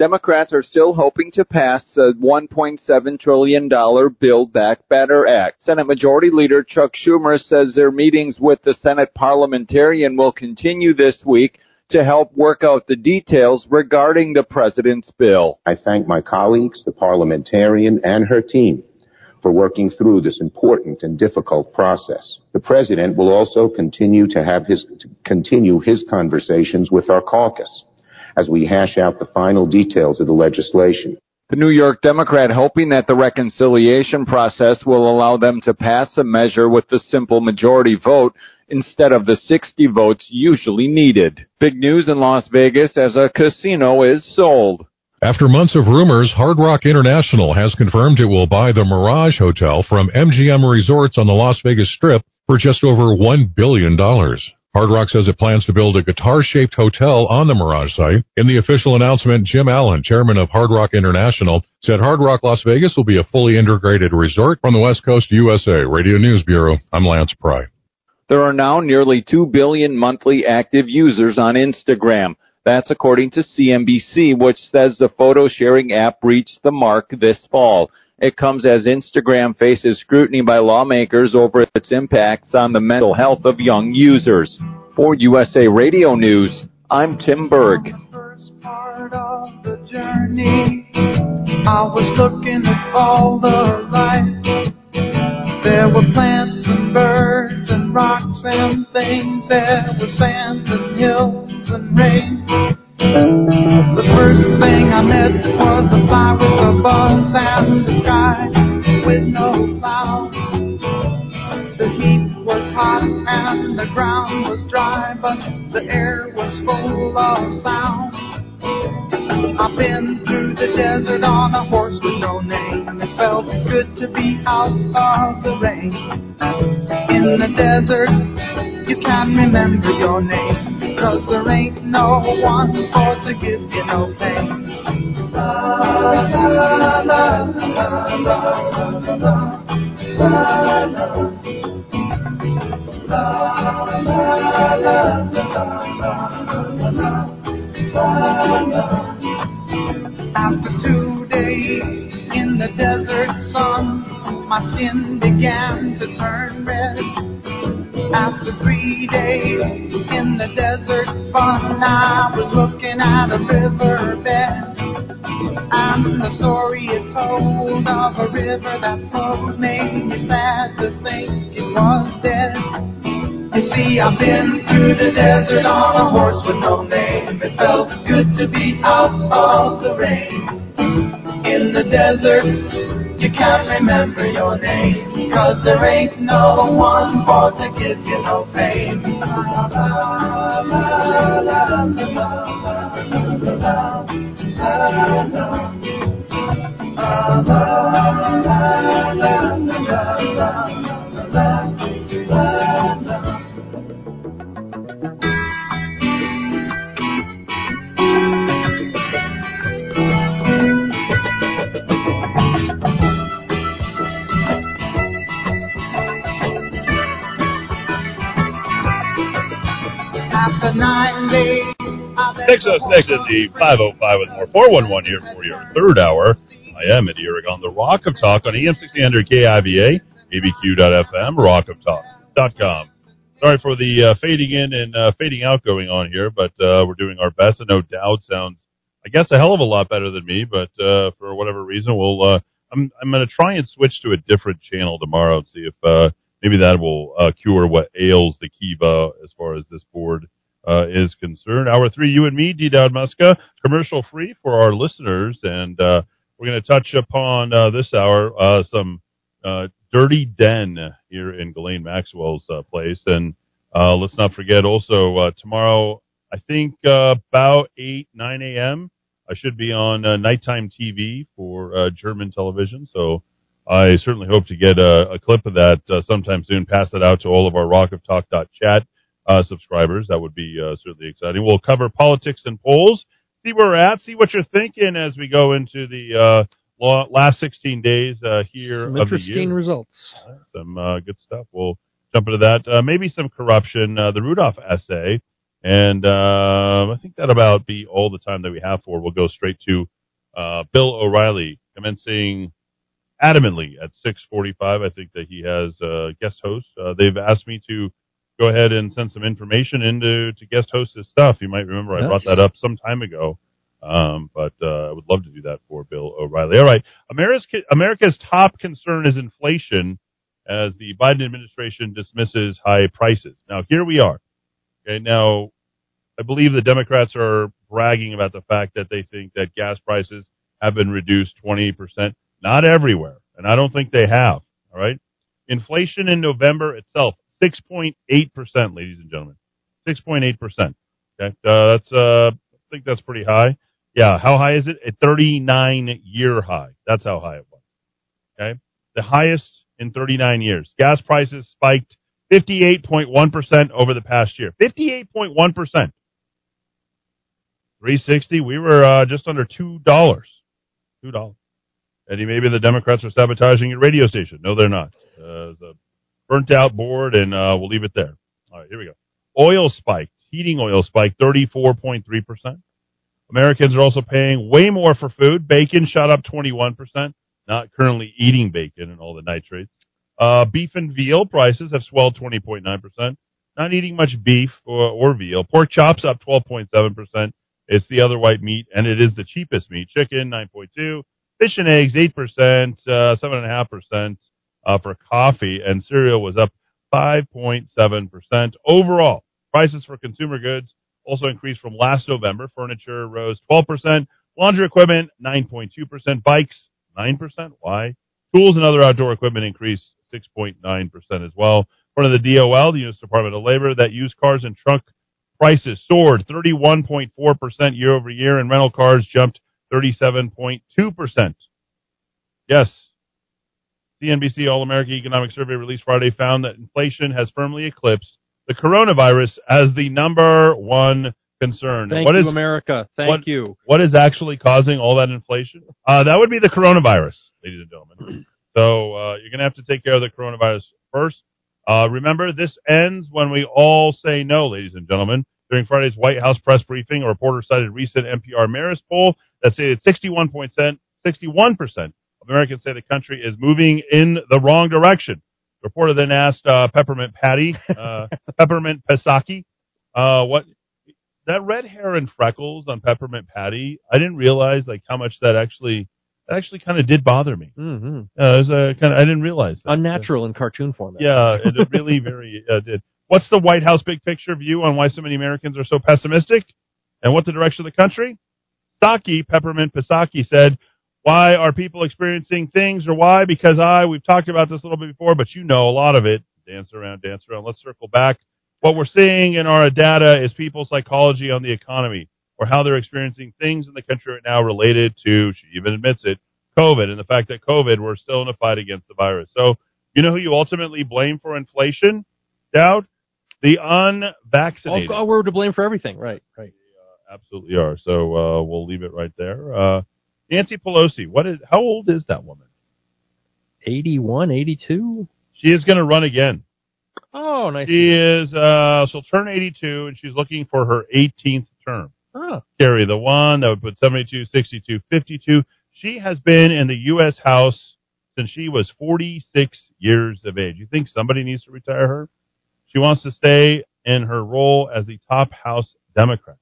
Democrats are still hoping to pass a one point seven trillion dollars Build Back Better Act. Senate Majority Leader Chuck Schumer says their meetings with the Senate parliamentarian will continue this week to help work out the details regarding the president's bill. I thank my colleagues, the parliamentarian, and her team for working through this important and difficult process. The president will also continue to have his, to continue his conversations with our caucus as we hash out the final details of the legislation. The New York Democrat hoping that the reconciliation process will allow them to pass a measure with the simple majority vote instead of the sixty votes usually needed. Big news in Las Vegas as a casino is sold. After months of rumors, Hard Rock International has confirmed it will buy the Mirage Hotel from M G M Resorts on the Las Vegas Strip for just over one billion dollars. Hard Rock says it plans to build a guitar-shaped hotel on the Mirage site. In the official announcement, Jim Allen, chairman of Hard Rock International, said Hard Rock Las Vegas will be a fully integrated resort. From the West Coast U S A Radio News Bureau, I'm Lance Pry. There are now nearly two billion monthly active users on Instagram. That's according to C N B C, which says the photo-sharing app reached the mark this fall. It comes as Instagram faces scrutiny by lawmakers over its impacts on the mental health of young users. For U S A Radio News, I'm Tim Berg. First part of the journey, I was looking at all the life. There were plants and birds and rocks and things. There was sand and hills and rain. The first thing I met was a fly with a buzz and the sky with no clouds. The heat was hot and the ground was dry, but the air was full of sound. I've been through the desert on a horse with no name, and it felt good to be out of the rain. In the desert, you can remember your name, because there ain't no one for to give you no pain. La la la la la la la la la. La la la la la la la. After two days in the desert sun, my skin began to turn red. After three days in the desert fun, I was looking at a riverbed, and the story it told of a river that flowed made me sad to think it was dead. You see, I've been through the desert on a horse with no name. It felt good to be out of the rain. In the desert, you can't remember your name, 'cause there ain't no one for to give you no fame. La la la la la la la la la la. six oh six at the five oh five with more. four one one here for your third hour. I am Eddie Aragon, the Rock of Talk on E M sixteen hundred K I V A, A B Q dot F M, rock of talk dot com. Sorry for the uh, fading in and uh, fading out going on here, but uh, we're doing our best. I know Dowd sounds, I guess, a hell of a lot better than me, but uh, for whatever reason, we'll. Uh, I'm, I'm going to try and switch to a different channel tomorrow and see if uh, maybe that will uh, cure what ails the Kiva as far as this board Uh, is concerned. Hour three, you and me, D. Dowd Muska, commercial free for our listeners, and uh, we're going to touch upon uh, this hour uh, some uh, dirty den here in Ghislaine Maxwell's uh, place, and uh, let's not forget also uh, tomorrow. I think uh, about eight nine a m. I should be on uh, nighttime T V for uh, German television, so I certainly hope to get a, a clip of that uh, sometime soon. Pass it out to all of our rock of talk dot chat. Uh, subscribers. That would be uh, certainly exciting. We'll cover politics and polls, see where we're at, see what you're thinking as we go into the uh, last sixteen days uh, here some of the year. Interesting results. Uh, some uh, good stuff. We'll jump into that. Uh, maybe some corruption, uh, the Rudolph essay, and uh, I think that'll about be all the time that we have for. We'll go straight to uh, Bill O'Reilly, commencing adamantly at six forty-five. I think that he has uh, guest hosts. Uh, they've asked me to go ahead and send some information into to guest host his stuff. You might remember I nice. brought that up some time ago, um, but uh, I would love to do that for Bill O'Reilly. All right, America's, America's top concern is inflation as the Biden administration dismisses high prices. Now, here we are. Okay, now, I believe the Democrats are bragging about the fact that they think that gas prices have been reduced twenty percent. Not everywhere, and I don't think they have. All right, inflation in November itself, six point eight percent, ladies and gentlemen. six point eight percent. Okay? Uh, that's, uh, I think that's pretty high. Yeah, how high is it? A thirty-nine-year high. That's how high it was. Okay? The highest in thirty-nine years. Gas prices spiked fifty-eight point one percent over the past year. fifty-eight point one percent. three sixty, we were uh, just under two dollars. two dollars. Eddie, maybe the Democrats are sabotaging your radio station. No, they're not. Uh, the burnt-out board, and uh, we'll leave it there. All right, here we go. Oil spiked. Heating oil spiked thirty-four point three percent. Americans are also paying way more for food. Bacon shot up twenty-one percent. Not currently eating bacon and all the nitrates. Uh, beef and veal prices have swelled twenty point nine percent. Not eating much beef or, or veal. Pork chops up twelve point seven percent. It's the other white meat, and it is the cheapest meat. Chicken, nine point two percent. Fish and eggs, eight percent, uh, seven point five percent uh, for coffee, and cereal was up five point seven percent. Overall, prices for consumer goods also increased from last November. Furniture rose twelve percent. Laundry equipment, nine point two percent. Bikes, nine percent. Why? Tools and other outdoor equipment increased six point nine percent as well. According to the D O L, the U S Department of Labor, that used cars and truck prices soared thirty-one point four percent year over year, and rental cars jumped thirty-seven point two percent. Yes. C N B C All-America Economic Survey released Friday found that inflation has firmly eclipsed the coronavirus as the number one concern. Thank what you, is, America. Thank what, you. What is actually causing all that inflation? Uh, that would be the coronavirus, ladies and gentlemen. So uh, you're going to have to take care of the coronavirus first. Uh, remember, this ends when we all say no, ladies and gentlemen. During Friday's White House press briefing, a reporter cited recent N P R Marist poll that stated sixty-one percent, sixty-one percent of Americans say the country is moving in the wrong direction. The reporter then asked uh, Peppermint Patty, uh, Peppermint Pisaki, uh, what that red hair and freckles on Peppermint Patty. I didn't realize like how much that actually that actually kind of did bother me. Mm-hmm. Uh, it was a kind of I didn't realize that. Unnatural in cartoon format. Yeah, it really very uh, did. What's the White House big picture view on why so many Americans are so pessimistic and what the direction of the country? Saki, Peppermint Pisaki, said, why are people experiencing things or why? Because I, we've talked about this a little bit before, but you know a lot of it. Dance around, dance around. Let's circle back. What we're seeing in our data is people's psychology on the economy or how they're experiencing things in the country right now related to, she even admits it, COVID and the fact that COVID, we're still in a fight against the virus. So you know who you ultimately blame for inflation? Dowd? The unvaccinated. Oh, we're to blame for everything. Right, right. They, uh, absolutely are. So uh, we'll leave it right there. Uh, Nancy Pelosi, what is? How old is that woman? eighty-one, eighty-two? She is going to run again. Oh, nice. She is, uh, she'll turn eighty-two, and she's looking for her eighteenth term. Oh. Carry the one. That would put seventy-two, sixty-two, fifty-two. She has been in the U S House since she was forty-six years of age. You think somebody needs to retire her? She wants to stay in her role as the top House Democrat.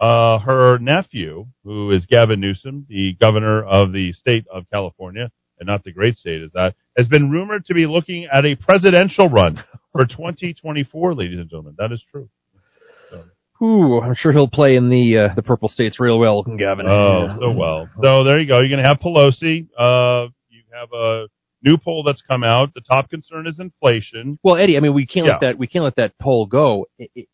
Uh, her nephew, who is Gavin Newsom, the governor of the state of California, and not the great state is that, has been rumored to be looking at a presidential run for twenty twenty-four, ladies and gentlemen. That is true. So. Ooh, I'm sure he'll play in the uh, the purple states real well, Gavin. Oh, yeah. So well. So there you go. You're going to have Pelosi. Uh, you have a... new poll that's come out. The top concern is inflation. Well, Eddie, I mean, we can't yeah. let that we can't let that poll go. It, it,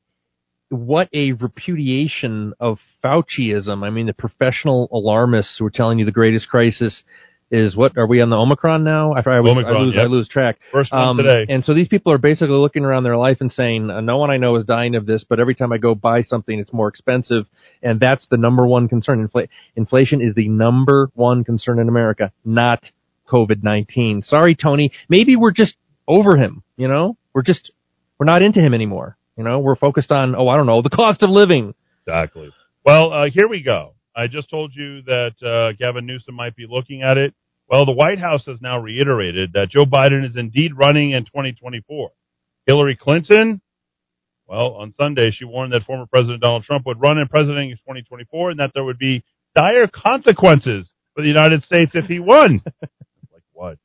what a repudiation of Fauciism! I mean, the professional alarmists who are telling you the greatest crisis is what? Are we on the Omicron now? I, I, was, Omicron, I lose yep. I lose track. First one um, today. And so these people are basically looking around their life and saying, "No one I know is dying of this, but every time I go buy something, it's more expensive." And that's the number one concern. Infl- inflation is the number one concern in America, not COVID nineteen. Sorry, Tony. Maybe we're just over him, you know? We're just, we're not into him anymore. You know, we're focused on, oh, I don't know, the cost of living. Exactly. Well, uh, here we go. I just told you that uh, Gavin Newsom might be looking at it. Well, the White House has now reiterated that Joe Biden is indeed running in twenty twenty-four. Hillary Clinton, well, on Sunday, she warned that former President Donald Trump would run in president in twenty twenty-four and that there would be dire consequences for the United States if he won. What?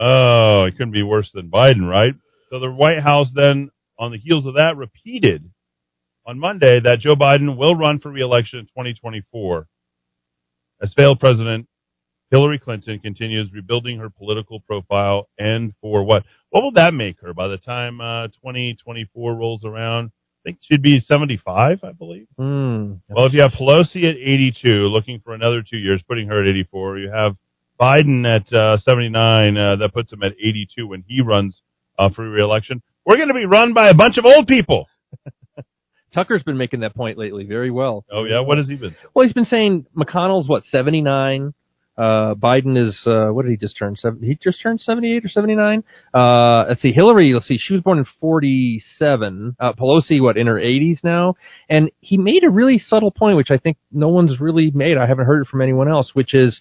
Oh, it couldn't be worse than Biden, right? So the White House then, on the heels of that, repeated on Monday that Joe Biden will run for re-election in twenty twenty-four. As failed president, Hillary Clinton continues rebuilding her political profile, and for what? What will that make her by the time uh, twenty twenty-four rolls around? think she'd be seventy-five, I believe. Mm. Well, if you have Pelosi at eighty-two, looking for another two years, putting her at eighty-four, you have Biden at uh, seventy-nine, uh, that puts him at eighty-two when he runs uh, for re-election. We're going to be run by a bunch of old people. Tucker's been making that point lately very well. Oh, yeah? What has he been saying? Well, he's been saying McConnell's, what, seventy-nine? Uh, Biden is, uh, what did he just turn? Seven, he just turned seventy-eight or seventy-nine? Uh, let's see, Hillary, let's see, she was born in forty-seven. Uh, Pelosi, what, in her eighties now? And he made a really subtle point, which I think no one's really made. I haven't heard it from anyone else, which is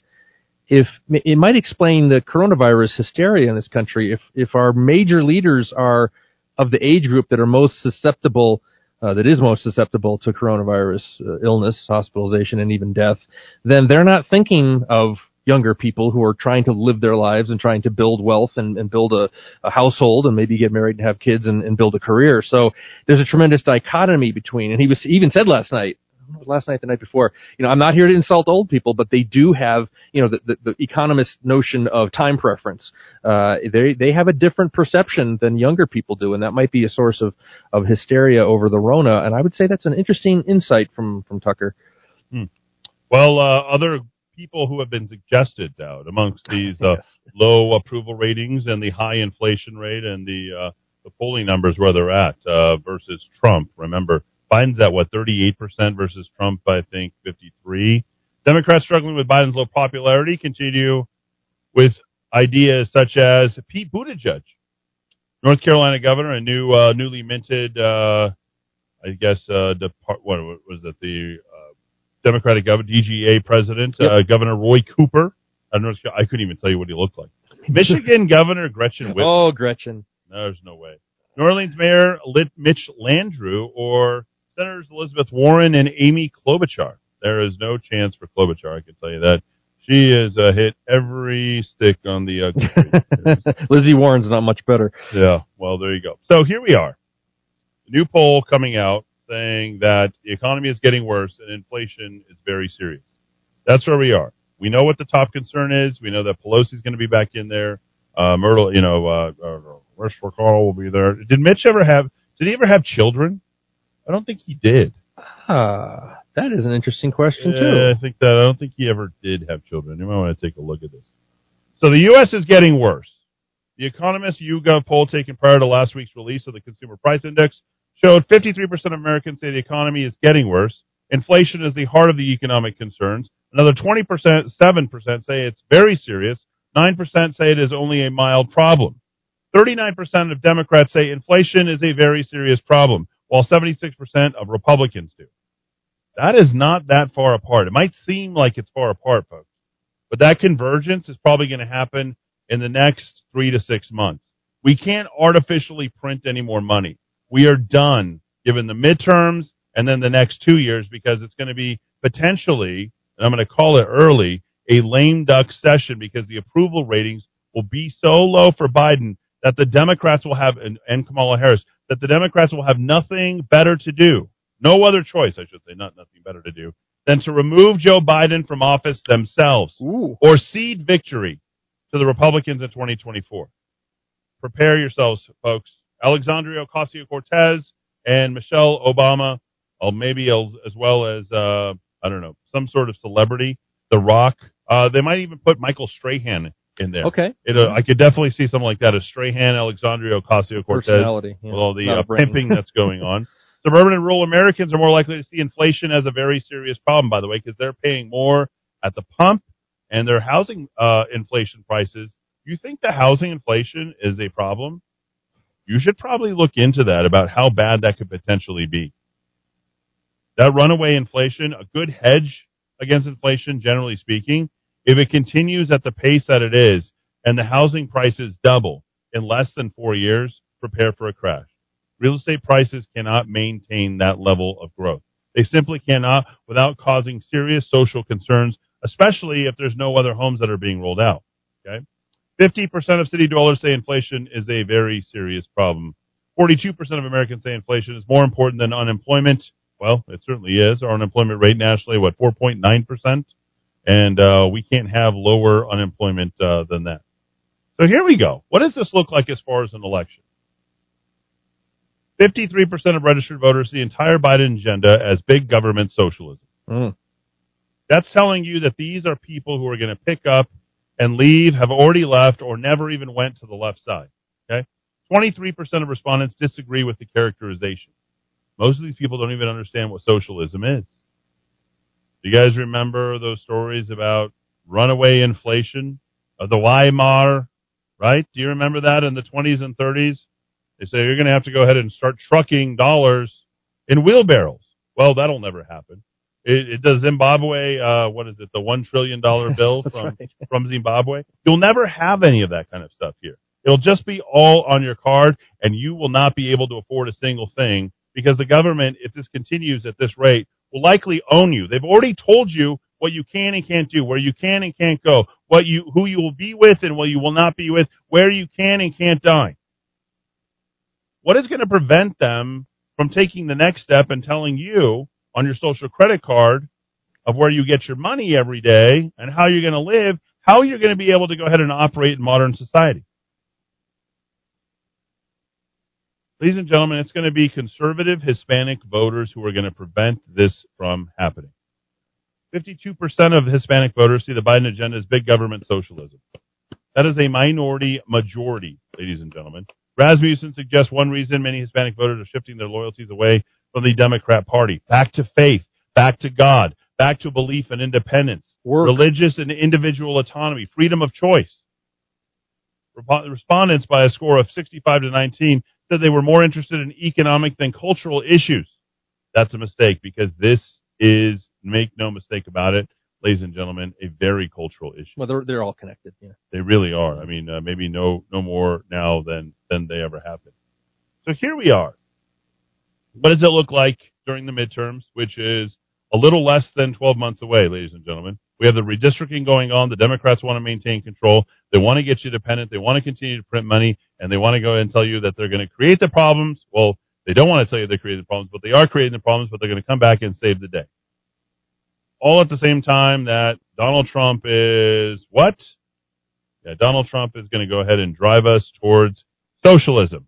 if it might explain the coronavirus hysteria in this country. If, if our major leaders are of the age group that are most susceptible Uh, that is most susceptible to coronavirus uh, illness, hospitalization, and even death, then they're not thinking of younger people who are trying to live their lives and trying to build wealth and, and build a, a household and maybe get married and have kids and, and build a career. So there's a tremendous dichotomy between, and he was he even said last night, last night, the night before, you know, I'm not here to insult old people, but they do have, you know, the, the, the economist notion of time preference. Uh, they, they have a different perception than younger people do. And that might be a source of, of hysteria over the Rona. And I would say that's an interesting insight from, from Tucker. Hmm. Well, uh, other people who have been suggested out amongst these uh, yes. low approval ratings and the high inflation rate and the, uh, the polling numbers where they're at uh, versus Trump. Remember, Biden's at, what, thirty-eight percent versus Trump, I think, fifty-three. Democrats struggling with Biden's low popularity continue with ideas such as Pete Buttigieg, North Carolina governor, a new, uh, newly minted, uh, I guess, uh, depart- what was it, the uh, Democratic governor, D G A president, yep. uh, Governor Roy Cooper. I, don't know, I couldn't even tell you what he looked like. Michigan Governor Gretchen Whitmer. Oh, Gretchen. No, there's no way. New Orleans Mayor Mitch Landrieu or Senators Elizabeth Warren and Amy Klobuchar. There is no chance for Klobuchar, I can tell you that. She has uh, hit every stick on the... Uh, Lizzie Warren's not much better. Yeah, well, there you go. So here we are. A new poll coming out saying that the economy is getting worse and inflation is very serious. That's where we are. We know what the top concern is. We know that Pelosi's going to be back in there. Uh, Myrtle, you know, uh, uh, Christopher Adetta will be there. Did Mitch ever have... Did he ever have children? I don't think he did. Ah, that is an interesting question, yeah, too. I think that I don't think he ever did have children. You might want to take a look at this. So the U S is getting worse. The Economist YouGov poll taken prior to last week's release of the Consumer Price Index showed fifty-three percent of Americans say the economy is getting worse. Inflation is the heart of the economic concerns. Another twenty percent, seven percent say it's very serious. nine percent say it is only a mild problem. thirty-nine percent of Democrats say inflation is a very serious problem, while seventy-six percent of Republicans do. That is not that far apart. It might seem like it's far apart, folks, but that convergence is probably going to happen in the next three to six months. We can't artificially print any more money. We are done, given the midterms and then the next two years, because it's going to be potentially, and I'm going to call it early, a lame duck session because the approval ratings will be so low for Biden that the Democrats will have, and, and Kamala Harris, that the Democrats will have nothing better to do, no other choice, I should say, not nothing better to do, than to remove Joe Biden from office themselves. Ooh. Or cede victory to the Republicans in twenty twenty-four. Prepare yourselves, folks. Alexandria Ocasio-Cortez and Michelle Obama, or maybe as well as, uh, I don't know, some sort of celebrity, The Rock. Uh, they might even put Michael Strahan in there. Okay. It, uh, I could definitely see something like that, a Strahan, Alexandria Ocasio-Cortez, personality, yeah, with all the uh, pimping that's going on. Suburban and rural Americans are more likely to see inflation as a very serious problem, by the way, because they're paying more at the pump and their housing uh, inflation prices. You think the housing inflation is a problem? You should probably look into that about how bad that could potentially be. That runaway inflation, a good hedge against inflation, generally speaking, if it continues at the pace that it is and the housing prices double in less than four years, prepare for a crash. Real estate prices cannot maintain that level of growth. They simply cannot, without causing serious social concerns, especially if there's no other homes that are being rolled out. Okay? fifty percent of city dwellers say inflation is a very serious problem. forty-two percent of Americans say inflation is more important than unemployment. Well, it certainly is. Our unemployment rate nationally, what, four point nine percent? And uh, we can't have lower unemployment uh, than that. So here we go. What does this look like as far as an election? fifty-three percent of registered voters see the entire Biden agenda as big government socialism. Mm. That's telling you that these are people who are going to pick up and leave, have already left, or never even went to the left side. Okay, twenty-three percent of respondents disagree with the characterization. Most of these people don't even understand what socialism is. You guys remember those stories about runaway inflation of the Weimar, right? Do you remember that in the twenties and thirties? They say you're going to have to go ahead and start trucking dollars in wheelbarrows. Well, that'll never happen. It, it does Zimbabwe, uh, what is it, the one trillion dollars bill from, right. from Zimbabwe? You'll never have any of that kind of stuff here. It'll just be all on your card, and you will not be able to afford a single thing because the government, if this continues at this rate, will likely own you. They've already told you what you can and can't do, where you can and can't go, what you, who you will be with and what you will not be with, where you can and can't dine. What is going to prevent them from taking the next step and telling you on your social credit card of where you get your money every day and how you're going to live, how you're going to be able to go ahead and operate in modern society? Ladies and gentlemen, it's going to be conservative Hispanic voters who are going to prevent this from happening. fifty-two percent of Hispanic voters see the Biden agenda as big government socialism. That is a minority majority, ladies and gentlemen. Rasmussen suggests one reason many Hispanic voters are shifting their loyalties away from the Democrat Party, back to faith, back to God, back to belief and independence, work, religious and individual autonomy, freedom of choice. Respondents by a score of sixty-five to nineteen said they were more interested in economic than cultural issues. That's a mistake because this is, make no mistake about it, ladies and gentlemen, a very cultural issue. Well, they're, they're all connected. Yeah. They really are. I mean, uh, maybe no no more now than, than they ever have been. So here we are. What does it look like during the midterms, which is a little less than twelve months away, ladies and gentlemen? We have the redistricting going on. The Democrats want to maintain control. They want to get you dependent. They want to continue to print money, and they want to go ahead and tell you that they're going to create the problems. Well, they don't want to tell you they're creating the problems, but they are creating the problems, but they're going to come back and save the day. All at the same time that Donald Trump is what? Yeah, Donald Trump is going to go ahead and drive us towards socialism.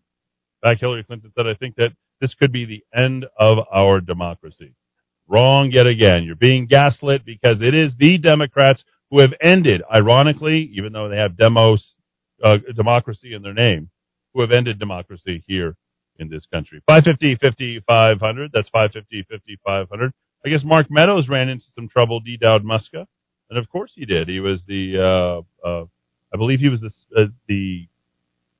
Back Hillary Clinton said, I think that this could be the end of our democracy. Wrong yet again. You're being gaslit because it is the Democrats who have ended, ironically, even though they have demos, uh, democracy in their name, who have ended democracy here in this country. five fifty, fifty-five hundred. That's five fifty, fifty-five hundred. I guess Mark Meadows ran into some trouble, D. Dowd Muska. And of course he did. He was the, uh, uh, I believe he was the, uh, the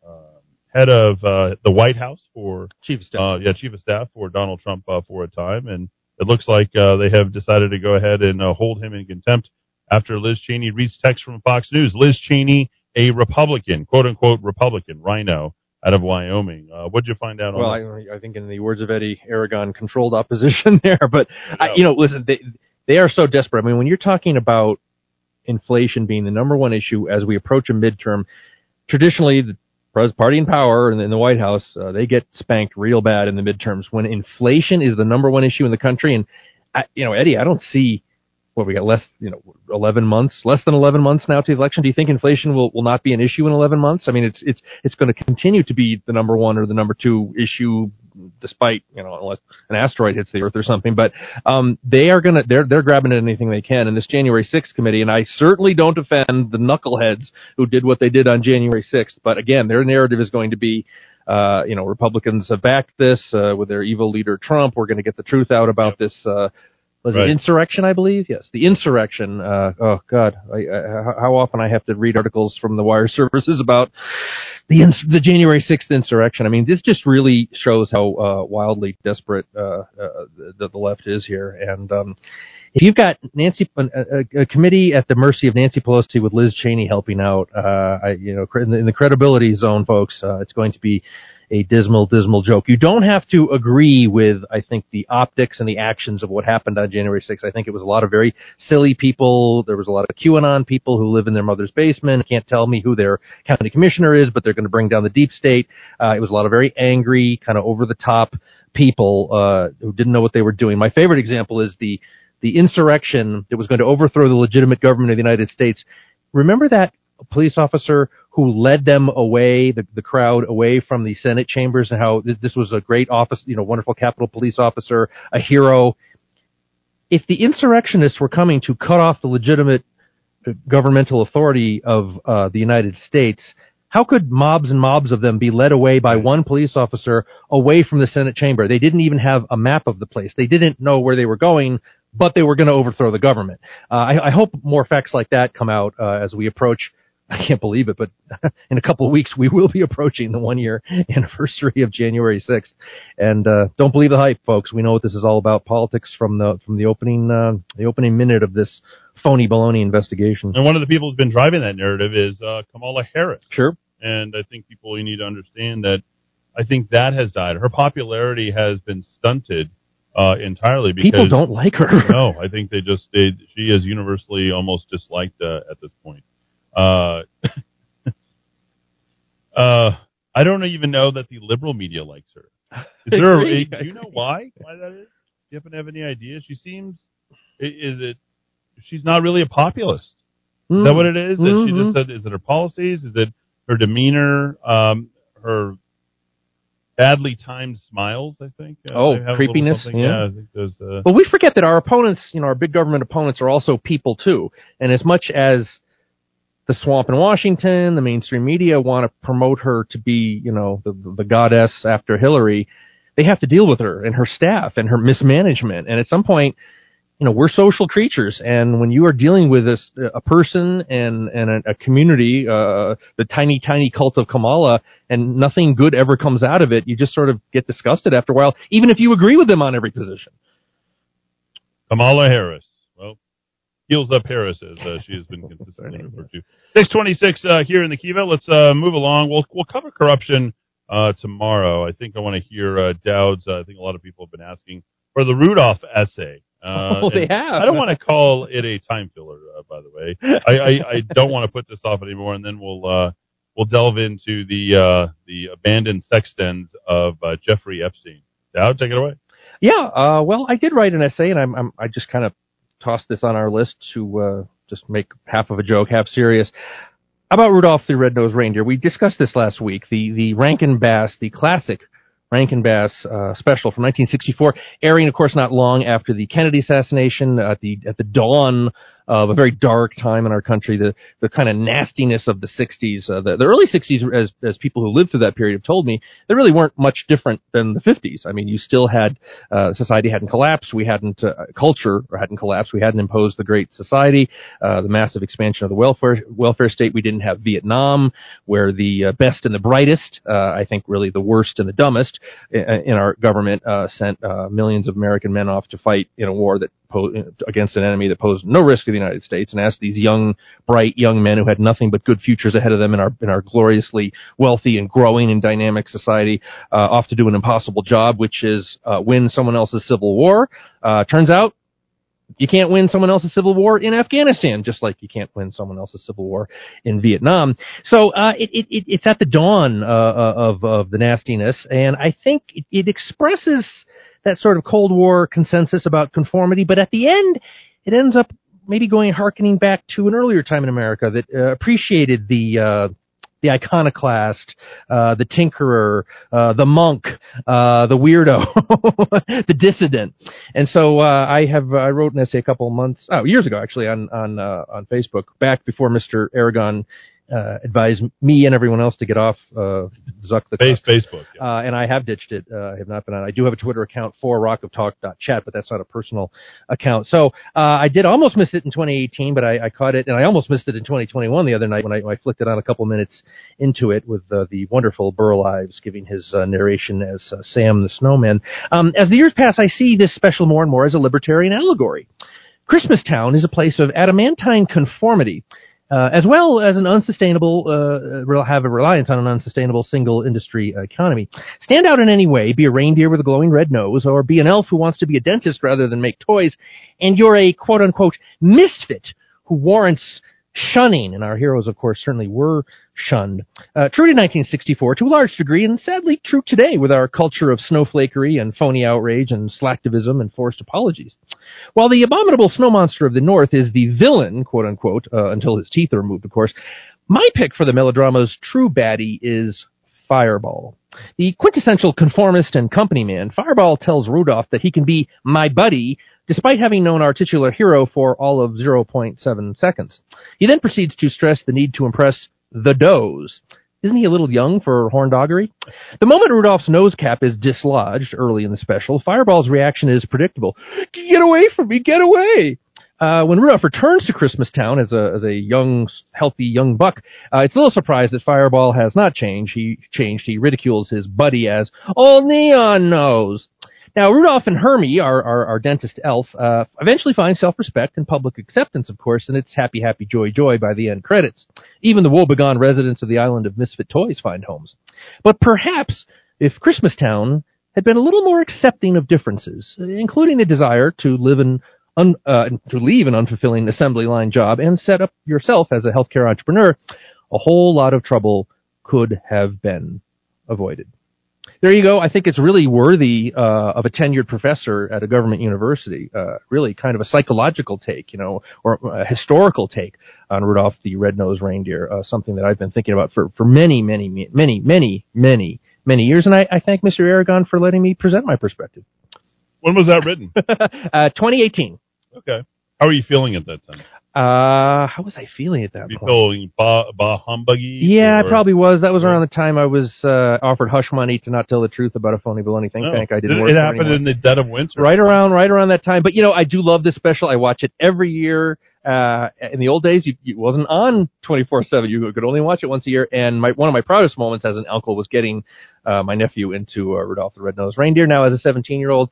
uh, head of uh, the White House for, Chief of Staff. Uh, yeah, Chief of Staff for Donald Trump uh, for a time. And it looks like uh, they have decided to go ahead and uh, hold him in contempt after Liz Cheney reads text from Fox News. Liz Cheney, a Republican, quote-unquote Republican, rhino, out of Wyoming. Uh, what'd you find out? Well, on I, I think in the words of Eddie Aragon, controlled opposition there. But, I, you know, listen, they, they are so desperate. I mean, when you're talking about inflation being the number one issue as we approach a midterm, traditionally the party in power and in the White House, uh, they get spanked real bad in the midterms when inflation is the number one issue in the country. And, I, you know, Eddie, I don't see what we got less, you know, eleven months, less than eleven months now to the election. Do you think inflation will, will not be an issue in eleven months? I mean, it's, it's, it's going to continue to be the number one or the number two issue despite, you know, unless an asteroid hits the earth or something, but, um, they are going to, they're, they're grabbing at anything they can in this January sixth committee. And I certainly don't defend the knuckleheads who did what they did on January sixth. But again, their narrative is going to be, Uh, you know, Republicans have backed this, uh, with their evil leader Trump. We're going to get the truth out about this, uh, Was right. it insurrection, I believe? Yes, the insurrection. Uh, oh, God, I, I, how often I have to read articles from the wire services about the, ins- the January sixth insurrection. I mean, this just really shows how uh, wildly desperate uh, uh, the, the left is here. And um, if you've got Nancy a, a committee at the mercy of Nancy Pelosi with Liz Cheney helping out, uh, I, you know, in the, in the credibility zone, folks, uh, it's going to be a dismal, dismal joke. You don't have to agree with, I think, the optics and the actions of what happened on January sixth. I think it was a lot of very silly people. There was a lot of QAnon people who live in their mother's basement. Can't tell me who their county commissioner is, but they're going to bring down the deep state. Uh, it was a lot of very angry, kind of over-the-top people uh, who didn't know what they were doing. My favorite example is the the insurrection that was going to overthrow the legitimate government of the United States. Remember that a police officer who led them away, the, the crowd away from the Senate chambers, and how th- this was a great office, you know, wonderful Capitol Police officer, a hero. If the insurrectionists were coming to cut off the legitimate governmental authority of uh, the United States, how could mobs and mobs of them be led away by one police officer away from the Senate chamber? They didn't even have a map of the place. They didn't know where they were going, but they were going to overthrow the government. Uh, I, I hope more facts like that come out uh, as we approach. I can't believe it, but in a couple of weeks, we will be approaching the one-year anniversary of January sixth. And uh, don't believe the hype, folks. We know what this is all about, politics from the from the opening uh, the opening minute of this phony baloney investigation. And one of the people who's been driving that narrative is uh, Kamala Harris. Sure. And I think people you need to understand that I think that has died. Her popularity has been stunted uh, entirely because people don't like her. No, I think they just they, she is universally almost disliked uh, at this point. Uh, uh, I don't even know that the liberal media likes her. Is there a, do you know why? Why that is? Do you happen to have any ideas? She seems, is it, she's not really a populist. Mm. Is that what it is? Mm-hmm. She just said, is it her policies? Is it her demeanor? Um, her badly timed smiles, I think. Uh, oh, creepiness. Yeah. yeah I think those, uh, but we forget that our opponents, you know, our big government opponents are also people too. And as much as the swamp in Washington, the mainstream media want to promote her to be, you know, the, the goddess after Hillary. They have to deal with her and her staff and her mismanagement. And at some point, you know, we're social creatures. And when you are dealing with this, a person and, and a, a community, uh, the tiny, tiny cult of Kamala, and nothing good ever comes out of it, you just sort of get disgusted after a while, even if you agree with them on every position. Kamala Harris. Heels up Harris, as uh, she has been consistently referred to. six twenty-six uh, here in the Kiva. Let's uh, move along. We'll we'll cover corruption uh, tomorrow. I think I want to hear uh, Dowd's. Uh, I think a lot of people have been asking for the Rudolph essay. Uh, oh, they have. I don't want to call it a time filler, uh, by the way. I, I, I don't want to put this off anymore, and then we'll uh, we'll delve into the uh, the abandoned sex dens of uh, Jeffrey Epstein. Dowd, take it away. Yeah. Uh, well, I did write an essay, and I'm, I'm I just kind of toss this on our list to uh, just make half of a joke, half serious. About Rudolph the Red-Nosed Reindeer, we discussed this last week, the, the Rankin-Bass, the classic Rankin-Bass uh, special from nineteen sixty-four, airing, of course, not long after the Kennedy assassination, at the at the dawn of a very dark time in our country, the, the kind of nastiness of the sixties. Uh, the, the early sixties, as as people who lived through that period have told me, they really weren't much different than the fifties. I mean, you still had, uh, society hadn't collapsed. We hadn't, uh, culture hadn't collapsed. We hadn't imposed the Great Society, uh, the massive expansion of the welfare, welfare state. We didn't have Vietnam, where the uh, best and the brightest, uh, I think really the worst and the dumbest in, in our government, uh, sent, uh, millions of American men off to fight in a war that against an enemy that posed no risk to the United States, and asked these young, bright young men who had nothing but good futures ahead of them in our in our gloriously wealthy and growing and dynamic society, uh, off to do an impossible job, which is uh, win someone else's civil war. Uh, turns out, you can't win someone else's civil war in Afghanistan, just like you can't win someone else's civil war in Vietnam. So uh, it, it, it's at the dawn uh, of, of the nastiness, and I think it, it expresses that sort of Cold War consensus about conformity, but at the end, it ends up maybe going harkening back to an earlier time in America that uh, appreciated the uh, the iconoclast, uh, the tinkerer, uh, the monk, uh, the weirdo, the dissident. And so uh, I have I wrote an essay a couple of months, oh, years ago actually, on on uh, on Facebook, back before Mister Aragon Uh, advise me and everyone else to get off uh, Zuck the Face, Facebook, yeah. uh, and I have ditched it. Uh, I have not been on. I do have a Twitter account for rock of talk dot chat, but that's not a personal account. So uh, I did almost miss it in twenty eighteen, but I, I caught it, and I almost missed it in twenty twenty-one the other night when I, when I flicked it on a couple minutes into it with uh, the wonderful Burl Ives giving his uh, narration as uh, Sam the Snowman. Um, as the years pass, I see this special more and more as a libertarian allegory. Christmastown is a place of adamantine conformity, Uh, as well as an unsustainable, uh, have a reliance on an unsustainable single industry economy. Stand out in any way, be a reindeer with a glowing red nose, or be an elf who wants to be a dentist rather than make toys, and you're a quote-unquote misfit who warrants shunning, and our heroes, of course, certainly were shunned. Uh, true to nineteen sixty-four to a large degree, and sadly true today with our culture of snowflakery and phony outrage and slacktivism and forced apologies. While the abominable snow monster of the North is the villain, quote unquote, uh, until his teeth are removed, of course, My pick for the melodrama's true baddie is Fireball. The quintessential conformist and company man, Fireball tells Rudolph that he can be my buddy, despite having known our titular hero for all of zero point seven seconds. He then proceeds to stress the need to impress the does. Isn't he a little young for horndoggery? The moment Rudolph's nose cap is dislodged early in the special, Fireball's reaction is predictable. Get away from me, get away! Uh, when Rudolph returns to Christmas Town as a, as a young, healthy young buck, uh, it's a little surprised that Fireball has not changed. He changed. He ridicules his buddy as old Neon Nose. Now, Rudolph and Hermie, our, our, our dentist elf, uh, eventually find self-respect and public acceptance, of course, and it's happy, happy, joy, joy by the end credits. Even the woebegone residents of the island of misfit toys find homes. But perhaps if Christmas Town had been a little more accepting of differences, including the desire to live in Un, uh, to leave an unfulfilling assembly line job and set up yourself as a healthcare entrepreneur, a whole lot of trouble could have been avoided. There you go. I think it's really worthy uh, of a tenured professor at a government university, uh, really kind of a psychological take, you know, or a historical take on Rudolph the Red-Nosed Reindeer, uh, something that I've been thinking about for, for many, many, many, many, many, many years. And I, I thank Mister Aragon for letting me present my perspective. When was that written? uh, twenty eighteen. Okay. How are you feeling at that time? Uh, how was I feeling at that you point? Feeling bah, bah humbuggy? Yeah, or? I probably was. That was around the time I was uh, offered hush money to not tell the truth about a phony baloney think no. tank. I didn't. It, work it happened anyone. in the dead of winter. Right around, right around that time. But you know, I do love this special. I watch it every year. Uh, in the old days, you, it wasn't on twenty-four seven. You could only watch it once a year. And my, one of my proudest moments as an uncle was getting uh, my nephew into uh, Rudolph the Red-Nosed Reindeer. Now, as a seventeen-year-old.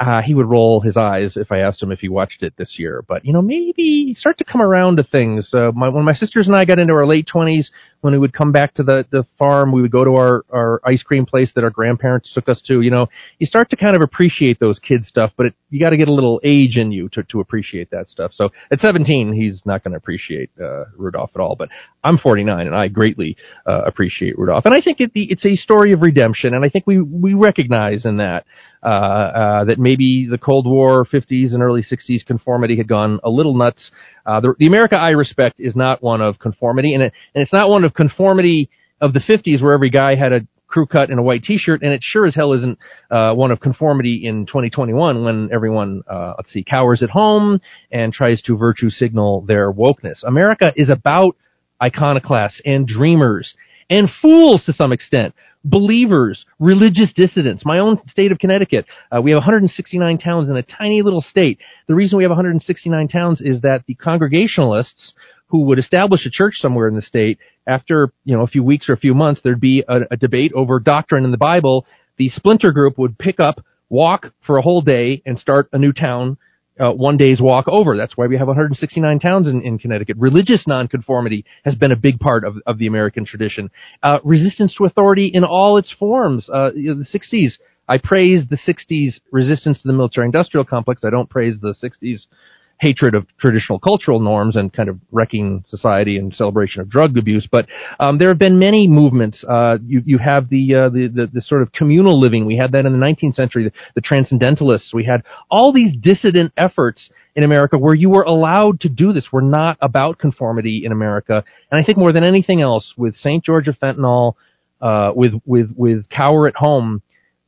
Uh, he would roll his eyes if I asked him if he watched it this year. But, you know, maybe start to come around to things. Uh, my, when my sisters and I got into our late twenties, when we would come back to the, the farm, we would go to our, our ice cream place that our grandparents took us to. You know, you start to kind of appreciate those kid stuff, but it, you got to get a little age in you to, to appreciate that stuff. So at seventeen, he's not going to appreciate uh, Rudolph at all. But I'm forty-nine, and I greatly uh, appreciate Rudolph. And I think it, it's a story of redemption, and I think we, we recognize in that. Uh, uh, that maybe the Cold War fifties and early sixties conformity had gone a little nuts. Uh, the, the America I respect is not one of conformity, and, it, and it's not one of conformity of the fifties where every guy had a crew cut and a white T-shirt, and it sure as hell isn't uh, one of conformity in twenty twenty-one when everyone, uh, let's see, cowers at home and tries to virtue signal their wokeness. America is about iconoclasts and dreamers and fools to some extent. Believers, religious dissidents. My own state of Connecticut, uh, we have one hundred sixty-nine towns in a tiny little state. The reason we have one hundred sixty-nine towns is that the Congregationalists who would establish a church somewhere in the state, after, you know, a few weeks or a few months, there'd be a, a debate over doctrine in the Bible. The splinter group would pick up, walk for a whole day, and start a new town. Uh, one day's walk over. That's why we have one hundred sixty-nine towns in, in Connecticut. Religious nonconformity has been a big part of, of the American tradition. Uh, resistance to authority in all its forms. Uh, you know, the sixties, I praise the sixties resistance to the military-industrial complex. I don't praise the sixties hatred of traditional cultural norms and kind of wrecking society and celebration of drug abuse. But um, there have been many movements. Uh, you, you have the, uh, the, the, the sort of communal living. We had that in the nineteenth century, the, the transcendentalists. We had all these dissident efforts in America where you were allowed to do this. We're not about conformity in America. And I think more than anything else, with Saint George of Fentanyl, uh, with, with, with Cower at Home,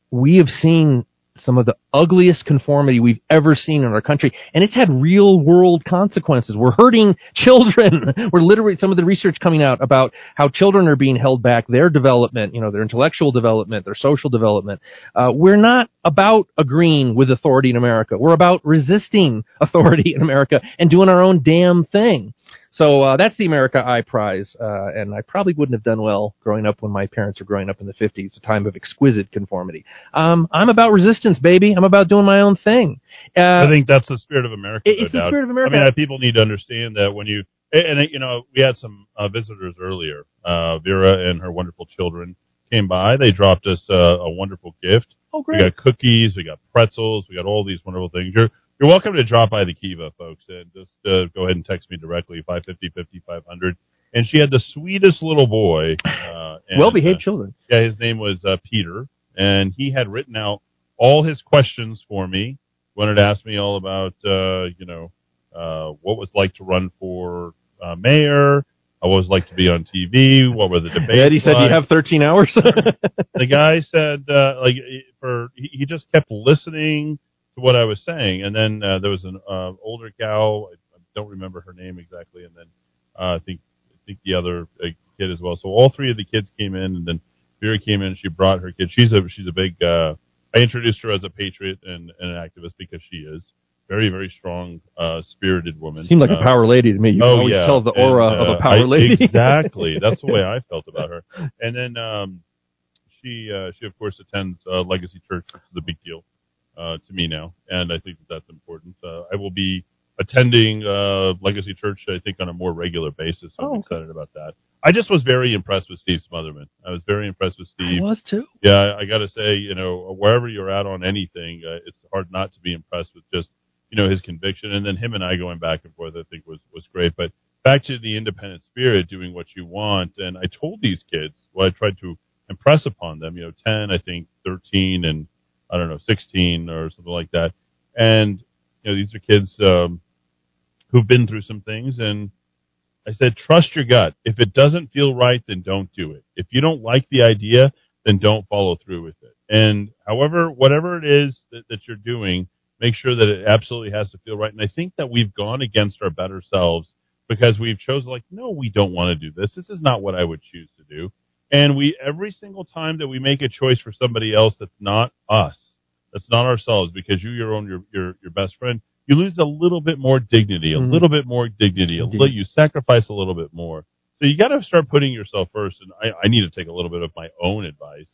we have seen some of the ugliest conformity we've ever seen in our country. And it's had real world consequences. We're hurting children. We're literally, some of the research coming out about how children are being held back, their development, you know, their intellectual development, their social development. Uh, we're not about agreeing with authority in America. We're about resisting authority in America and doing our own damn thing. So uh, that's the America I prize, uh, and I probably wouldn't have done well growing up when my parents were growing up in the fifties, a time of exquisite conformity. Um, I'm about resistance, baby. I'm about doing my own thing. Uh, I think that's the spirit of America. It's the spirit of America. I mean, people need to understand that when you – and, you know, we had some uh, visitors earlier. Uh, Vera and her wonderful children came by. They dropped us uh, a wonderful gift. Oh, great. We got cookies. We got pretzels. We got all these wonderful things. You're, You're welcome to drop by the Kiva, folks, and just uh, go ahead and text me directly, five fifty, fifty-five hundred. And she had the sweetest little boy. Uh, Well-behaved uh, children. Yeah, his name was uh, Peter, and he had written out all his questions for me. Wanted to ask me all about, uh, you know, uh, what was like to run for uh, mayor, I always like to be on T V. What were the debates? Eddie said, like? You have thirteen hours? The guy said, uh, like, for he, he just kept listening to what I was saying. And then uh, there was an uh, older gal. I don't remember her name exactly. And then uh, I think I think the other uh, kid as well. So all three of the kids came in. And then Vera came in. And she brought her kid. She's a, she's a big uh, – I introduced her as a patriot and, and an activist because she is. Very, very strong, uh, spirited woman. Seemed like uh, a power lady to me. You oh, always yeah. tell the aura and, uh, of a power I, lady. Exactly. That's the way I felt about her. And then um, she, uh, she of course, attends uh, Legacy Church, which is a big deal uh, to me now, and I think that that's important. Uh, I will be attending uh, Legacy Church, I think, on a more regular basis. So oh, I'm excited okay. about that. I just was very impressed with Steve Smotherman. I was very impressed with Steve. I was, too. Yeah, I, I got to say, you know, wherever you're at on anything, uh, it's hard not to be impressed with just, you know, his conviction, and then him and I going back and forth, I think was, was great. But back to the independent spirit, doing what you want. And I told these kids, well, I tried to impress upon them, you know, ten, I think, thirteen, and I don't know, sixteen or something like that. And, you know, these are kids um, who've been through some things. And I said, trust your gut. If it doesn't feel right, then don't do it. If you don't like the idea, then don't follow through with it. And however, whatever it is that, that you're doing, make sure that it absolutely has to feel right. And I think that we've gone against our better selves because we've chosen, like, no, we don't want to do this. This is not what I would choose to do. And we, every single time that we make a choice for somebody else that's not us, that's not ourselves, because you, your own, your your, your best friend, you lose a little bit more dignity, a mm-hmm. little bit more dignity. A little, you sacrifice a little bit more. So you got to start putting yourself first. And I, I need to take a little bit of my own advice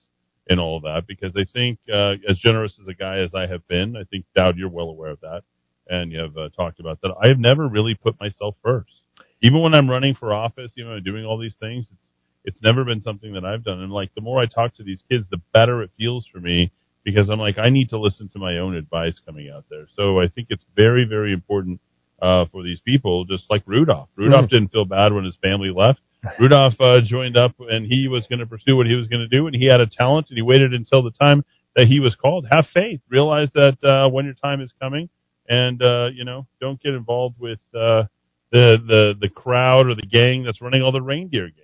and all of that, because I think uh, as generous as a guy as I have been, I think, Dowd, you're well aware of that, and you have uh, talked about that. I have never really put myself first. Even when I'm running for office, you know, doing all these things, it's, it's never been something that I've done. And, like, the more I talk to these kids, the better it feels for me, because I'm like, I need to listen to my own advice coming out there. So I think it's very, very important uh, for these people, just like Rudolph. Rudolph mm-hmm. didn't feel bad when his family left. Rudolph uh, joined up, and he was going to pursue what he was going to do, and he had a talent, and he waited until the time that he was called. Have faith. Realize that uh, when your time is coming, and, uh, you know, don't get involved with uh, the, the the crowd or the gang that's running all the reindeer games.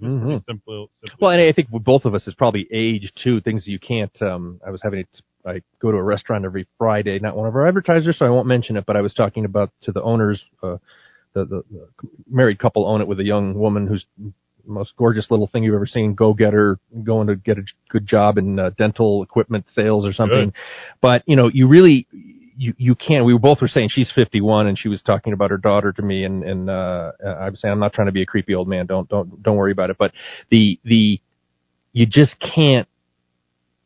Mm-hmm. Simple, simple well, and I think both of us is probably age, too, things that you can't um, – I was having – I go to a restaurant every Friday, not one of our advertisers, so I won't mention it, but I was talking about to the owners uh, – The, the, the married couple own it with a young woman who's the most gorgeous little thing you've ever seen. Go get her, going to get a good job in uh, dental equipment sales or something. Good. But, you know, you really, you, you can't. We both were saying she's fifty-one, and she was talking about her daughter to me. And, and uh, I'm saying, I'm not trying to be a creepy old man. Don't, don't, don't worry about it. But the, the, you just can't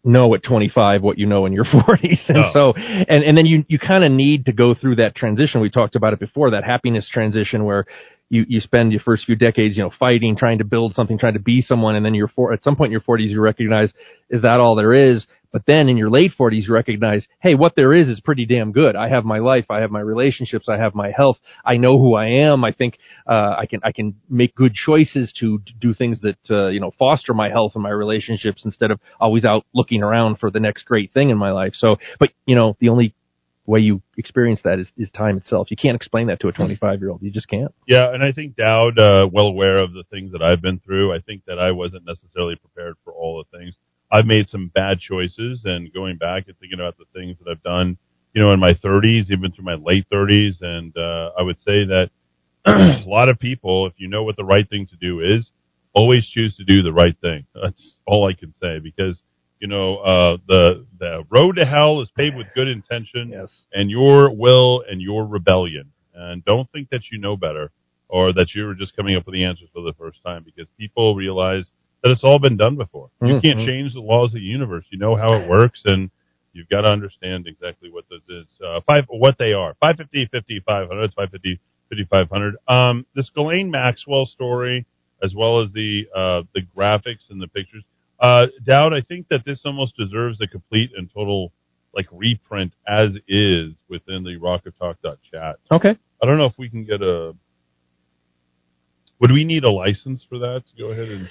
know at twenty-five what you know in your forties. And oh. so, and, and then you, you kind of need to go through that transition. We talked about it before, that happiness transition where you, you spend your first few decades, you know, fighting, trying to build something, trying to be someone. And then you're four, at some point in your forties, you recognize, is that all there is? But then in your late forties, you recognize, hey, what there is is pretty damn good. I have my life. I have my relationships. I have my health. I know who I am. I think uh, I can I can make good choices to, to do things that, uh, you know, foster my health and my relationships instead of always out looking around for the next great thing in my life. So, but, you know, the only way you experience that is, is time itself. You can't explain that to a twenty-five-year-old. You just can't. Yeah, and I think Dowd, uh, well aware of the things that I've been through. I think that I wasn't necessarily prepared for all the things. I've made some bad choices, and going back and thinking about the things that I've done, you know, in my thirties, even through my late thirties. And uh, I would say that a lot of people, if you know what the right thing to do is, always choose to do the right thing. That's all I can say, because, you know, uh, the the road to hell is paved with good intention, yes, and your will and your rebellion. And don't think that you know better or that you're just coming up with the answers for the first time, because people realize that it's all been done before. You can't mm-hmm. change the laws of the universe. You know how it works, and you've got to understand exactly what this is, uh, five, what they are. five fifty, fifty, five hundred, it's five fifty, fifty-five hundred. Um, this Ghislaine Maxwell story, as well as the uh, the graphics and the pictures. Uh, Dowd, I think that this almost deserves a complete and total like reprint as is within the rock of talk dot chat. Okay. I don't know if we can get a... Would we need a license for that to go ahead and...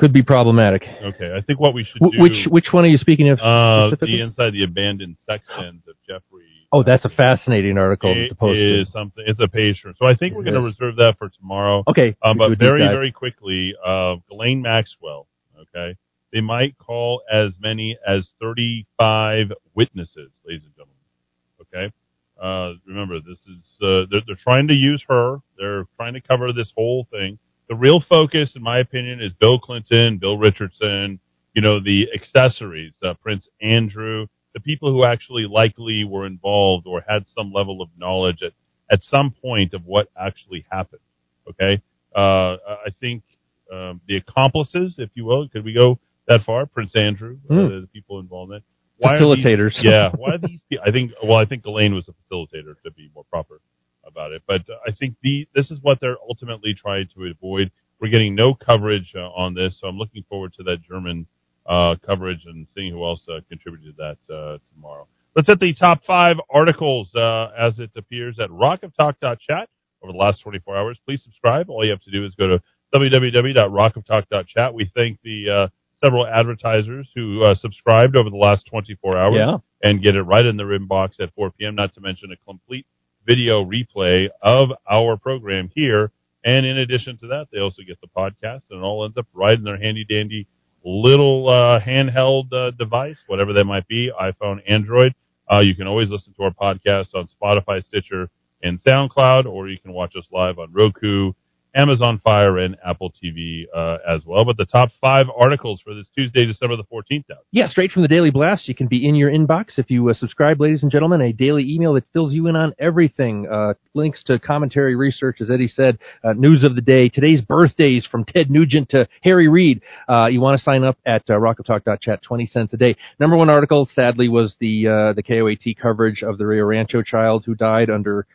Could be problematic. Okay, I think what we should do... Which which one are you speaking of? Uh, the Inside the Abandoned Sex Sins of Jeffrey Oh, that's a fascinating article. It to post is to. something. It's a page from. So I think it we're going to reserve that for tomorrow. Okay. Um, but very, very quickly, uh, Ghislaine Maxwell. Okay. They might call as many as thirty-five witnesses, ladies and gentlemen. Okay. Uh, remember, this is uh, they're, they're trying to use her. They're trying to cover this whole thing. The real focus, in my opinion, is Bill Clinton, Bill Richardson, you know, the accessories, uh, Prince Andrew, the people who actually likely were involved or had some level of knowledge at, at some point of what actually happened. Okay. Uh, I think um, the accomplices, if you will, could we go that far? Prince Andrew, mm. uh, the people involved in it. Why facilitators. These, yeah. Why are these people? I think, well, I think Ghislaine was a facilitator, to be more proper about it. But I think the, this is what they're ultimately trying to avoid. We're getting no coverage uh, on this, so I'm looking forward to that German uh, coverage and seeing who else uh, contributed to that uh, tomorrow. Let's hit the top five articles uh, as it appears at rock of talk dot chat over the last twenty-four hours. Please subscribe. All you have to do is go to w w w dot rock of talk dot chat. We thank the uh, several advertisers who uh, subscribed over the last twenty-four hours yeah. and get it right in their inbox at four p.m., not to mention a complete video replay of our program here. And in addition to that, they also get the podcast, and it all ends up right in their handy-dandy little uh, handheld uh, device, whatever that might be, iPhone, Android. Uh, you can always listen to our podcast on Spotify, Stitcher, and SoundCloud, or you can watch us live on Roku, Amazon Fire, and Apple T V uh, as well. But the top five articles for this Tuesday, December the fourteenth. Out. Yeah, straight from the Daily Blast. You can be in your inbox if you uh, subscribe, ladies and gentlemen, a daily email that fills you in on everything. Uh, links to commentary, research, as Eddie said, uh, news of the day, today's birthdays from Ted Nugent to Harry Reid. Uh, you want to sign up at uh, rock of talk dot chat, twenty cents a day. Number one article, sadly, was the uh, the K O A T coverage of the Rio Rancho child who died under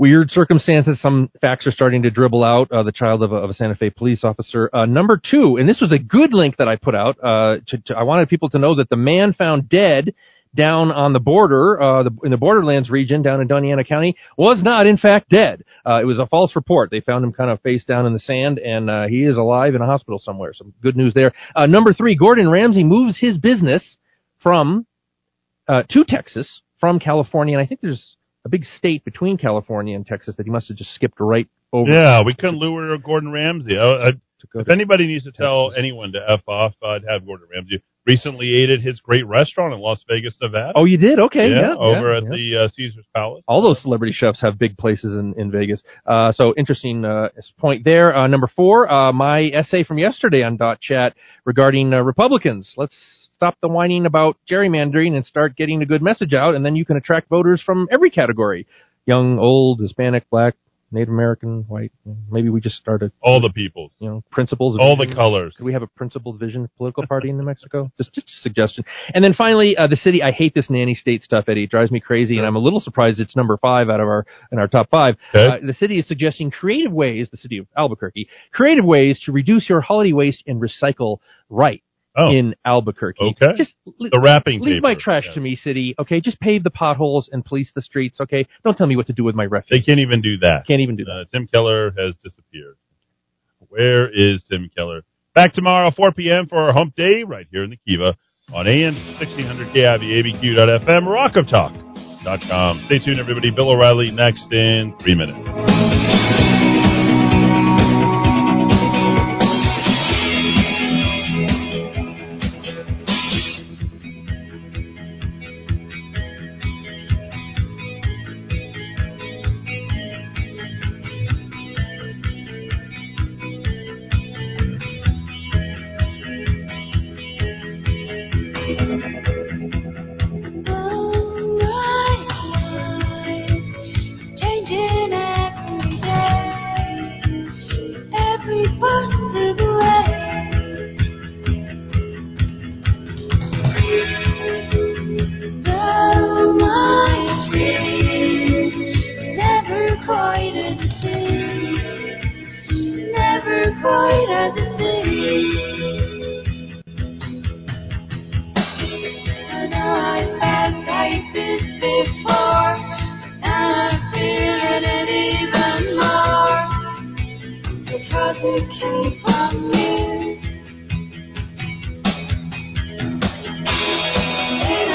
weird circumstances. Some facts are starting to dribble out. Uh, the child of a, of a Santa Fe police officer. Uh, number two, and this was a good link that I put out. Uh, to, to, I wanted people to know that the man found dead down on the border, uh, the, in the Borderlands region down in Doniana County, was not in fact dead. Uh, it was a false report. They found him kind of face down in the sand, and uh, he is alive in a hospital somewhere. Some good news there. Uh, number three, Gordon Ramsay moves his business from uh, to Texas from California, and I think there's a big state between California and Texas that he must have just skipped right over. Yeah, we couldn't lure Gordon Ramsay. I, I, if anybody needs to Texas. tell anyone to F off, I'd have Gordon Ramsay. Recently ate at his great restaurant in Las Vegas, Nevada. Oh, you did? Okay. Yeah, yeah over yeah, at yeah. the uh, Caesars Palace. All those celebrity chefs have big places in, in Vegas. Uh, so interesting uh, point there. Uh, number four, uh, my essay from yesterday on Dot Chat regarding uh, Republicans. Let's stop the whining about gerrymandering and start getting a good message out, and then you can attract voters from every category. Young, old, Hispanic, black, Native American, white. Maybe we just started all the peoples, you know, principles, of all vision. the colors. Could we have a principled vision political party in New Mexico? Just, just a suggestion. And then finally, uh, the city. I hate this nanny state stuff, Eddie. It drives me crazy, sure. and I'm a little surprised it's number five out of our in our top five. Okay. Uh, the city is suggesting creative ways. The city of Albuquerque, creative ways to reduce your holiday waste and recycle right. Oh. In Albuquerque. Okay. Just li- the wrapping Leave paper. my trash yeah. to me, city. Okay. Just pave the potholes and police the streets. Okay. Don't tell me what to do with my refuse. They can't even do that. Can't even do uh, that. Tim Keller has disappeared. Where is Tim Keller? Back tomorrow, four p.m. for our hump day right here in the Kiva on A M sixteen hundred K I V, A B Q dot F M, rock of talk dot com. Stay tuned, everybody. Bill O'Reilly next in three minutes.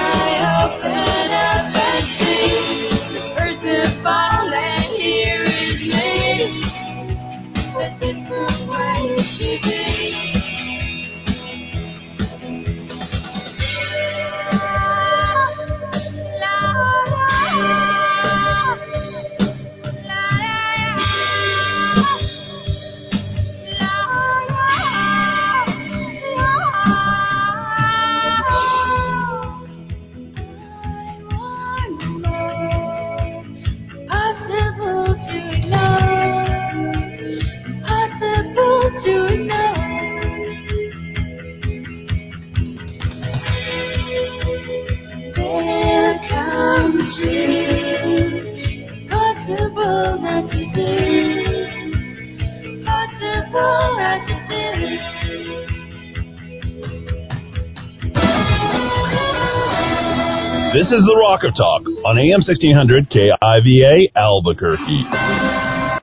I open up and This is the Rock of Talk on A M sixteen hundred K I V A Albuquerque.